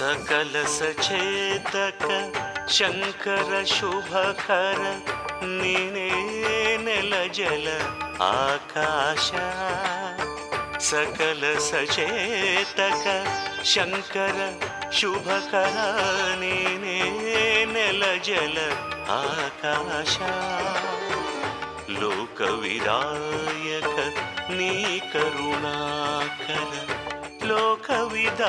सकल सचेतक शंकर शुभकर नीने नेल जल आकाश सकल सचेतक शंकर शुभकर नीने नेल जल आकाश लोकविदायक नी करुणाकर ಲೋಕವಿದಾಯಕ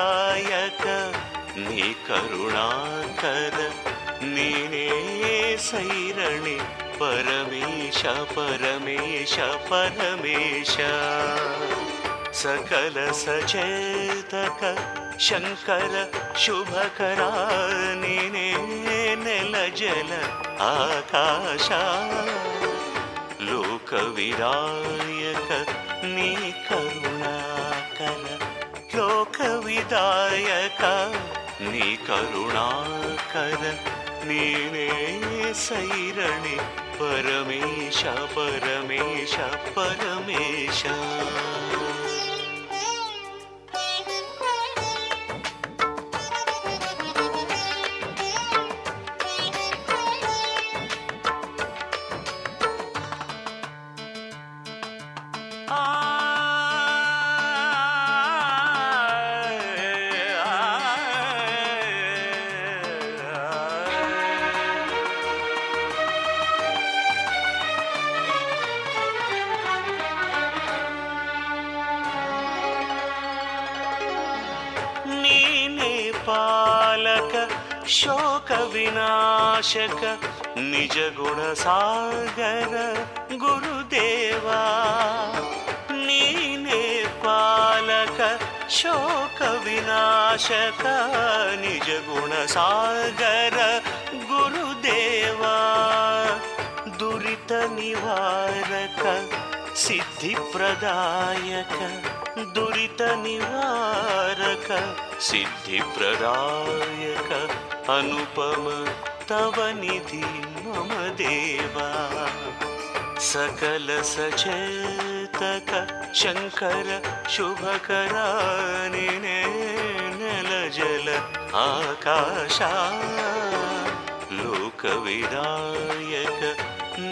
ನೀ ಕರುಣಾಕರ ನೀನೇ ಸೈರಣಿ ಪರಮೇಶ ಪರಮೇಶ ಪರಮೇಶ ಸಕಲ ಸಚೇತಕ ಶಂಕರ ಶುಭಕರ ನೀನೇ ನೆಲ ಜಲ ಆಕಾಶ ಲೋಕವಿದಾಯಕ ನೀ ಕರುಣಾಕರ ಲೋಕವಿದಾಯಕ ನೀ ಕರುಣಾಕರ ನೀನೇ ಸೈರಣಿ ಪರಮೇಶ ಪರಮೇಶ ಪರಮೇಶ ಶಕ ನಿಜ ಗುಣ ಸಾಗರ ಗುರುದೇವ ನೀನೇ ಪಾಲಕ ಶೋಕ ವಿನಾಶಕ ನಿಜ ಗುಣ ಸಾಗರ ಗುರುದೇವ ದುರಿತ ನಿವಾರಕ ಸಿದ್ಧಿ ಪ್ರದಾಯಕ ದುರಿತ ನಿವಾರಕ ಸಿದ್ಧಿ ಪ್ರದಾಯಕ ಅನುಪಮ ತವ ನಿಧಿ ಮಮ ದೇವ ಸಕಲ ಸಚೇತಕ ಶಂಕರ ಶುಭಕರ ನೀನೇ ನೆಲ ಜಲ ಆಕಾಶ ಲೋಕವಿದಾಯಕ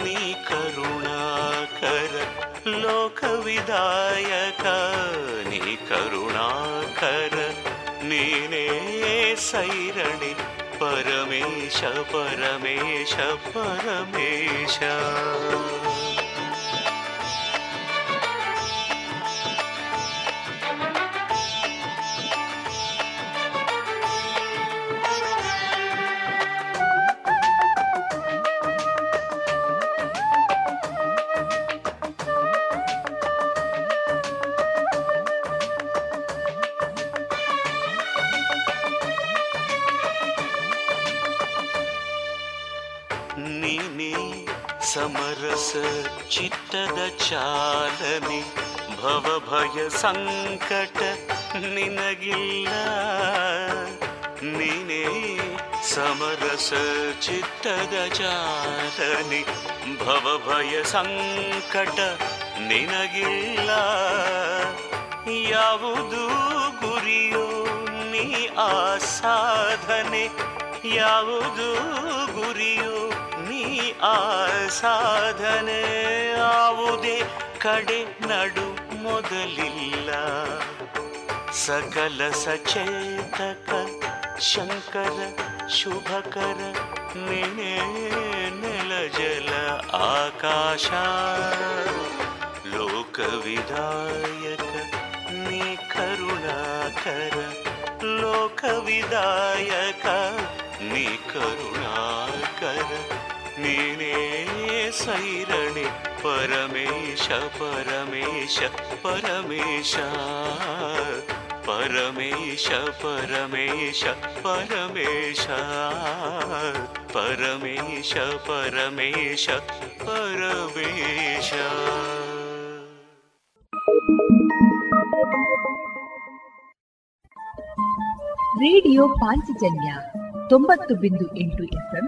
ನೀ ಕರುಣಾಕರ ಲೋಕವಿದಾಯಕ ನೀ ಕರುಣಾಕರ ನೀನೇ ಸೈರಣಿ ಪರಮೇಶ ಪರಮೇಶ ಪರಮೇಶ ಸಮರಸ ಚಿತ್ತದ ಚಾಲನೆ ಭವಭಯ ಸಂಕಟ ನಿನಗಿಲ್ಲ ನೀನೇ ಸಮರಸ ಚಿತ್ತದ ಚಾಲನೆ ಭವಭಯ ಸಂಕಟ ನಿನಗಿಲ್ಲ ಯಾವುದು ಗುರಿಯೋ ನೀ ಆಸಾಧನೆ ಯಾವುದು ಗುರಿಯೋ ಆ ಸಾಧನೆ ಯಾವುದೇ ಕಡೆ ನಡು ಮೊದಲಿಲ್ಲ ಸಕಲ ಸಚೇತಕ ಶಂಕರ ಶುಭಕರ ನೀನೇ ನೆಲ ಜಲ ಆಕಾಶ ಲೋಕವಿದಾಯಕ ನೀ ಕರುಣಾಕರ ಲೋಕವಿದಾಯಕ ನೀ ಕರುಣಾಕರ ನೀನೇ ಸೈರಣಿ ಪರಮೇಶ ಪರಮೇಶ ಪರಮೇಶ ಪರಮೇಶ ಪರಮೇಶ ಪರಮೇಶ ಪರಮೇಶ ಪರಮೇಶ ಪರಮೇಶ. ರೇಡಿಯೋ ಪಾಂಚಜನ್ಯ ತೊಂಬತ್ತು ಬಿಂದು ಎಂಟು ಎಫ್ಎಂ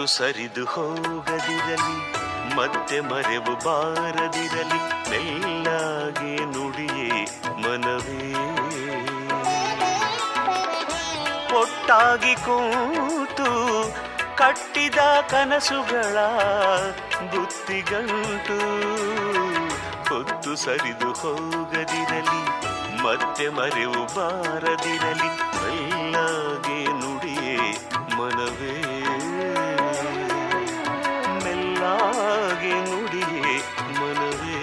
ಮಾತು ಸರಿದು ಹೋಗದಿರಲಿ, ಮತ್ತೆ ಮರೆವು ಬಾರದಿರಲಿ, ಮೆಲ್ಲಾಗೆ ನುಡಿಯೇ ಮನವೇ. ಒಟ್ಟಾಗಿ ಕೂತು ಕಟ್ಟಿದ ಕನಸುಗಳ ಬುತ್ತಿಗಂಟು ಹೊತ್ತು ಸರಿದು ಹೋಗದಿರಲಿ, ಮತ್ತೆ ಮರೆವು ಬಾರದಿರಲಿ, ಮೆಲ್ಲಾಗೆ ನುಡಿಯೇ ಮನವೇ, ಮೆಲ್ಲಾಗೆ ನುಡಿಯೇ ಮನವೇ.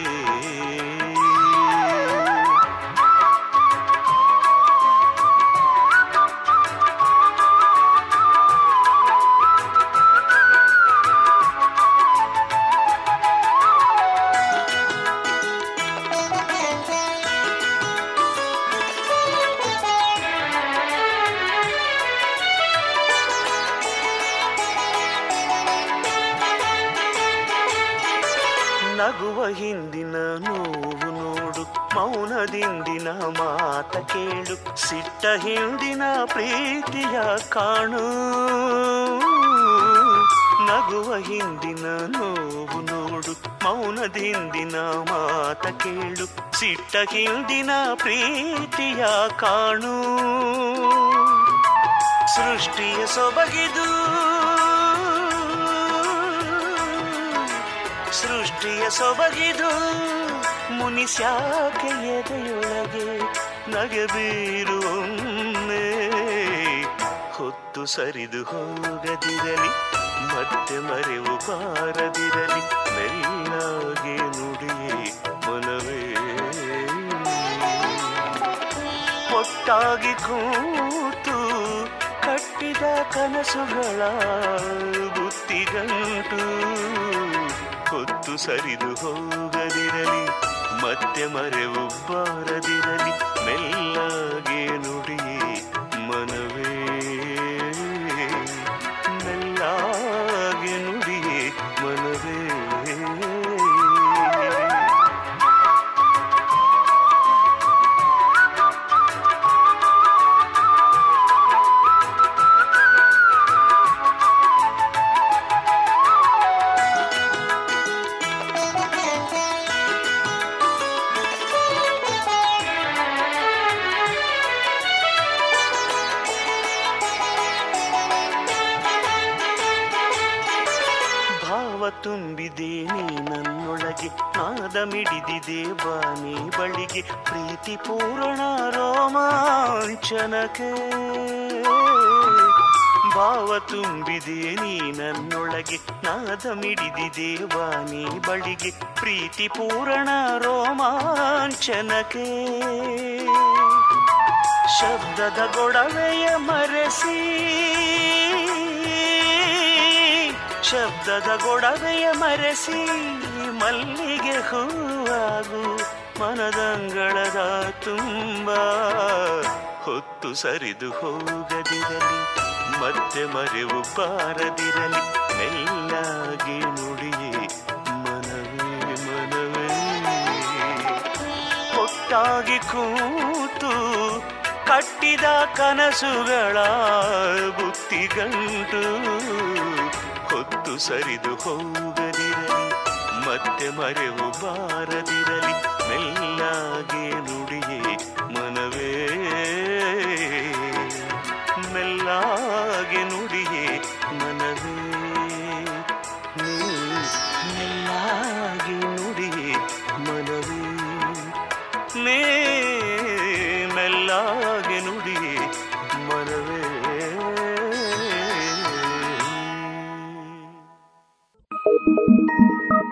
ನಗುವ ಹಿಂದಿನ ನೋವು ನೋಡು, ಮೌನದಿಂದಿನ ಮಾತ ಕೇಳು, ಸಿಟ್ಟ ಹಿಂದಿನ ಪ್ರೀತಿಯ ಕಾಣು. ನಗುವ ಹಿಂದಿನ ನೋವು ನೋಡು, ಮೌನದಿಂದಿನ ಮಾತ ಕೇಳು, ಸಿಟ್ಟ ಹಿಂದಿನ ಪ್ರೀತಿಯ ಕಾಣು. ಸೃಷ್ಟಿಯ ಸೊಬಗಿದು ಸೃಷ್ಟಿಯ ಸೊಬಗಿದು ಮುನಿಸ್ಯಾಕೆ ಎದೆಯೊಳಗೆ ನಗೆ ಬೀರುವೊಮ್ಮೆ. ಹೊತ್ತು ಸರಿದು ಹೋಗದಿರಲಿ, ಮತ್ತೆ ಮರೆವು ಬಾರದಿರಲಿ, ಮೆಲ್ಲಾಗೆ ನುಡಿಯೇ ಮನವೇ. ಒಟ್ಟಾಗಿ ಕೂತು ಕಟ್ಟಿದ ಕನಸುಗಳ ಬುತ್ತಿಗಂಟು ಹೊತ್ತು ಸರಿದು ಹೋಗದಿರಲಿ, ಮತ್ತೆ ಮರೆವು ಬಾರದಿರಲಿ, ಮೆಲ್ಲಾಗೆ ನುಡಿಯೇ ಮನವೇ, ಮೆಲ್ಲಾಗೆ ನುಡಿಯೇ ಮನವೇ. ತುಂಬಿದೇನೆ ನನ್ನೊಳಗೆ, ನಾದ ಮಿಡಿದಿದೆ ಬಾನಿ ಬಳಿಗೆ, ಪ್ರೀತಿ ಪೂರ್ಣ ರೋಮಾಂಚನಕ್ಕೆ. ಭಾವ ತುಂಬಿದೇನೆ ನನ್ನೊಳಗೆ, ನಾದ ಮಿಡಿದಿದೆ ಬಾನಿ ಬಳಿಗೆ, ಪ್ರೀತಿ ಪೂರ್ಣ ರೋಮಾಂಚನಕ್ಕೆ. ಶಬ್ದದ ಗೊಡವೆಯ ಮರೆಸಿ ಶಬ್ದದ ಗೊಡವೆಯ ಮರೆಸಿ ಮಲ್ಲಿಗೆ ಹೂವಾಗು ಮನದಂಗಳದ ತುಂಬ. ಹೊತ್ತು ಸರಿದು ಹೋಗದಿರಲಿ, ಮತ್ತೆ ಮರೆವು ಬಾರದಿರಲಿ, ಮೆಲ್ಲಾಗಿ ನುಡಿಯೇ ಮನವೇ ಮನವೇ. ಒಟ್ಟಾಗಿ ಕೂತು ಕಟ್ಟಿದ ಕನಸುಗಳ ಬುತ್ತಿಗಂಟು ಹೊತ್ತು ಸರಿದು ಹೋಗದಿರಲಿ, ಮತ್ತೆ ಮರೆವು ಬಾರದಿರಲಿ, ಮೆಲ್ಲಾಗೆ ನುಡಿಯೇ ಮನವೇ, ಮೆಲ್ಲಾಗೆ ನುಡಿಯೇ ಮನವೇ, ಮೆಲ್ಲಾಗೆ ನುಡಿಯೇ ಮನವೇ, ನೇ ಮೆಲ್ಲಾಗೆ ನುಡಿಯೇ ಮನವೇ.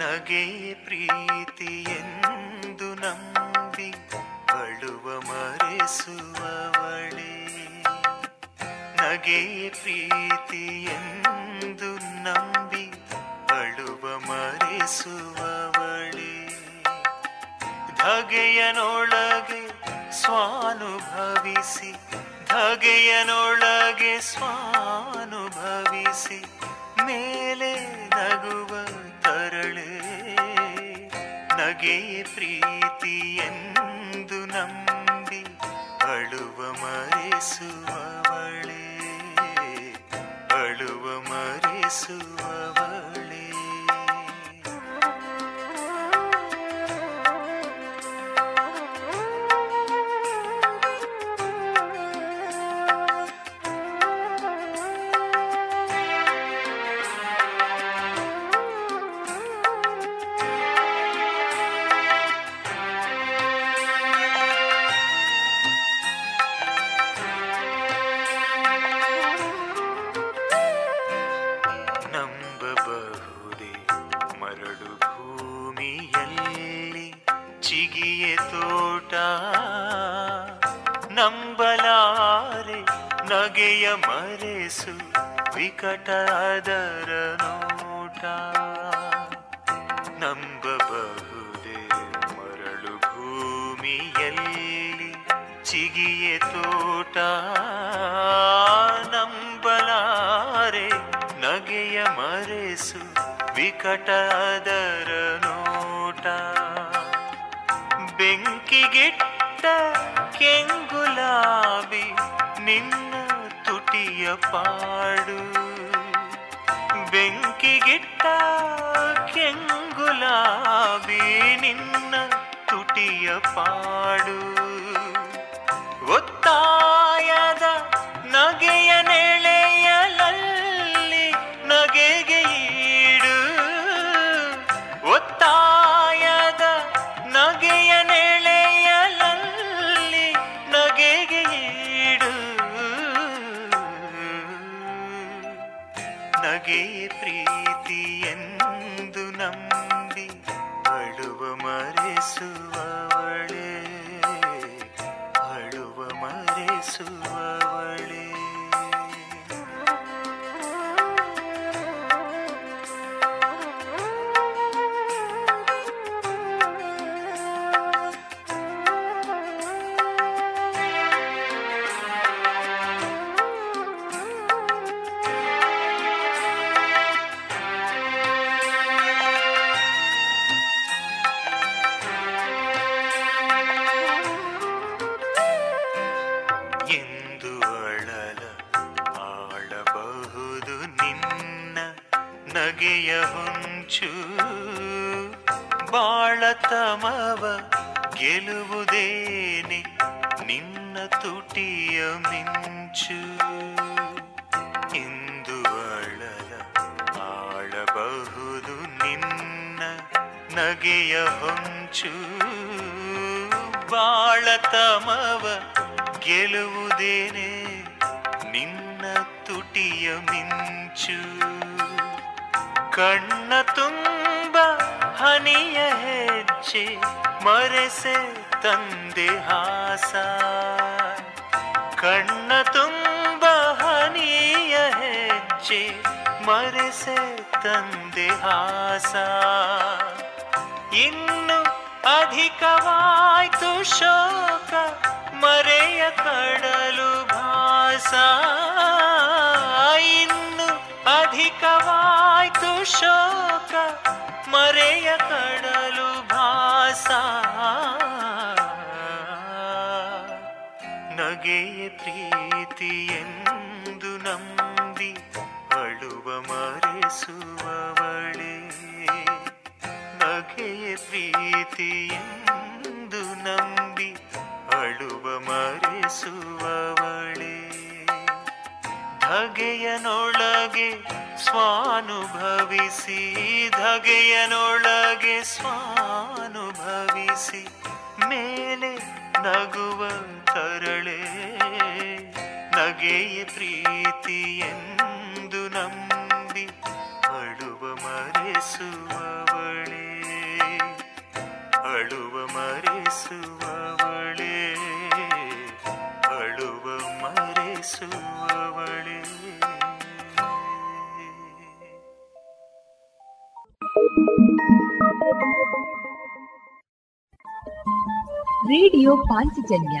ನಗೆ ಪ್ರೀತಿಯೆಂದು ನಂಬಿ ಬಳುವ ಮರೆಸುವವಳೇ, ನಗೆ ಪ್ರೀತಿಯೆಂದು ನಂಬಿ ಬಳುವ ಮರೆಸುವವಳೇ, ಧಗೆಯನೊಳಗೆ ಸ್ವಾನುಭವಿಸಿ ಧಗೆಯನೊಳಗೆ ಸ್ವಾನುಭವಿಸಿ ಮೇಲೆ ನಗುವ ತರಳೆ, ನಗೆ ಪ್ರೀತಿಯೆಂದು ನಂಬಿ ಅಳುವ ಮರೆಸುವವಳೆ, ಅಳುವ ಮರೆಸುವವಳೆ. ನಗೆಯ ಮರೆಸು ವಿಕಟಾದರ ನೋಟ, ನಂಬಬಹುದೇ ಮರಳು ಭೂಮಿಯಲ್ಲಿ ಚಿಗಿಯ ತೋಟ, ನಂಬಲಾರೆ ನಗೆಯ ಮರೆಸು ವಿಕಟಾದರ ನೋಟ, ಬೆಂಕಿಗೆಟ್ಟ ಕೆಂಗುಲಾಬಿ ನಿನ್ನ ತುಟಿಯ ಪಾಡು, ಬೆಂಕಿಗಿಟ್ಟ ಕೆಂಗುಲಾಬಿ ನಿನ್ನ ತುಟಿಯ ಪಾಡು, ಒತ್ತಾಯದ ನಗೆಯ ನೆಳೆಯಲಲ್ಲಿ ನಗೆಗೆ ಈಡು, ಒತ್ತಾಯದ ನಗೆಯ ನೆಳೆಯಲಲ್ಲಿ ನಗೆಗೆ ಈಡು, ನಗೆ ಪ್ರೀತಿಯೆಂದು ನಂಬಿ ಅಳುವ ಮರೆಸುವವಳೆ, ಅಳುವ ಮರೆಸುವವಳೆ. ನಗೆಯ ಹೊಂಚು ಬಾಳತಮವ ಗೆಲುವುದೇನೆ ನಿನ್ನ ತುಟಿಯ ಮಿಂಚು, ಇಂದು ಅಳಲ ಆಳಬಹುದು ನಿನ್ನ ನಗೆಯ ಹೊಂಚು, ಬಾಳತಮವ ಗೆಲುವುದೇನೆ ನಿನ್ನ ತುಟಿಯ ಮಿಂಚು, ಕಣ್ಣ ತುಂಬ ಹನಿಯ ಹೆಜ್ಜೆ ಮರೆಸೆ ತಂದೆ ಹಾಸ, ಕಣ್ಣ ತುಂಬ ಹನಿಯ ಹೆಜ್ಜೆ ಮರೆಸೆ ತಂದೆ ಹಾಸ, ಇನ್ನು ಅಧಿಕವಾಯ್ತು ಶೋಕ ಮರೆಯ ಕಡಲು ಭಾಸ, ಇನ್ನು ಅಧಿಕವಾಯ್ತು ಶೋಕ ಮರೆಯ ಕಡಲು ಭಾಸ, ನಗೆಯ ಪ್ರೀತಿಯೆಂದು ನಂಬಿ ಅಳುವ ಮರೆಸುವವಳೆ, ನಗೆಯ ಪ್ರೀತಿಯೆಂದು ನಂಬಿ ಅಳುವ ಮರೆಸುವವಳೆ, ಧಗೆಯನೊಳಗೆ ಸ್ವಾನುಭವಿಸಿ ಧಗೆಯನೊಳಗೆ ಸ್ವಾನುಭವಿಸಿ ಮೇಲೆ ನಗುವ ತರಳೆ, ನಗೆಯ ಪ್ರೀತಿಯೆಂದು ನಂಬಿ ಅಳುವ ಮರೆಸುವವಳೆ, ಅಳುವ ಮರೆಸುವವಳೇ, ಅಳುವ ಮರೆಸುವವಳೇ. ರೇಡಿಯೋ ಪಾಂಚಜನ್ಯ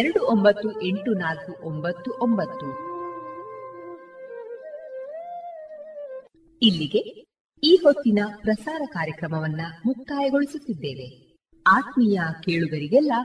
ಎರಡು ಒಂಬತ್ತು ಎಂಟು ನಾಲ್ಕು ಒಂಬತ್ತು ಒಂಬತ್ತು. ಇಲ್ಲಿಗೆ ಈ ಹೊತ್ತಿನ ಪ್ರಸಾರ ಕಾರ್ಯಕ್ರಮವನ್ನು ಮುಕ್ತಾಯಗೊಳಿಸುತ್ತಿದ್ದೇವೆ. ಆತ್ಮೀಯ ಕೇಳುಗರಿಗೆಲ್ಲ